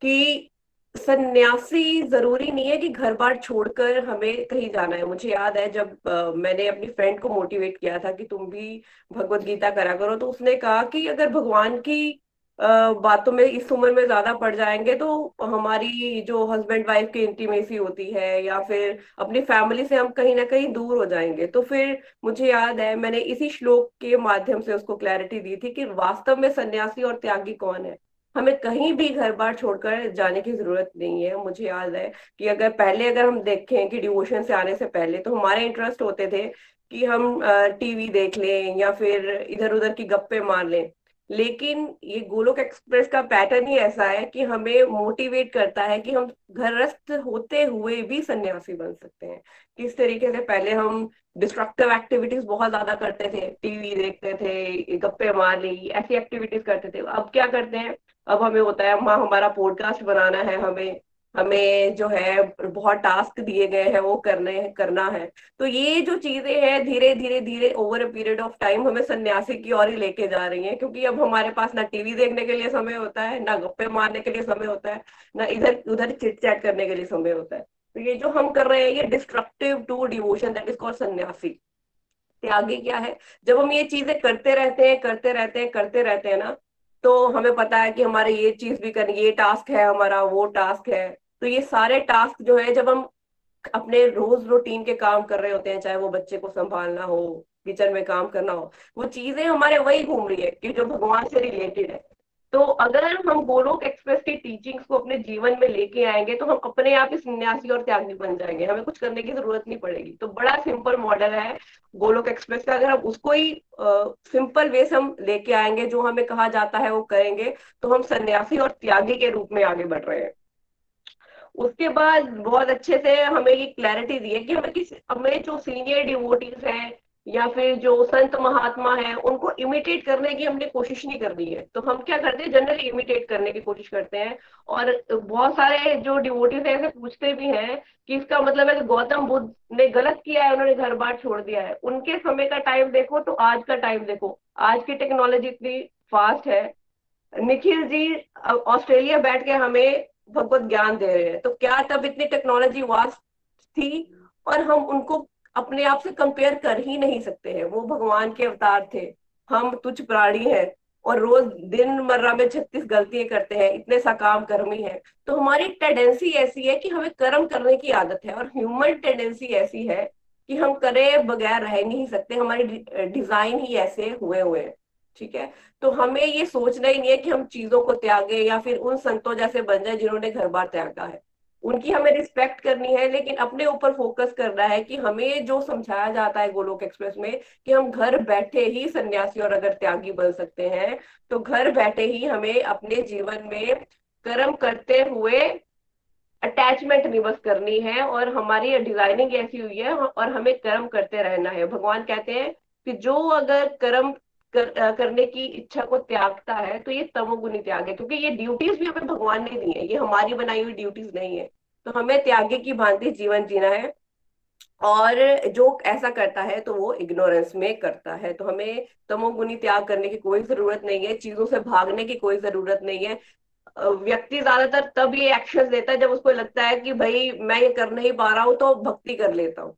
कि सन्यासी जरूरी नहीं है कि घर बार छोड़कर हमें कहीं जाना है। मुझे याद है जब आ, मैंने अपनी फ्रेंड को मोटिवेट किया था कि तुम भी भगवत गीता करा करो, तो उसने कहा कि अगर भगवान की आ, बातों में इस उम्र में ज्यादा पड़ जाएंगे तो हमारी जो हस्बैंड वाइफ की इंटीमेसी होती है या फिर अपनी फैमिली से हम कहीं ना कहीं दूर हो जाएंगे। तो फिर मुझे याद है मैंने इसी श्लोक के माध्यम से उसको क्लैरिटी दी थी कि वास्तव में सन्यासी और त्यागी कौन है। हमें कहीं भी घर बार छोड़कर जाने की जरूरत नहीं है। मुझे याद है कि अगर पहले अगर हम देखें कि डिवोशन से आने से पहले तो हमारे इंटरेस्ट होते थे कि हम टीवी देख लें या फिर इधर उधर की गप्पे मार लें, लेकिन ये गोलोक एक्सप्रेस का पैटर्न ही ऐसा है कि हमें मोटिवेट करता है कि हम घरस्थ होते हुए भी सन्यासी बन सकते हैं। किस तरीके से पहले हम डिस्ट्रक्टिव एक्टिविटीज बहुत ज्यादा करते थे, टीवी देखते थे, गप्पे मार ली, ऐसी एक्टिविटीज करते थे। अब क्या करते हैं, अब हमें होता है माँ हमारा पॉडकास्ट बनाना है, हमें हमें जो है बहुत टास्क दिए गए हैं वो करने करना है। तो ये जो चीजें हैं धीरे धीरे धीरे over a period of time हमें सन्यासी की ओर ही लेके जा रही हैं, क्योंकि अब हमारे पास ना टीवी देखने के लिए समय होता है, ना गप्पे मारने के लिए समय होता है, ना इधर उधर चिट चैट करने के लिए समय होता है। तो ये जो हम कर रहे हैं ये destructive to devotion, that is called सन्यासी। आगे क्या है, जब हम ये चीजें करते रहते हैं करते रहते हैं करते रहते हैं ना, तो हमें पता है कि हमारे ये चीज भी करनी, ये टास्क है हमारा, वो टास्क है। तो ये सारे टास्क जो है जब हम अपने रोज रूटीन के काम कर रहे होते हैं, चाहे वो बच्चे को संभालना हो, किचन में काम करना हो, वो चीजें हमारे वही घूम रही है कि जो भगवान से रिलेटेड है। तो अगर हम गोलोक एक्सप्रेस की टीचिंग्स को अपने जीवन में लेके आएंगे तो हम अपने आप ही सन्यासी और त्यागी बन जाएंगे, हमें कुछ करने की जरूरत नहीं पड़ेगी। तो बड़ा सिंपल मॉडल है गोलोक एक्सप्रेस का, अगर हम उसको ही सिंपल वे से हम लेके आएंगे, जो हमें कहा जाता है वो करेंगे, तो हम सन्यासी और त्यागी के रूप में आगे बढ़ रहे हैं। उसके बाद बहुत अच्छे से हमें ये क्लैरिटी दी है कि हमें किस हमें जो सीनियर डिवोटीज हैं या फिर जो संत महात्मा है उनको इमिटेट करने की हमने कोशिश नहीं कर दी है। तो हम क्या करते हैं, जनरली इमिटेट करने की कोशिश करते हैं, और बहुत सारे जो डिवोटीज हैं ऐसे पूछते भी हैं कि इसका मतलब है कि गौतम बुद्ध ने गलत किया है, उन्होंने घर बार छोड़ दिया है। उनके समय का टाइम देखो तो आज का टाइम देखो, आज की टेक्नोलॉजी इतनी फास्ट है। निखिल जी ऑस्ट्रेलिया बैठ के हमें भगवत ज्ञान दे रहे हैं, तो क्या तब इतनी टेक्नोलॉजी वास्ट थी? और हम उनको अपने आप से कंपेयर कर ही नहीं सकते हैं, वो भगवान के अवतार थे, हम तुच्छ प्राणी हैं और रोज दिन मर्रा में छत्तीस गलतियां करते हैं, इतने सा काम कर्मी है। तो हमारी टेंडेंसी ऐसी है कि हमें कर्म करने की आदत है, और ह्यूमन टेंडेंसी ऐसी है कि हम करे बगैर रह नहीं सकते, हमारे डिजाइन ही ऐसे हुए हुए हैं। ठीक है, तो हमें ये सोचना ही नहीं है कि हम चीजों को त्यागे या फिर उन संतों जैसे बन जाए जिन्होंने घर बार त्यागा है। उनकी हमें रिस्पेक्ट करनी है, लेकिन अपने ऊपर फोकस करना है कि हमें जो समझाया जाता है गोलोक एक्सप्रेस में कि हम घर बैठे ही सन्यासी और अगर त्यागी बन सकते हैं, तो घर बैठे ही हमें अपने जीवन में कर्म करते हुए अटैचमेंट नहीं बस करनी है, और हमारी डिजाइनिंग ऐसी हुई है और हमें कर्म करते रहना है। भगवान कहते हैं कि जो अगर कर्म कर, करने की इच्छा को त्यागता है तो ये तमोगुणी त्याग है, क्योंकि ये ड्यूटीज भी हमें भगवान ने दी है, ये हमारी बनाई हुई ड्यूटीज नहीं है। तो हमें त्यागे की भांति जीवन जीना है, और जो ऐसा करता है तो वो इग्नोरेंस में करता है। तो हमें तमोगुणी त्याग करने की कोई जरूरत नहीं है, चीजों से भागने की कोई जरूरत नहीं है। व्यक्ति ज्यादातर तब ये एक्शन लेता है जब उसको लगता है कि भाई मैं ये कर नहीं पा रहा हूँ तो भक्ति कर लेता हूँ,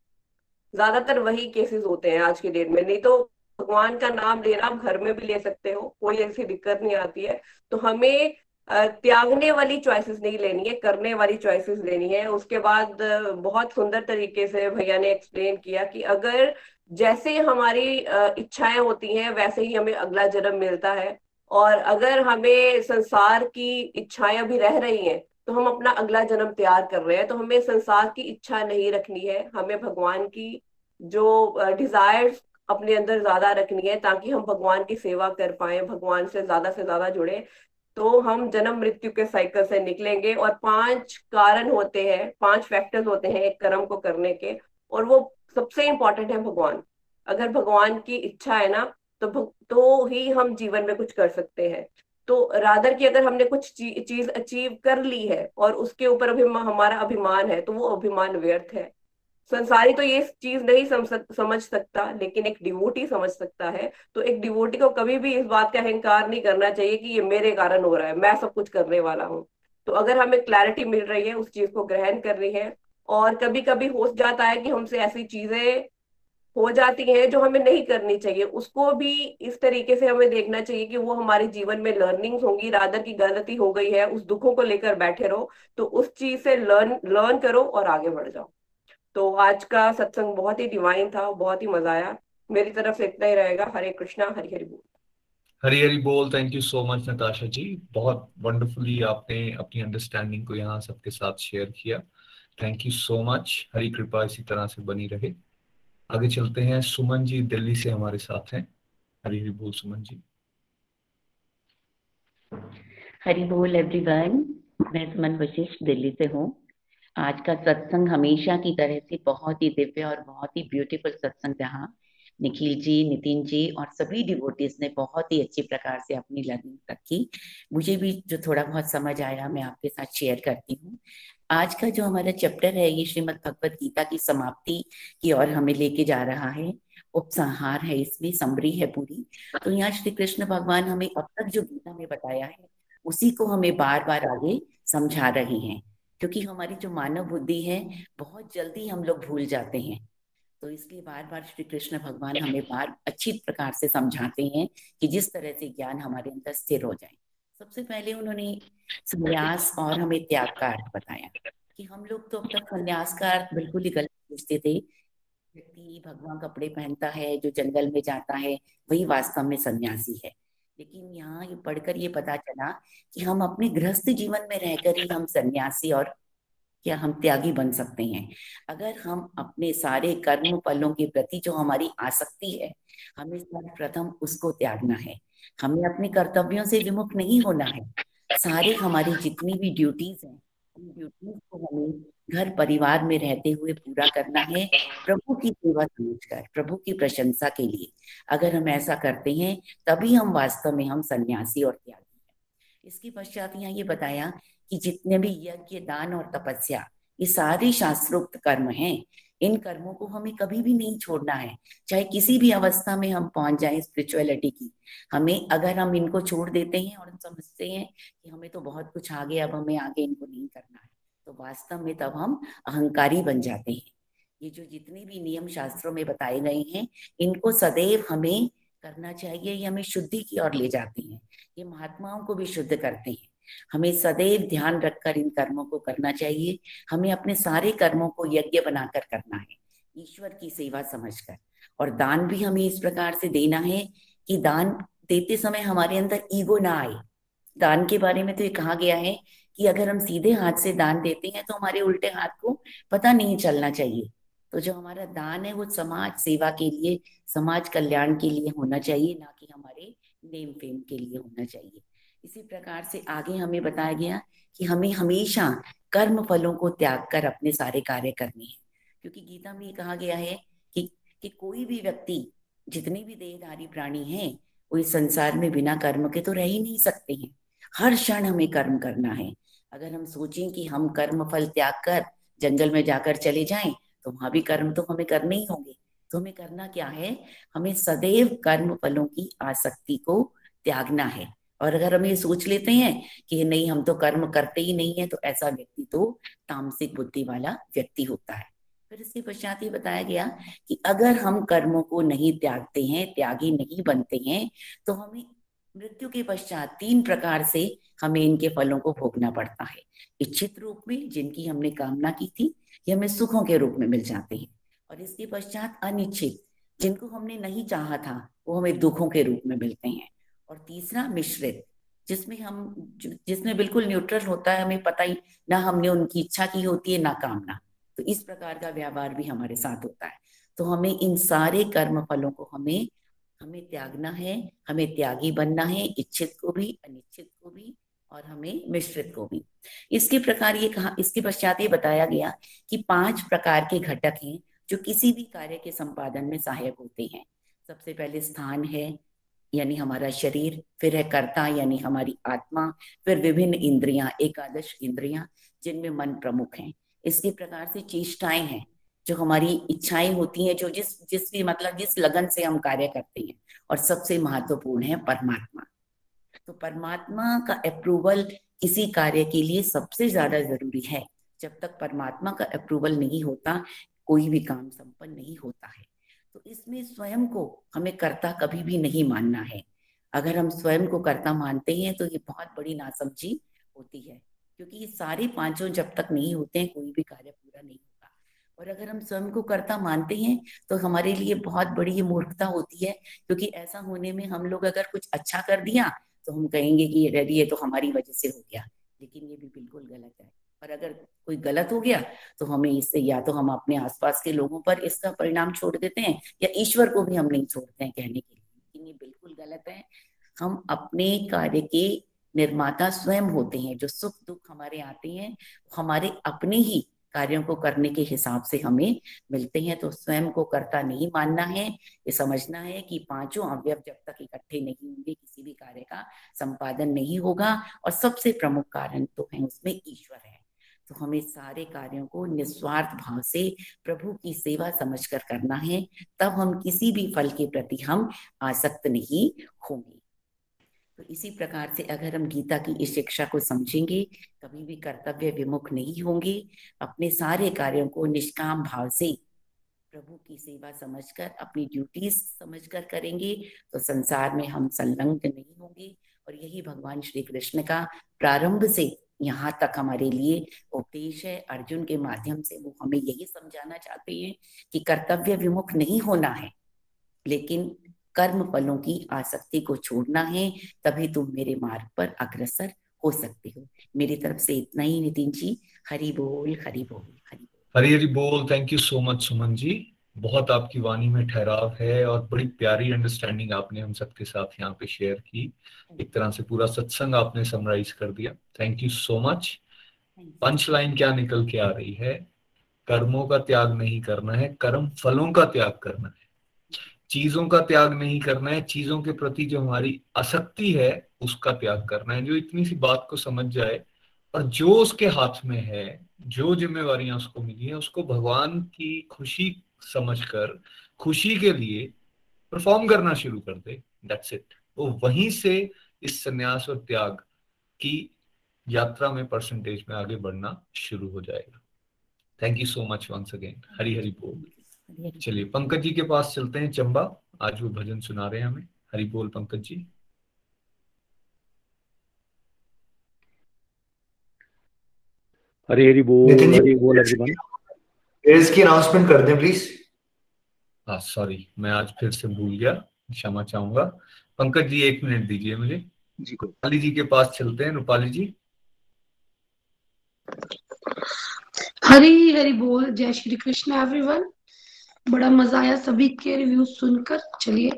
ज्यादातर वही केसेस होते हैं आज के डेट में। नहीं तो भगवान का नाम लेना आप घर में भी ले सकते हो, कोई ऐसी दिक्कत नहीं आती है। तो हमें त्यागने वाली चॉइसेस नहीं लेनी है, करने वाली चॉइसेस लेनी है। उसके बाद बहुत सुंदर तरीके से भैया ने एक्सप्लेन किया कि अगर जैसे हमारी इच्छाएं होती हैं वैसे ही हमें अगला जन्म मिलता है, और अगर हमें संसार की इच्छाएं अभी रह रही हैं तो हम अपना अगला जन्म तैयार कर रहे हैं। तो हमें संसार की इच्छा नहीं रखनी है, हमें भगवान की जो डिजायर्स अपने अंदर ज्यादा रखनी है, ताकि हम भगवान की सेवा कर पाए, भगवान से ज्यादा से ज्यादा जुड़े। तो हम जन्म मृत्यु के साइकिल से निकलेंगे। और पांच कारण होते हैं, पांच फैक्टर्स होते हैं एक कर्म को करने के, और वो सबसे इंपॉर्टेंट है भगवान। अगर भगवान की इच्छा है ना तो तो ही हम जीवन में कुछ कर सकते हैं। तो रादर की अगर हमने कुछ चीज अचीव कर ली है और उसके ऊपर अभिमान, हमारा अभिमान है, तो वो अभिमान व्यर्थ है। संसारी तो ये चीज नहीं समझ सकता, लेकिन एक डिवोटी समझ सकता है। तो एक डिवोटी को कभी भी इस बात का अहंकार नहीं करना चाहिए कि ये मेरे कारण हो रहा है, मैं सब कुछ करने वाला हूँ। तो अगर हमें क्लैरिटी मिल रही है उस चीज को ग्रहण करनी है। और कभी कभी हो जाता है कि हमसे ऐसी चीजें हो जाती हैं जो हमें नहीं करनी चाहिए, उसको भी इस तरीके से हमें देखना चाहिए कि वो हमारे जीवन में लर्निंग्स होंगी। रादर की गलती हो गई है, उस दुखों को लेकर बैठे रहो, तो उस चीज से लर्न लर्न करो और आगे बढ़ जाओ। तो आज का सत्संग बहुत ही डिवाइन था, बहुत ही मजा आया। मेरी तरफ से इतना ही रहेगा। हरे कृष्णा हरि हरि बोल। हरी हरी बोल। Thank you so much Natasha ji, बहुत वंडरफुली आपने अपनी अंडरस्टैंडिंग को यहाँ सबके साथ शेयर किया। Thank you so much, Hari कृपा इसी तरह से बनी रहे। आगे चलते हैं, सुमन जी दिल्ली से हमारे साथ हैं। हरी हरी बोल सुमन जी। हरी बोल एवरीवन, मैं सुमन वशिष्ठ दिल्ली से हूँ। आज का सत्संग हमेशा की तरह से बहुत ही दिव्य और बहुत ही ब्यूटीफुल सत्संग रहा। निखिल जी, नितिन जी और सभी डिवोटीज ने बहुत ही अच्छी प्रकार से अपनी लर्निंग रखी। मुझे भी जो थोड़ा बहुत समझ आया मैं आपके साथ शेयर करती हूँ। आज का जो हमारा चैप्टर है ये श्रीमद् भगवद गीता की समाप्ति की ओर हमें लेके जा रहा है। उपसंहार है, इसमें समरी है पूरी। तो यहाँ श्री कृष्ण भगवान हमें अब तक जो गीता में बताया है उसी को हमें बार बार आगे समझा रहे हैं, क्योंकि हमारी जो मानव बुद्धि है बहुत जल्दी हम लोग भूल जाते हैं। तो इसलिए बार बार श्री कृष्ण भगवान हमें बार अच्छी प्रकार से समझाते हैं कि जिस तरह से ज्ञान हमारे अंदर स्थिर हो जाए। सबसे पहले उन्होंने संन्यास और हमें त्याग का अर्थ बताया कि हम लोग तो अब तक संन्यास का अर्थ बिल्कुल ही गलत समझते थे। व्यक्ति भगवान कपड़े पहनता है, जो जंगल में जाता है, वही वास्तव में सन्यासी है। लेकिन यहाँ ये पढ़कर ये पता चला कि हम अपने गृहस्थ जीवन में रहकर ही हम सन्यासी और क्या हम त्यागी बन सकते हैं, अगर हम अपने सारे कर्म फलों के प्रति जो हमारी आसक्ति है हमें सर्वप्रथम उसको त्यागना है। हमें अपने कर्तव्यों से विमुख नहीं होना है। सारे हमारी जितनी भी ड्यूटीज हैं उन ड्यूटीज को हमें घर परिवार में रहते हुए पूरा करना है, प्रभु की सेवा समझकर, प्रभु की प्रशंसा के लिए। अगर हम ऐसा करते हैं तभी हम वास्तव में हम सन्यासी और त्यागी हैं। इसके पश्चात यहाँ ये बताया कि जितने भी यज्ञ, दान और तपस्या ये सारे शास्त्रोक्त कर्म हैं। इन कर्मों को हमें कभी भी नहीं छोड़ना है, चाहे किसी भी अवस्था में हम पहुंच जाए स्पिरिचुअलिटी की। हमें अगर हम इनको छोड़ देते हैं और समझते हैं कि हमें तो बहुत कुछ आ गया, अब हमें आगे इनको नहीं करना है, तो वास्तव में तब हम अहंकारी बन जाते हैं। ये जो जितने भी नियम शास्त्रों में बताए गए हैं इनको सदैव हमें करना चाहिए। ये हमें शुद्धि की ओर ले जाते हैं, ये महात्माओं को भी शुद्ध करते हैं। हमें सदैव ध्यान रखकर इन कर्मों को करना चाहिए। हमें अपने सारे कर्मों को यज्ञ बनाकर करना है, ईश्वर की सेवा समझकर। और दान भी हमें इस प्रकार से देना है कि दान देते समय हमारे अंदर ईगो ना आए। दान के बारे में तो ये कहा गया है कि अगर हम सीधे हाथ से दान देते हैं तो हमारे उल्टे हाथ को पता नहीं चलना चाहिए। तो जो हमारा दान है वो समाज सेवा के लिए, समाज कल्याण के लिए होना चाहिए, ना कि हमारे नेम फेम के लिए होना चाहिए। इसी प्रकार से आगे हमें बताया गया कि हमें हमेशा कर्म फलों को त्याग कर अपने सारे कार्य करने हैं, क्योंकि गीता में ये कहा गया है कि कि कोई भी व्यक्ति, जितने भी देहधारी प्राणी हैं, वो इस संसार में बिना कर्म के तो रह ही नहीं सकते हैं। हर क्षण हमें कर्म करना है। अगर हम सोचें कि हम कर्म फल त्याग कर जंगल में जाकर चले जाएं तो वहां भी कर्म तो हमें करने ही होंगे। तो हमें करना क्या है, हमें सदैव कर्म फलों की आसक्ति को त्यागना है। और अगर हम ये सोच लेते हैं कि नहीं, हम तो कर्म करते ही नहीं है, तो ऐसा व्यक्ति तो तामसिक बुद्धि वाला व्यक्ति होता है। फिर इसके पश्चात ये बताया गया कि अगर हम कर्मों को नहीं त्यागते हैं, त्यागी नहीं बनते हैं, तो हमें मृत्यु के पश्चात तीन प्रकार से हमें इनके फलों को भोगना पड़ता है। इच्छित रूप में, जिनकी हमने कामना की थी, ये हमें सुखों के रूप में मिल जाते हैं। और इसके पश्चात अनिच्छित, जिनको हमने नहीं चाहा था, वो हमें दुखों के रूप में मिलते हैं। और तीसरा मिश्रित, जिसमें हम जिसमें बिल्कुल न्यूट्रल होता है, हमें पता ही ना हमने उनकी इच्छा की होती है ना कामना। तो इस प्रकार का व्यवहार भी हमारे साथ होता है। तो हमें इन सारे कर्म फलों को हमें हमें त्यागना है, हमें त्यागी बनना है, इच्छित को भी, अनिच्छित को भी और हमें मिश्रित को भी। इसके प्रकार ये कहा, इसके पश्चात ये बताया गया कि पांच प्रकार के घटक हैं जो किसी भी कार्य के संपादन में सहायक होते हैं। सबसे पहले स्थान है यानी हमारा शरीर, फिर है कर्ता यानी हमारी आत्मा, फिर विभिन्न इंद्रियां, एकादश इंद्रियां जिनमें मन प्रमुख है। इसके प्रकार से चेष्टाएं हैं, जो हमारी इच्छाएं होती हैं, जो जिस जिस भी मतलब जिस लगन से हम कार्य करते हैं। और सबसे महत्वपूर्ण है परमात्मा। तो परमात्मा का अप्रूवल किसी कार्य के लिए सबसे ज्यादा जरूरी है। जब तक परमात्मा का अप्रूवल नहीं होता कोई भी काम संपन्न नहीं होता है। तो इसमें स्वयं को हमें कर्ता कभी भी नहीं मानना है। अगर हम स्वयं को कर्ता मानते हैं तो ये बहुत बड़ी नासमझी होती है, क्योंकि ये सारे पांचों जब तक नहीं होते हैं कोई भी कार्य पूरा नहीं होता। और अगर हम स्वयं को कर्ता मानते हैं तो हमारे लिए बहुत बड़ी ये मूर्खता होती है, क्योंकि ऐसा होने में हम लोग अगर कुछ अच्छा कर दिया तो हम कहेंगे कि ये ये तो हमारी वजह से हो गया, लेकिन ये भी बिल्कुल गलत है। और अगर कोई गलत हो गया तो हमें इससे या तो हम अपने आसपास के लोगों पर इसका परिणाम छोड़ देते हैं या ईश्वर को भी हम नहीं छोड़ते हैं कहने के लिए, लेकिन ये बिल्कुल गलत है। हम अपने कार्य के निर्माता स्वयं होते हैं। जो सुख दुख हमारे आते हैं वो हमारे अपने ही कार्यों को करने के हिसाब से हमें मिलते हैं। तो स्वयं को कर्ता नहीं मानना है, ये समझना है कि पांचों अवयव जब तक इकट्ठे नहीं होंगे किसी भी कार्य का संपादन नहीं होगा। और सबसे प्रमुख कारण तो है उसमें ईश्वर है। तो हमें सारे कार्यों को निस्वार्थ भाव से प्रभु की सेवा समझकर करना है, तब हम किसी भी फल के प्रति हम आसक्त नहीं होंगे। तो इसी प्रकार से अगर हम गीता की इस शिक्षा को समझेंगे, कभी भी कर्तव्य विमुख नहीं होंगे, अपने सारे कार्यों को निष्काम भाव से प्रभु की सेवा समझकर अपनी ड्यूटीज समझकर करेंगे तो संसार में हम संलग्न नहीं होंगे। और यही भगवान श्री कृष्ण का प्रारंभ से यहाँ तक हमारे लिए उपदेश है। अर्जुन के माध्यम से वो हमें यही समझाना चाहते हैं कि कर्तव्य विमुख नहीं होना है, लेकिन कर्म फलों की आसक्ति को छोड़ना है, तभी तुम मेरे मार्ग पर अग्रसर हो सकते हो। मेरी तरफ से इतना ही नितिन जी। हरि बोल, हरि बोल, हरि हरि हरि बोल। Thank you so much Suman ji, बहुत आपकी वाणी में ठहराव है और बड़ी प्यारी अंडरस्टैंडिंग आपने हम सबके साथ यहाँ पे शेयर की। एक तरह से पूरा सत्संग आपने समराइज कर दिया। Thank you so much. Punch line क्या निकल के आ रही है? कर्मों का त्याग नहीं करना है, कर्म फलों का त्याग करना है। चीजों का त्याग नहीं करना है, चीजों के प्रति जो हमारी आसक्ति है उसका त्याग करना है। जो इतनी सी बात को समझ जाए और जो उसके हाथ में है, जो जिम्मेवारियां उसको मिली हैं, उसको भगवान की खुशी समझकर खुशी के लिए परफॉर्म करना शुरू कर दे। That's it. तो वहीं से इस संन्यास और त्याग की यात्रा में परसेंटेज में आगे बढ़ना शुरू हो जाएगा। Thank you so much once again. Hari Hari बोल। चलिए पंकज जी के पास चलते हैं, चंबा। आज वो भजन सुना रहे हैं हमें। हरि बोल पंकज जी। हरि हरि बोल। हरि बोल एवरीवन। प्रेयर्स की अनाउंसमेंट कर दें प्लीज। हाँ सॉरी, मैं आज फिर से भूल गया, क्षमा चाहूंगा। पंकज जी एक मिनट दीजिए मुझे। जी रूपाली जी के पास चलते हैं। रूपाली जी। हरि हरि बोल। जय श्री कृष्ण एवरीवन। बड़ा मजा आया सभी के रिव्यूज सुनकर। चलिए,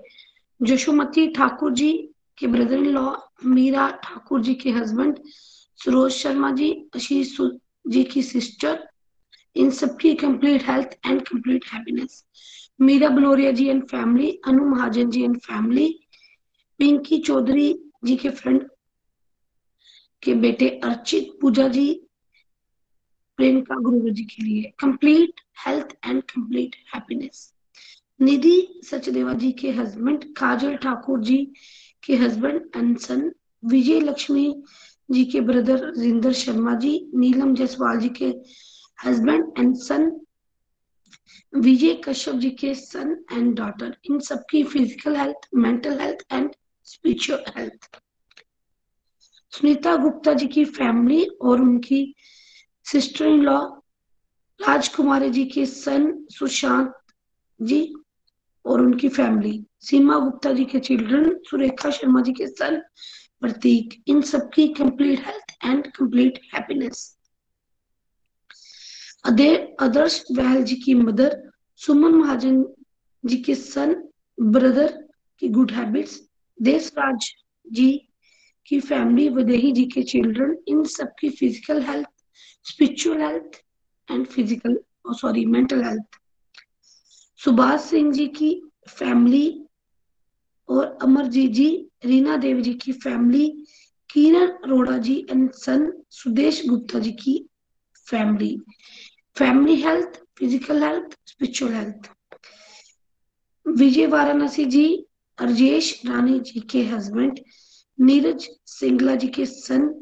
जोशोमती ठाकुर जी के brother in law, Meera Thakur ji के हस्बैंड, सुरोज शर्मा जी, आशीष जी की सिस्टर, इन सबकी complete health and complete happiness. Meera Baloria ji and family, Anu Mahajan ji and family, Pinky Chaudhary ji के फ्रेंड के बेटे अर्चित, पूजा जी, प्रेमका गुरु जी के लिए complete health and complete happiness. Nidhi Sachdeva ji के हस्बैंड, काजल ठाकुर जी के husband and son, Vijay Lakshmi ji के ब्रदर राजेंद्र शर्मा जी, नीलम जसवाल जी के husband and son, Vijay Kashyap ji के सन एंड डॉटर, इन सबकी physical health, mental health and spiritual health. Sunita Gupta ji की फैमिली और उनकी सिस्टर इन लॉ, राजकुमारी जी के सन सुशांत जी और उनकी फैमिली, सीमा गुप्ता जी के चिल्ड्रन, सुरेखा शर्मा जी के सन प्रतीक, इन सबकी complete health and complete happiness. Adarsh Bahl ji की मदर, सुमन महाजन जी के सन, ब्रदर की गुड हैबिट्स, देशराज जी की फैमिली, वदेही जी के चिल्ड्रन, इन सबकी physical health, spiritual health and physical sorry mental health. Subhash Singh ji की फैमिली और अमरजीत जी, रीना देव जी की family, Kiran Arora ji and son, Sudesh Gupta ji की family, family health, physical health, spiritual health. Vijay Varanasi ji, Arjesh Rani ji के हस्बैंड, नीरज सिंगला जी के सन,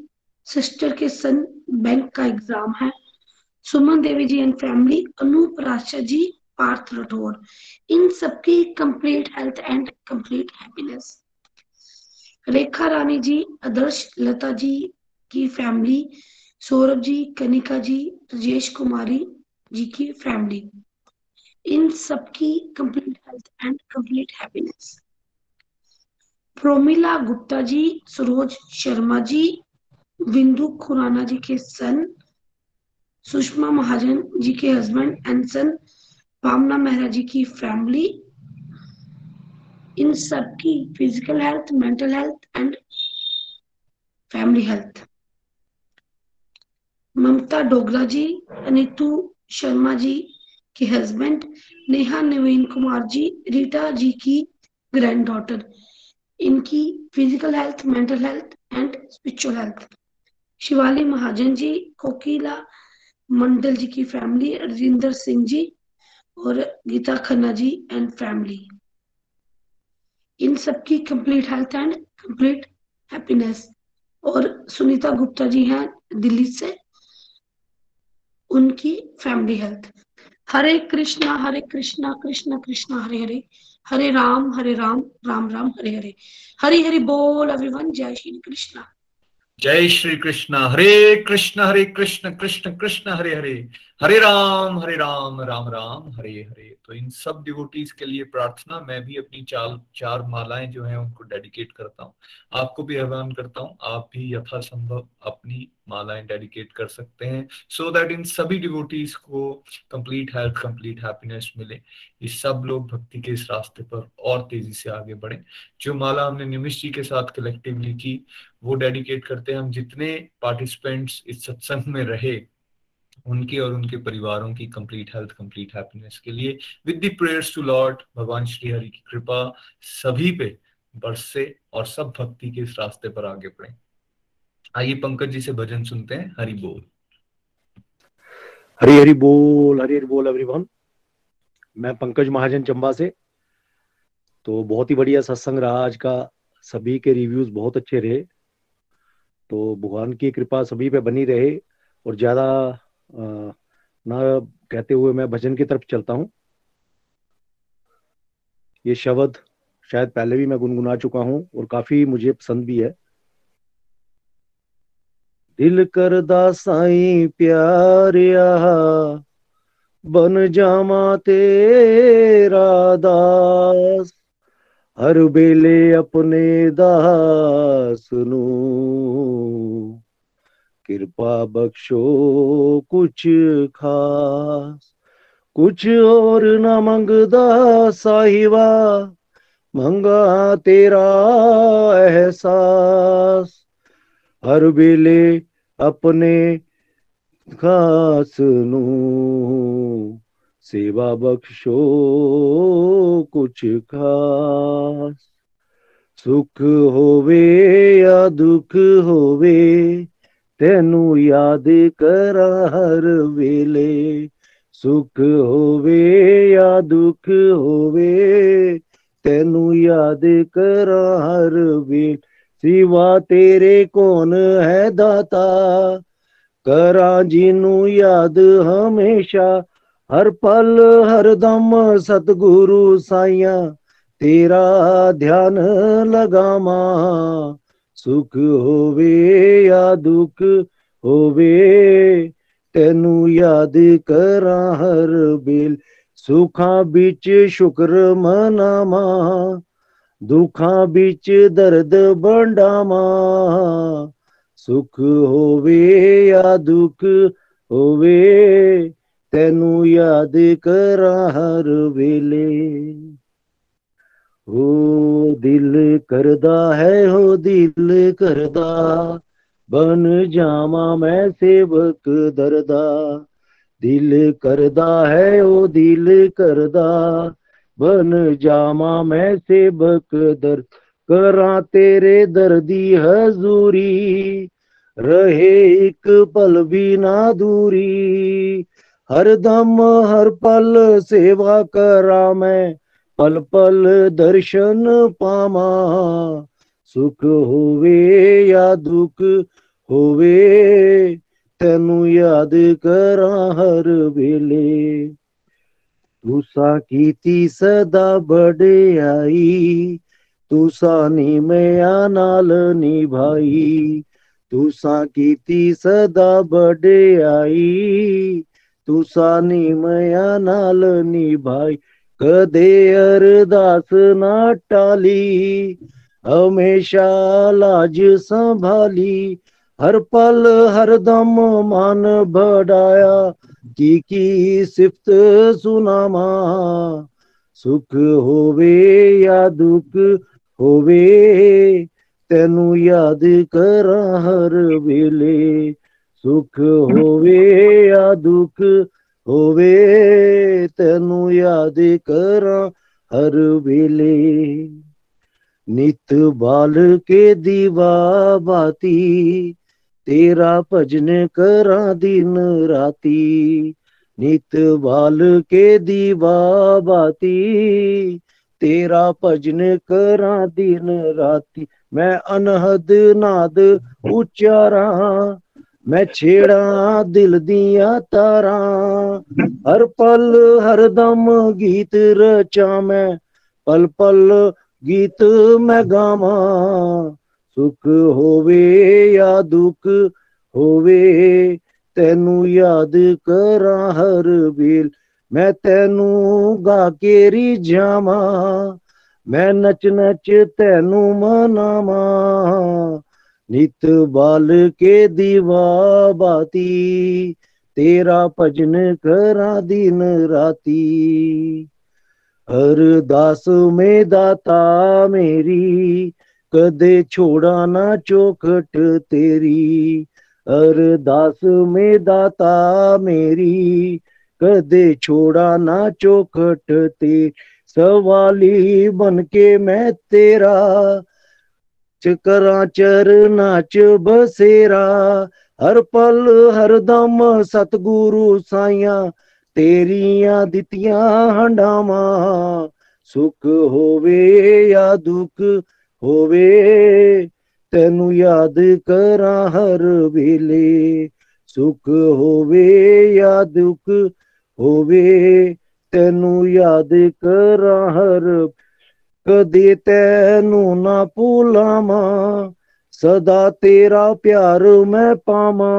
सिस्टर के सन, बैंक का एग्जाम है, सुमन देवी जी एंड फैमिली, अनूप राशा जी, पार्थ राठौर, इन सबकी complete health and complete happiness. Rekha Rani ji, Adarsh Lata ji की फैमिली, सौरभ जी, कनिका जी, राजेश कुमारी, जीके फैमिली, इन सबकी complete health and complete happiness. Promila Gupta ji, Saroj Sharma ji, Bindu Khurana ji के सन, सुषमा महाजन जी के husband and son, Bhavna Mehra ji की फैमिली, इन सबकी physical health, mental health and family health. Mamta Dogra ji, Anitu Sharma ji के हस्बैंड, नेहा नवीन कुमार जी, रीटा जी की ग्रैंड डॉटर, इनकी physical health, mental health and spiritual health. Shivali Mahajan ji, Kokila Mandal ji की फैमिली, राजेंद्र सिंह जी और गीता खन्ना जी एंड फैमिली, इन सबकी complete health and complete happiness. और सुनीता गुप्ता जी हैं दिल्ली से, उनकी फैमिली हेल्थ। हरे कृष्णा हरे कृष्णा कृष्णा कृष्णा हरे हरे, हरे राम हरे राम राम राम हरे हरे, हरि हरि बोल एवरीवन। जय श्री कृष्णा, जय श्री कृष्णा। हरे कृष्णा हरे कृष्णा कृष्ण कृष्ण हरे हरे, हरे राम हरे राम राम राम हरे हरे। तो इन सब डिवोटीज के लिए प्रार्थना, मैं भी अपनी चार चार मालाएं जो हैं उनको डेडिकेट करता हूँ, आपको भी आह्वान करता हूँ, आप भी यथासंभव अपनी मालाएं डेडिकेट कर सकते हैं, सो दैट इन सभी डिवोटीज को कंप्लीट हेल्थ, कंप्लीट हैप्पीनेस मिले। ये सब लोग भक्ति के इस रास्ते पर और तेजी से आगे बढ़े। जो माला हमने निमिष जी के साथ कलेक्टिवली की, वो डेडिकेट करते हैं। हम जितने पार्टिसिपेंट्स इस सत्संग में रहे, उनके और उनके परिवारों की कंप्लीट हेल्थ, कंप्लीट हैप्पीनेस के लिए with the prayers to Lord, भगवान श्री हरि की कृपा सभी पे बरसे और सब भक्ति के इस रास्ते पर आगे बढ़े। आइए पंकज जी से भजन सुनते हैं। हरि बोल, हरि हरि बोल, हरि हरि बोल एवरीवन। मैं पंकज महाजन चंबा से। तो बहुत ही बढ़िया सत्संग रहा आज का, सभी के रिव्यूज बहुत अच्छे रहे, तो भगवान की कृपा सभी पे बनी रहे। और ज्यादा ना कहते हुए मैं भजन की तरफ चलता हूँ। ये शब्द शायद पहले भी मैं गुनगुना चुका हूँ और काफी मुझे पसंद भी है। दिल करदा साईं प्यारिया, बन जामा तेरा दास, हर बेले अपने दास नूं किरपा बख्शो कुछ खास। कुछ और न मंगदा साहिबा, मंगा तेरा एहसास, हर बेले अपने खास नूं सेवा बख्शो कुछ खास। सुख होवे या दुख होवे, तेनू याद करा हर वेले, सुख होवे या दुख होवे, तेनू याद करा हर वेले। सिवा तेरे कौन है दाता, करा जिनू याद हमेशा, हर पल हर दम सतगुरु साईया, तेरा ध्यान लगामा। सुख होवे या दुख होवे, तेनू याद करा हर बेल। सुखा बिच शुक्र मनामा, दुखा बिच दर्द बंडामा। सुख होवे या दुख होवे, तेनू याद करा हर वेले। हो दिल करदा है, हो दिल करदा, बन जावा मैं सेवक दरदा। दिल करदा है, हो दिल करदा, बन जावा मैं सेवक दर। करा तेरे दर दी हजूरी, रहे एक पल भी ना दूरी। हर दम हर पल सेवा करा मैं, पल पल दर्शन पामा। सुख होवे या दुख होवे, तेनू याद करा हर वेले। तुसा कीती सदा बड़याई, तुसा निमया नाल निभाई। तुसा कीती सदा बड़याई, तुसा मया नाल निभाई, कदे अरदास ना टाली, हमेशा लाज संभाली, हर पल हर दम मान बढ़ाया, की की सिफ्त सुनामा। सुख होवे या दुख होवे, तेनू याद करा हर वेले, सुख होवे या दुख होवे, तेनू याद करा हर वेले। नित बाल के दीवा बाती, तेरा भजन करा दिन राती, नित बाल के दीवा बाती, तेरा भजन करा दिन राती। मैं अनहद नाद उचारा, मैं छेड़ा दिल दिया तारा, हर पल हर दम गीत रचा, मैं पल पल गीत मैं गावा। सुख होवे या दुख होवे, तेनू याद करा हर बेल, मैं तेनू गा के रिझावा, मैं नच नच तेनू मनावा। नित बाल के दीवा बाती, तेरा भजन करा दिन राती, हर दास में दाता मेरी, कदे छोड़ा ना चौखट तेरी, हर दास में दाता मेरी, कदे छोड़ा ना चौखट तेरी। सवाली बनके मैं तेरा, चकरा चरना च बसेरा, हर पल हर दम सतगुरु साइया, तेरिया दितिया हंडावा। सुख होवे या दुख होवे, तेनू याद करा हर वेले, सुख होवे या दुख होवे, तेनू याद करा हर। कदे तेनू ना भुलावा, सदा तेरा प्यार मैं पावा,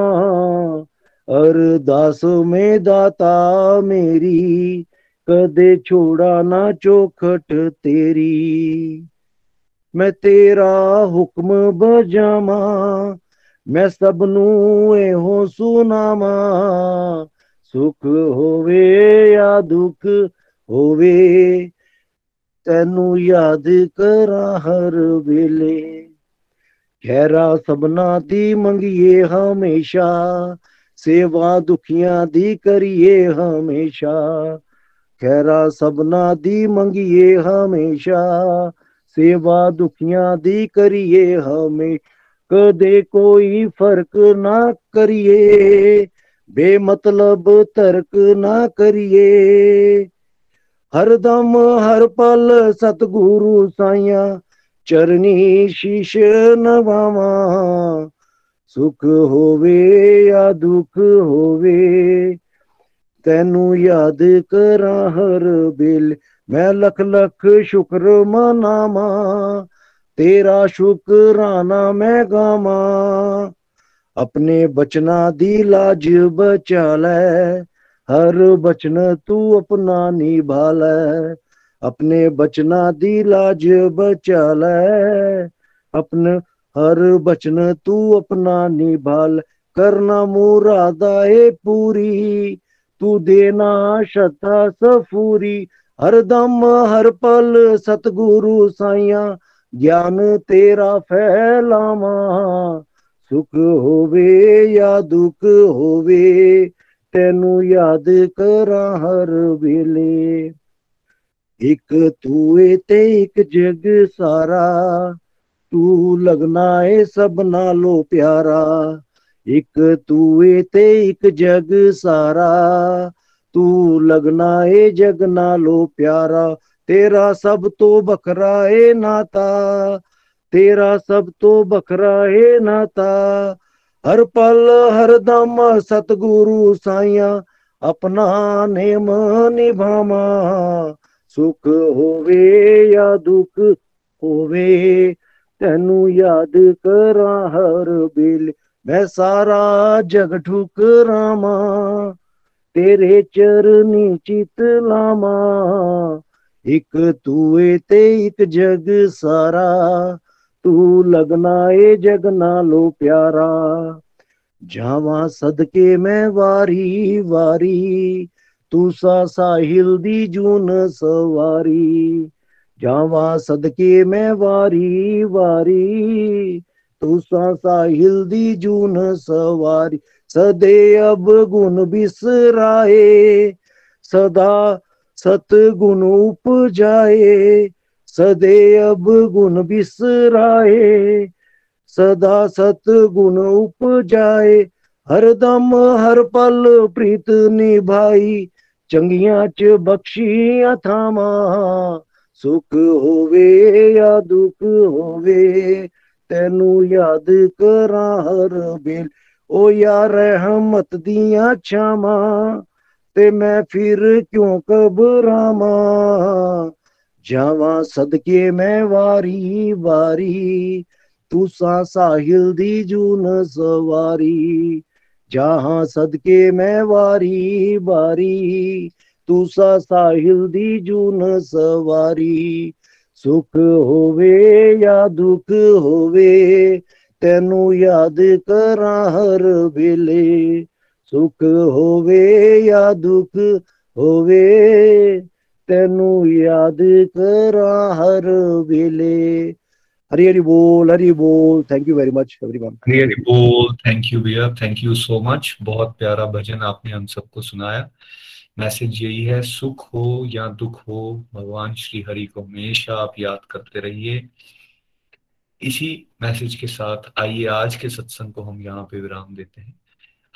अरदास में दाता मेरी, कदे छोड़ा ना चौखट तेरी। मैं तेरा हुक्म बजावा, मैं सबनू एहो सुनावा। सुख होवे या दुख होवे, तेनू याद करा हर वेले। खैरा सबना दी मंगिए हमेशा, सेवा दुखियां दी करिए हमेशा, खैरा सबना दी मंगिए हमेशा, सेवा दुखियां दी करिए हमें। कदे कोई फर्क ना करिए, बेमतलब तर्क ना करिए, हर दम हर पल सतगुरु साइया, चरनी शीश नवावा। सुख होवे या दुख होवे, तेनू याद करा हर बेल। मैं लख लख शुक्र मनावा, तेरा शुकराना मैं गावा। अपने बचना दी लाज बचा लै, हर बचन तू अपना निभा लै, अपने बचना दी लाज बचा लै, अपने हर बचन तू अपना निभा लै। करना मुरादा ए पूरी, तू देना शता सफूरी, हर दम हर पल सतगुरु साइया, ज्ञान तेरा फैलावा। सुख होवे या दुख होवे, तेनू याद करा हर वेले। इक तूए ते इक जग सारा, तू लगना है सब नालो प्यारा, इक तूए ते इक जग सारा, तू लगना है जग नालो प्यारा। तेरा सब तो बखरा है नाता, तेरा सब तो बखरा है नाता, हर पल हर दम सतगुरु साइया, अपना नेम निभावा। सुख होवे या दुख होवे, तेनू याद करा हर बेल। मैं सारा जग ठुकरावा, तेरे चरनी चित लामा, इक तूए ते इक जग सारा, तू लगना ए जग नालो प्यारा। जावा सदके मैं वारी वारी, तू सा साहिल दी जून सवारी। जावा सदके मैं वारी वारी, तू सा साहिल दी जून सवारी। सदे अब गुण बिसराए, सदा सतगुण उपजाए। सदे अब गुण बिसराए, सदा सतगुण उपजाए। हर दम हर पल प्रीत निभाई, चंगियां च बख्शिया थामा। सुख होवे या दुख होवे, तेनू याद करा हर बेल। ओ यार रहमत दिया छामा, ते मैं फिर क्यों घबरामा। जावा सदके मैं वारी वारी, तू सा साहिल दी जून सवारी। जहां सदके मैं वारी वारी, तू सा साहिल दी जून सवारी। सुख होवे या दुख होवे, तेनू याद करा हर बेले। सुख होवे या दुख होवे, तेनू याद करा हर बेले। हरी हरी बोल, हरी बोल। Thank you very much everyone. Hari Hari बोल। थैंक यू भैया, थैंक यू सो मच। बहुत प्यारा भजन आपने हम सबको सुनाया। मैसेज यही है, सुख हो या दुख हो, भगवान श्री हरि को हमेशा आप याद करते रहिए। इसी मैसेज के साथ आइए आज के सत्संग को हम यहाँ पे विराम देते हैं।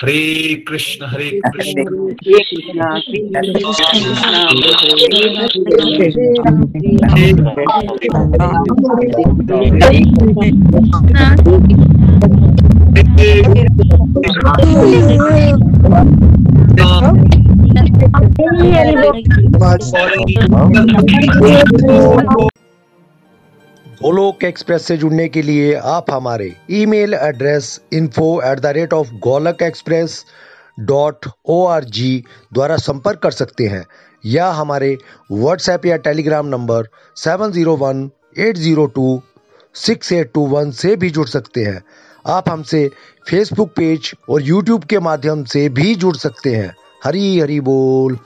हरे कृष्ण हरे कृष्ण कृष्ण। गोलोक एक्सप्रेस से जुड़ने के लिए आप हमारे email address info at the rate of गोलक express dot O R G द्वारा संपर्क कर सकते हैं, या हमारे व्हाट्सएप या Telegram number seven zero one eight zero two six eight two one से भी जुड़ सकते हैं। आप हमसे फेसबुक पेज और यूट्यूब के माध्यम से भी जुड़ सकते हैं। हरी हरी बोल।